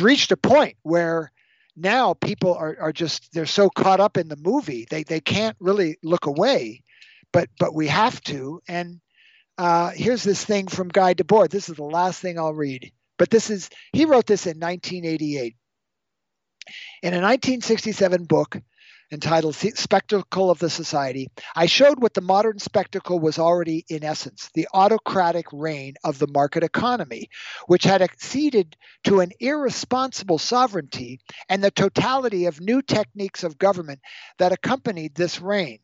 reached a point where now people are just, they're so caught up in the movie, they can't really look away, but we have to. And here's this thing from Guy Debord. This is the last thing I'll read. But this is, he wrote this in 1988. In a 1967 book entitled Spectacle of the Society, I showed what the modern spectacle was already in essence, the autocratic reign of the market economy, which had acceded to an irresponsible sovereignty and the totality of new techniques of government that accompanied this reign.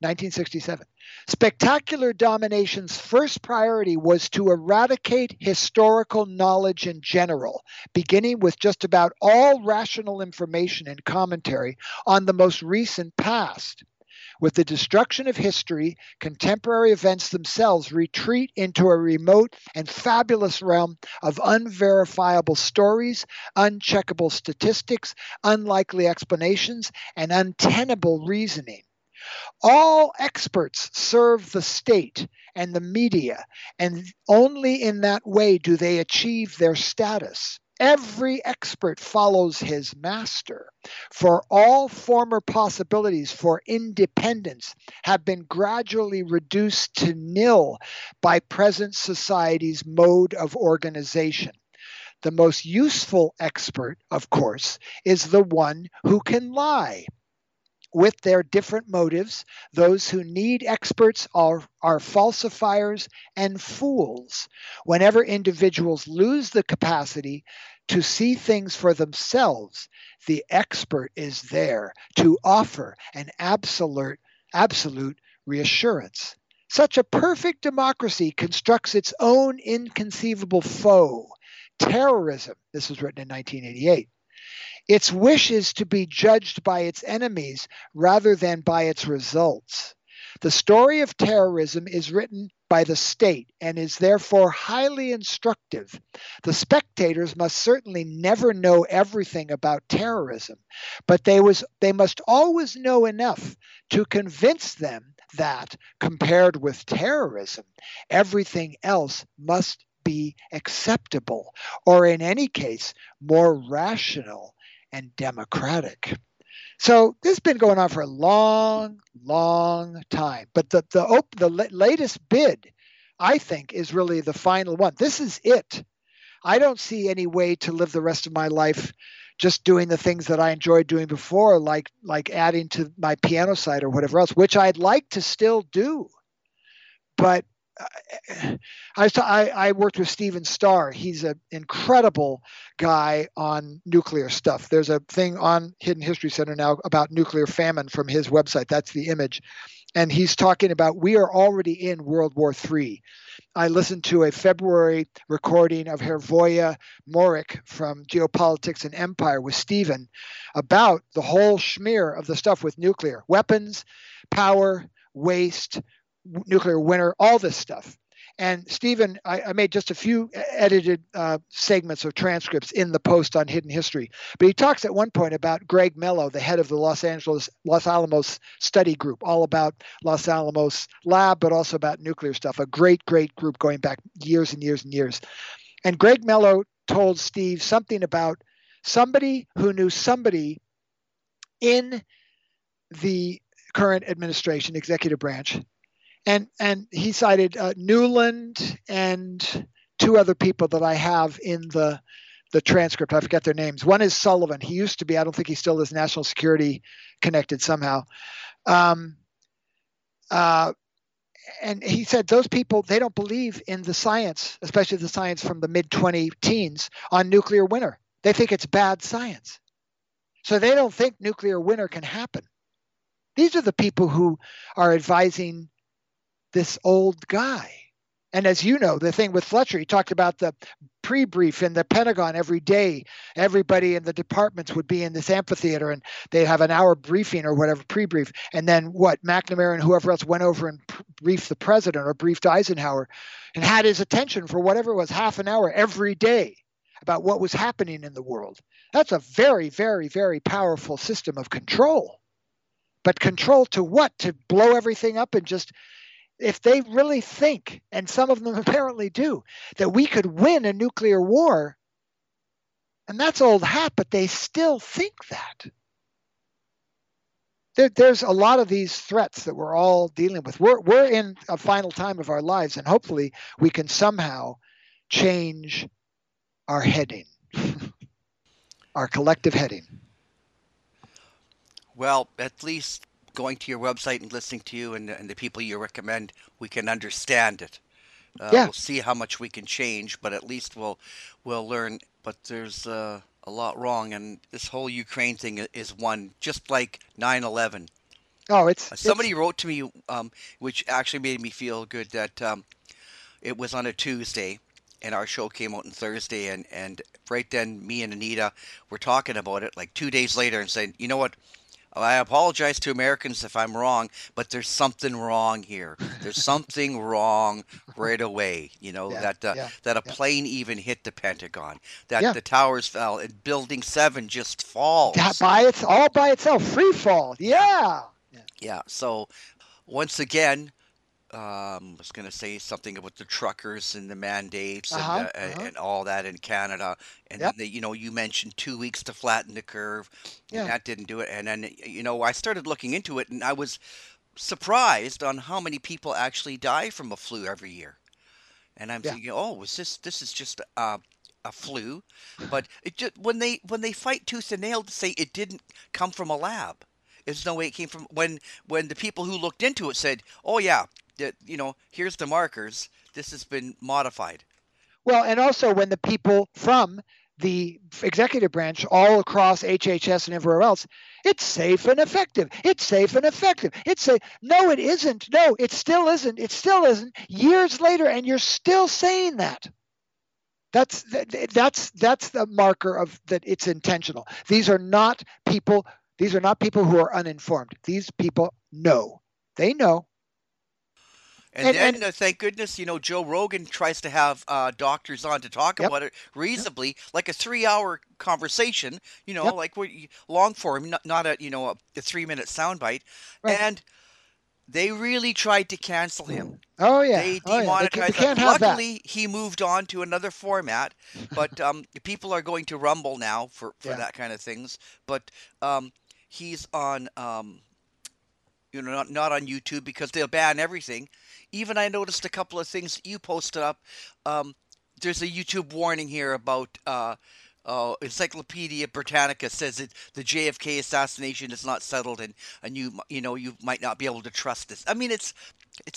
1967. Spectacular domination's first priority was to eradicate historical knowledge in general, beginning with just about all rational information and commentary on the most recent past. With the destruction of history, contemporary events themselves retreat into a remote and fabulous realm of unverifiable stories, uncheckable statistics, unlikely explanations, and untenable reasoning. All experts serve the state and the media, and only in that way do they achieve their status. Every expert follows his master, for all former possibilities for independence have been gradually reduced to nil by present society's mode of organization. The most useful expert, of course, is the one who can lie. With their different motives, those who need experts are falsifiers and fools. Whenever individuals lose the capacity to see things for themselves, the expert is there to offer an absolute reassurance. Such a perfect democracy constructs its own inconceivable foe, terrorism. This was written in 1988. Its wish is to be judged by its enemies rather than by its results. The story of terrorism is written by the state and is therefore highly instructive. The spectators must certainly never know everything about terrorism, but they must always know enough to convince them that, compared with terrorism, everything else must be acceptable, or in any case, more rational and democratic. So this has been going on for a long, long time. But the latest bid, I think, is really the final one. This is it. I don't see any way to live the rest of my life just doing the things that I enjoyed doing before, like adding to my piano side or whatever else, which I'd like to still do. But I worked with Steven Starr. He's an incredible guy on nuclear stuff. There's a thing on Hidden History Center now about nuclear famine from his website. That's the image. And he's talking about, we are already in World War III. I listened to a February recording of Hervoya Morik from Geopolitics and Empire with Steven about the whole schmear of the stuff with nuclear. Weapons, power, waste, nuclear winter, all this stuff. And Stephen, I made just a few edited segments of transcripts in the post on Hidden History. But he talks at one point about Greg Mello, the head of the Los Alamos study group, all about Los Alamos lab, but also about nuclear stuff, a great, great group going back years and years and years. And Greg Mello told Steve something about somebody who knew somebody in the current administration, executive branch. And he cited Newland and two other people that I have in the transcript. I forget their names. One is Sullivan. He used to be, I don't think he still is, national security connected somehow. And he said those people, they don't believe in the science, especially the science from the mid-20 teens on nuclear winter. They think it's bad science. So they don't think nuclear winter can happen. These are the people who are advising this old guy. And as you know, the thing with Fletcher, he talked about the pre-brief in the Pentagon every day. Everybody in the departments would be in this amphitheater, and they have an hour briefing or whatever, pre-brief. And then what, McNamara and whoever else went over and briefed the president or briefed Eisenhower and had his attention for whatever it was, half an hour every day about what was happening in the world. That's a very, very, very powerful system of control. But control to what? To blow everything up and just... If they really think, and some of them apparently do, that we could win a nuclear war, and that's old hat, but they still think that. There's a lot of these threats that we're all dealing with. We're in a final time of our lives, and hopefully we can somehow change our heading, our collective heading. Well, at least... going to your website and listening to you and the people you recommend, we can understand it. We'll see how much we can change, but at least we'll learn. But there's a lot wrong, and this whole Ukraine thing is one, just like 9/11. Oh, somebody wrote to me, which actually made me feel good that it was on a Tuesday, and our show came out on Thursday, and right then me and Anita were talking about it like 2 days later and saying, you know what? I apologize to Americans if I'm wrong, but there's something wrong here. There's something wrong right away, you know, that a plane even hit the Pentagon, that the towers fell, and Building 7 just falls. All by itself, free fall, Yeah, so once again, I was going to say something about the truckers and the mandates and all that in Canada. And then you mentioned 2 weeks to flatten the curve. And that didn't do it. And then, I started looking into it, and I was surprised on how many people actually die from a flu every year. And I'm thinking, this is just a flu. But it just, when they fight tooth and nail to say it didn't come from a lab, there's no way it came from. When the people who looked into it said, here's the markers. This has been modified. Well, and also when the people from the executive branch all across HHS and everywhere else, it's safe and effective. It's safe and effective. It's safe. No, it isn't. No, it still isn't. It still isn't. Years later, and you're still saying that. That's the marker of that it's intentional. These are not people who are uninformed. These people know. They know. And then, thank goodness, Joe Rogan tries to have doctors on to talk about it reasonably, like a 3-hour conversation, like long form, not a 3-minute soundbite. Right. And they really tried to cancel him. Oh, yeah. They demonetized him. Luckily, he moved on to another format, but people are going to Rumble now for that kind of things. But he's on... not on YouTube because they'll ban everything. Even I noticed a couple of things you posted up. There's a YouTube warning here about Encyclopedia Britannica says that the JFK assassination is not settled, and you might not be able to trust this. I mean, it's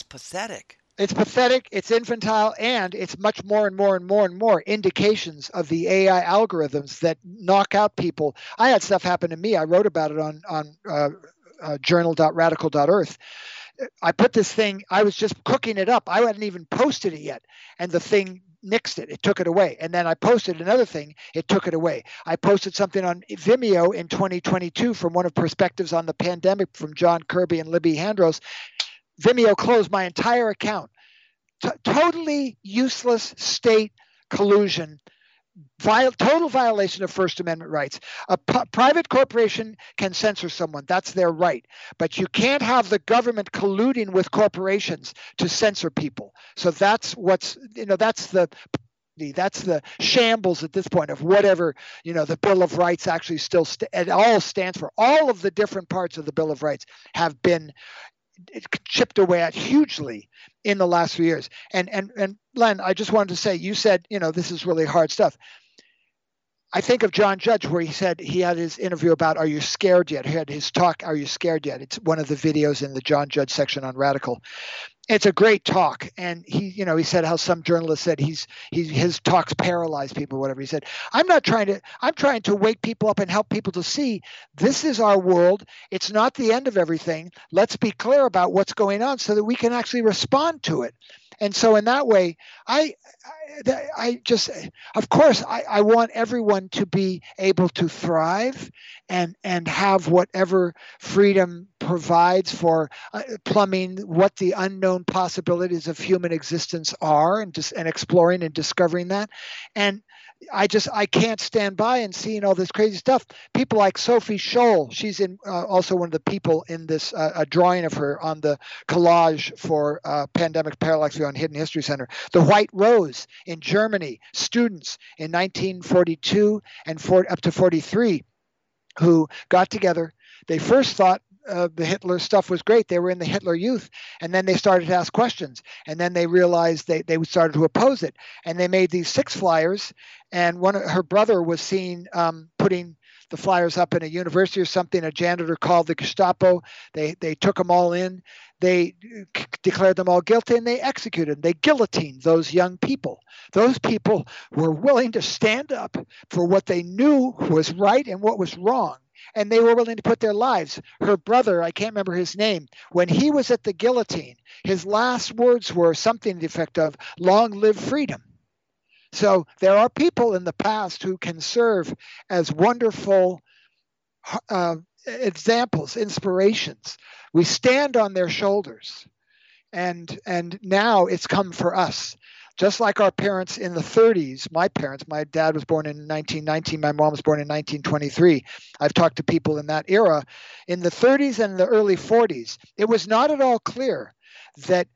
pathetic. It's pathetic, it's infantile, and it's much more and more and more and more indications of the AI algorithms that knock out people. I had stuff happen to me. I wrote about it on journal.ratical.earth. I put this thing, I was just cooking it up. I hadn't even posted it yet. And the thing nixed it. It took it away. And then I posted another thing. It took it away. I posted something on Vimeo in 2022 from one of Perspectives on the Pandemic from John Kirby and Libby Handros. Vimeo closed my entire account. Totally useless state collusion. Total violation of First Amendment rights. A private corporation can censor someone. That's their right. But you can't have the government colluding with corporations to censor people. So that's the shambles at this point of whatever, the Bill of Rights actually still it all stands for. All of the different parts of the Bill of Rights have been chipped away at hugely in the last few years. And Len, I just wanted to say, you said, this is really hard stuff. I think of John Judge where he said he had his interview about, are you scared yet? He had his talk, are you scared yet? It's one of the videos in the John Judge section on Ratical. It's a great talk. And he, you know, he said how some journalists said his talks paralyze people, whatever. He said, I'm trying to wake people up and help people to see this is our world. It's not the end of everything. Let's be clear about what's going on so that we can actually respond to it. And so in that way, I just, of course, I want everyone to be able to thrive and have whatever freedom provides for plumbing what the unknown possibilities of human existence are and exploring and discovering that. And I can't stand by and seeing all this crazy stuff. People like Sophie Scholl, she's in also one of the people in this a drawing of her on the collage for Pandemic Parallax View on Hidden History Center. The White Rose in Germany, students in 1942 and up to 43 who got together. They first thought the Hitler stuff was great. They were in the Hitler Youth. And then they started to ask questions. And then they realized they started to oppose it. And they made these 6 flyers. And her brother was seen putting the flyers up in a university or something. A janitor called the Gestapo. They took them all in. They declared them all guilty, and they executed them. They guillotined those young people. Those people were willing to stand up for what they knew was right and what was wrong. And they were willing to put their lives. Her brother, I can't remember his name, when he was at the guillotine, his last words were something to the effect of, "Long live freedom." So there are people in the past who can serve as wonderful examples, inspirations. We stand on their shoulders. And now it's come for us. Just like our parents in the 30s, my parents, my dad was born in 1919, my mom was born in 1923. I've talked to people in that era. In the 30s and the early 40s, it was not at all clear that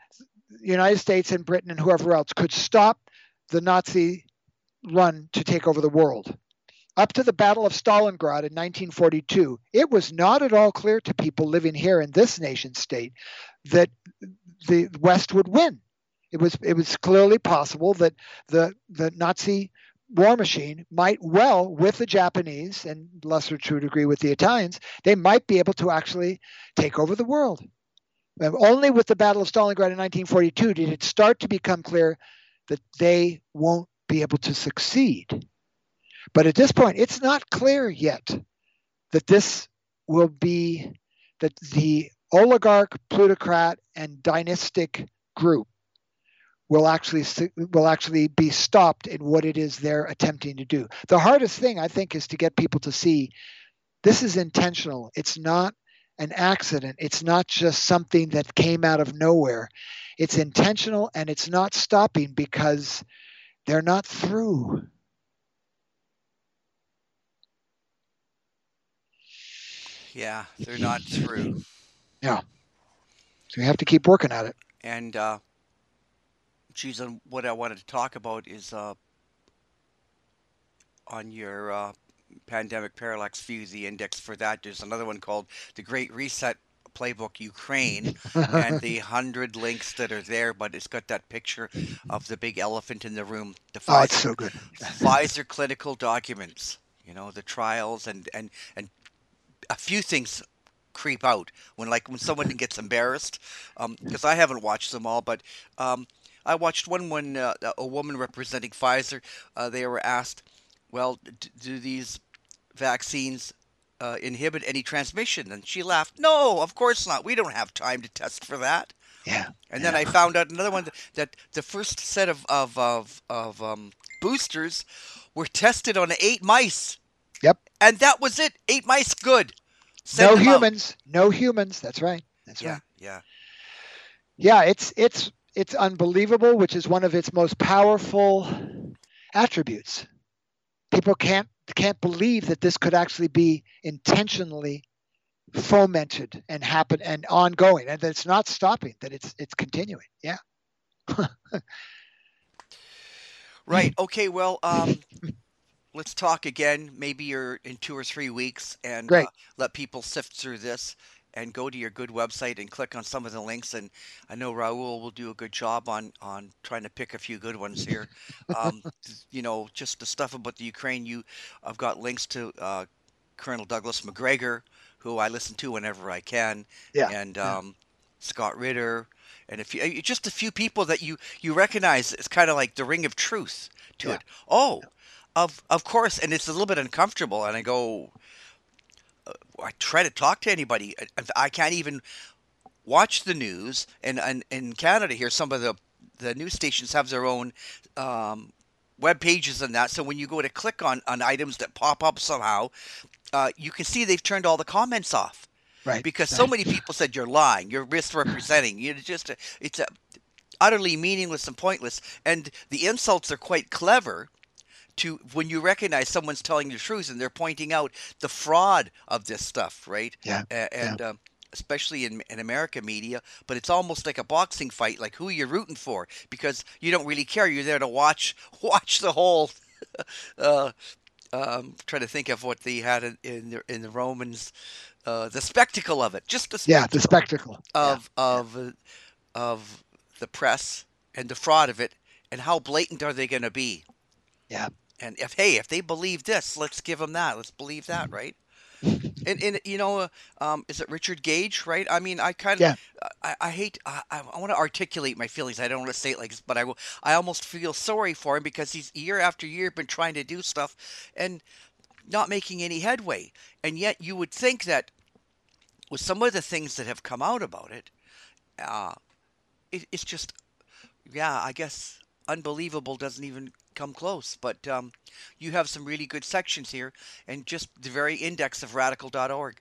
the United States and Britain and whoever else could stop the Nazi run to take over the world. Up to the Battle of Stalingrad in 1942, it was not at all clear to people living here in this nation state that the West would win. It was clearly possible that the Nazi war machine might well, with the Japanese and lesser to a degree with the Italians, they might be able to actually take over the world. And only with the Battle of Stalingrad in 1942 did it start to become clear that they won't be able to succeed. But at this point, it's not clear yet that this will be, that the oligarch, plutocrat, and dynastic group will actually be stopped in what it is they're attempting to do. The hardest thing, I think, is to get people to see this is intentional. It's not an accident. It's not just something that came out of nowhere. It's intentional, and it's not stopping because they're not through. Yeah, they're not through. Yeah. So you have to keep working at it. And, geez, what I wanted to talk about is on your Pandemic Parallax View, the index for that. There's another one called The Great Reset Playbook Ukraine and the 100 links that are there, but it's got that picture of the big elephant in the room. The Pfizer, oh, it's so good. Pfizer clinical documents, you know, the trials and a few things creep out when someone gets embarrassed, because I haven't watched them all, but I watched one a woman representing Pfizer. They were asked, well, do these vaccines inhibit any transmission? And she laughed, no, of course not. We don't have time to test for that. Yeah. And then I found out another one that the first set of boosters were tested on 8 mice. Yep. And that was it. 8 mice, good. Send no humans. Out. No humans. That's right. That's right. Yeah. Yeah, it's unbelievable, which is one of its most powerful attributes. People can't believe that this could actually be intentionally fomented and happen and ongoing, and that it's not stopping, that it's continuing. Yeah. Right. Okay. Well, let's talk again. Maybe you're in 2 or 3 weeks, and let people sift through this. And go to your good website and click on some of the links. And I know Raul will do a good job on trying to pick a few good ones here. You know, just the stuff about the Ukraine. I've got links to Colonel Douglas McGregor, who I listen to whenever I can, and Scott Ritter, and just a few people that you recognize. It's kind of like the ring of truth to it. Oh, of course, and it's a little bit uncomfortable. And I go, I try to talk to anybody. I can't even watch the news. And in Canada here, some of the news stations have their own web pages and that. So when you go to click on items that pop up somehow, you can see they've turned all the comments off. Right. Because so many people said you're lying, you're misrepresenting, you're just it's utterly meaningless and pointless. And the insults are quite clever to when you recognize someone's telling the truth and they're pointing out the fraud of this stuff, right? Yeah. And yeah. Especially in American media, but it's almost like a boxing fight, like who you're rooting for, because you don't really care. You're there to watch the whole. Trying to think of what they had in the Romans, the spectacle of it, just the spectacle, the spectacle of the press and the fraud of it, and how blatant are they going to be? Yeah. And if they believe this, let's give them that. Let's believe that, right? And you know, is it Richard Gage, right? I mean, I kind of, I hate, I want to articulate my feelings. I don't want to say it like this, but I will. I almost feel sorry for him because he's year after year been trying to do stuff and not making any headway. And yet you would think that with some of the things that have come out about it, it's just, I guess unbelievable doesn't even come close. But you have some really good sections here, and just the very index of ratical.org.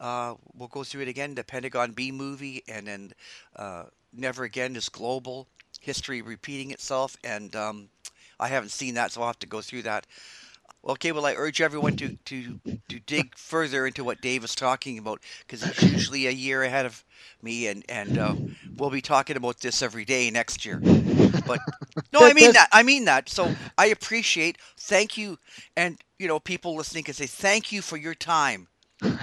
We'll go through it again, the Pentagon B-movie, and then Never Again is Global, History Repeating Itself, and I haven't seen that, so I'll have to go through that. Okay, well, I urge everyone to dig further into what Dave is talking about, because he's usually a year ahead of me, and we'll be talking about this every day next year. But no, I mean that. So I appreciate. Thank you, and you know, people listening can say thank you for your time.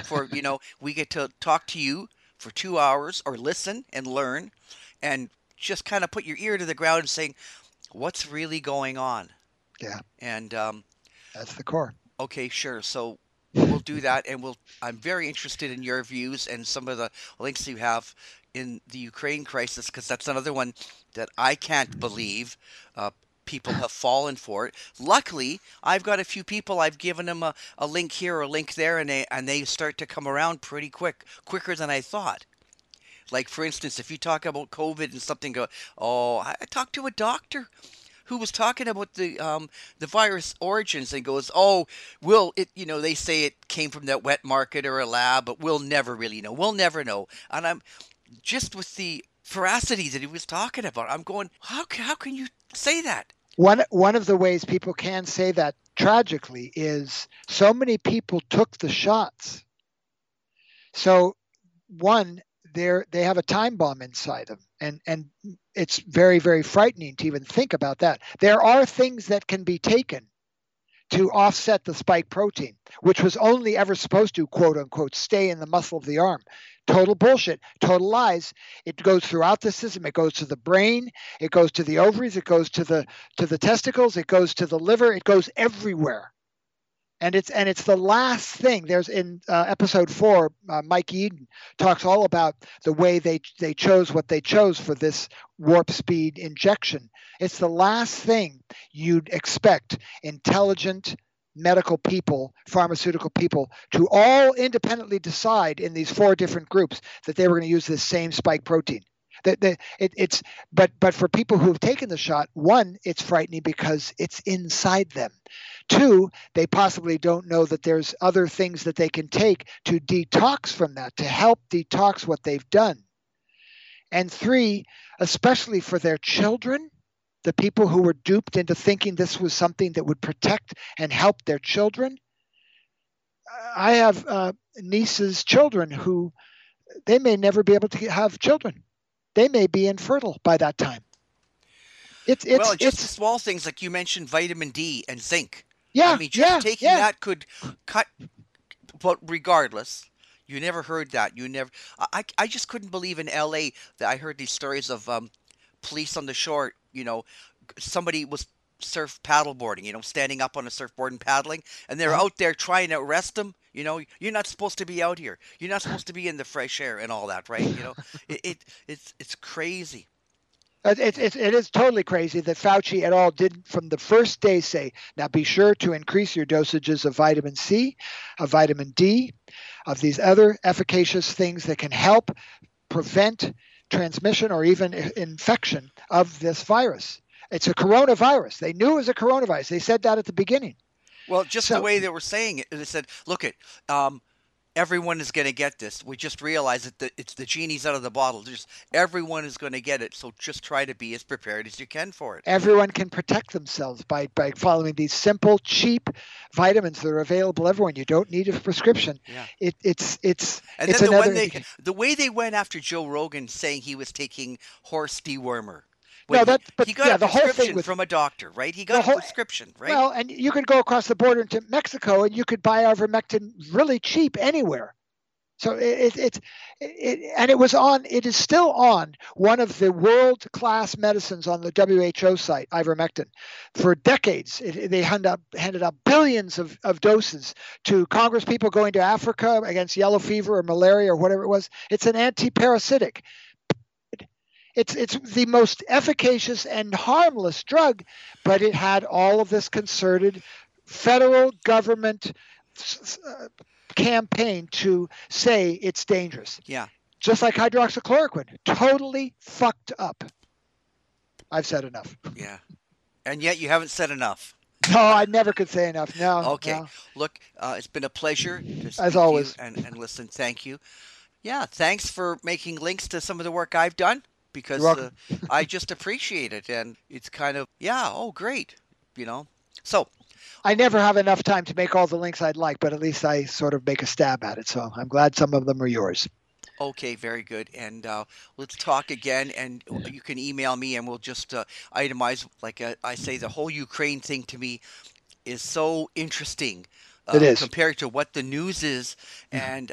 For you know, we get to talk to you for 2 hours, or listen and learn, and just kind of put your ear to the ground and saying, what's really going on? Yeah. And that's the core. Okay, sure. So we'll do that, and I'm very interested in your views and some of the links you have in the Ukraine crisis, because that's another one that I can't believe people have fallen for it. Luckily, I've got a few people. I've given them a link here or a link there, and they start to come around pretty quick, quicker than I thought. Like, for instance, if you talk about COVID and something, I talked to a doctor who was talking about the virus origins and goes, they say it came from that wet market or a lab, but we'll never really know. We'll never know. And I'm just with the veracity that he was talking about, I'm going, how can you say that? One of the ways people can say that tragically is so many people took the shots. So one, they have a time bomb inside them, and it's very, very frightening to even think about that. There are things that can be taken to offset the spike protein, which was only ever supposed to, quote unquote, stay in the muscle of the arm. Total bullshit, total lies. It goes throughout the system. It goes to the brain. It goes to the ovaries. It goes to the testicles. It goes to the liver. It goes everywhere. And it's the last thing. There's in episode 4, Mike Eden talks all about the way they chose what they chose for this warp speed injection. It's the last thing you'd expect intelligent medical people, pharmaceutical people, to all independently decide in these 4 different groups that they were going to use this same spike protein. But for people who have taken the shot, one, it's frightening because it's inside them. 2, they possibly don't know that there's other things that they can take to detox from that, to help detox what they've done. And 3, especially for their children, the people who were duped into thinking this was something that would protect and help their children. I have nieces' children who they may never be able to have children. They may be infertile by that time. It's small things like you mentioned, vitamin D and zinc. Yeah, I mean, taking that could cut. But regardless, you never heard that. You never. I just couldn't believe in L.A. that I heard these stories of police on the shore. You know, somebody was surf paddleboarding. You know, standing up on a surfboard and paddling, and they're out there trying to arrest them You know, you're not supposed to be out here. You're not supposed to be in the fresh air and all that, right? You know, it's crazy. It is totally crazy that Fauci et al. Did from the first day say, now be sure to increase your dosages of vitamin C, of vitamin D, of these other efficacious things that can help prevent transmission or even infection of this virus. It's a coronavirus. They knew it was a coronavirus. They said that at the beginning. Well, just so, the way they were saying it, they said, look, everyone is going to get this. We just realized that it's the genie's out of the bottle. Everyone is going to get it, so just try to be as prepared as you can for it. Everyone can protect themselves by following these simple, cheap vitamins that are available to everyone. You don't need a prescription. Yeah. The way they went after Joe Rogan saying he was taking horse dewormer. He got a prescription from a doctor, right? He got a prescription, right? Well, and you could go across the border into Mexico, and you could buy ivermectin really cheap anywhere. So it is still on one of the world-class medicines on the WHO site, ivermectin. For decades, they handed out billions of doses to Congress people going to Africa against yellow fever or malaria or whatever it was. It's an anti-parasitic. It's the most efficacious and harmless drug, but it had all of this concerted federal government campaign to say it's dangerous. Yeah. Just like hydroxychloroquine, totally fucked up. I've said enough. Yeah. And yet you haven't said enough. No, I never could say enough. No. Okay. No. Look, it's been a pleasure to speak as always to you and listen. Thank you. Yeah. Thanks for making links to some of the work I've done. Because I just appreciate it, and it's kind of, great, you know. So I never have enough time to make all the links I'd like, but at least I sort of make a stab at it. So I'm glad some of them are yours. Okay, very good. And let's talk again, and you can email me, and we'll just itemize. Like I say, the whole Ukraine thing to me is so interesting compared to what the news is and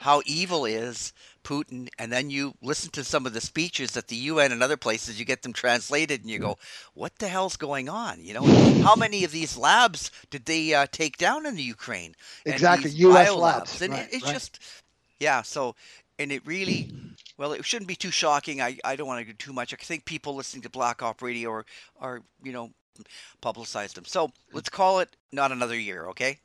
how evil is Putin, and then you listen to some of the speeches at the UN and other places, you get them translated and you go, what the hell's going on? You know, how many of these labs did they take down in the Ukraine? Exactly. US labs. And right, it's just, yeah. So, and it really, well, it shouldn't be too shocking. I don't want to do too much. I think people listening to Black Op Radio are, you know, publicized them. So let's call it not another year. Okay.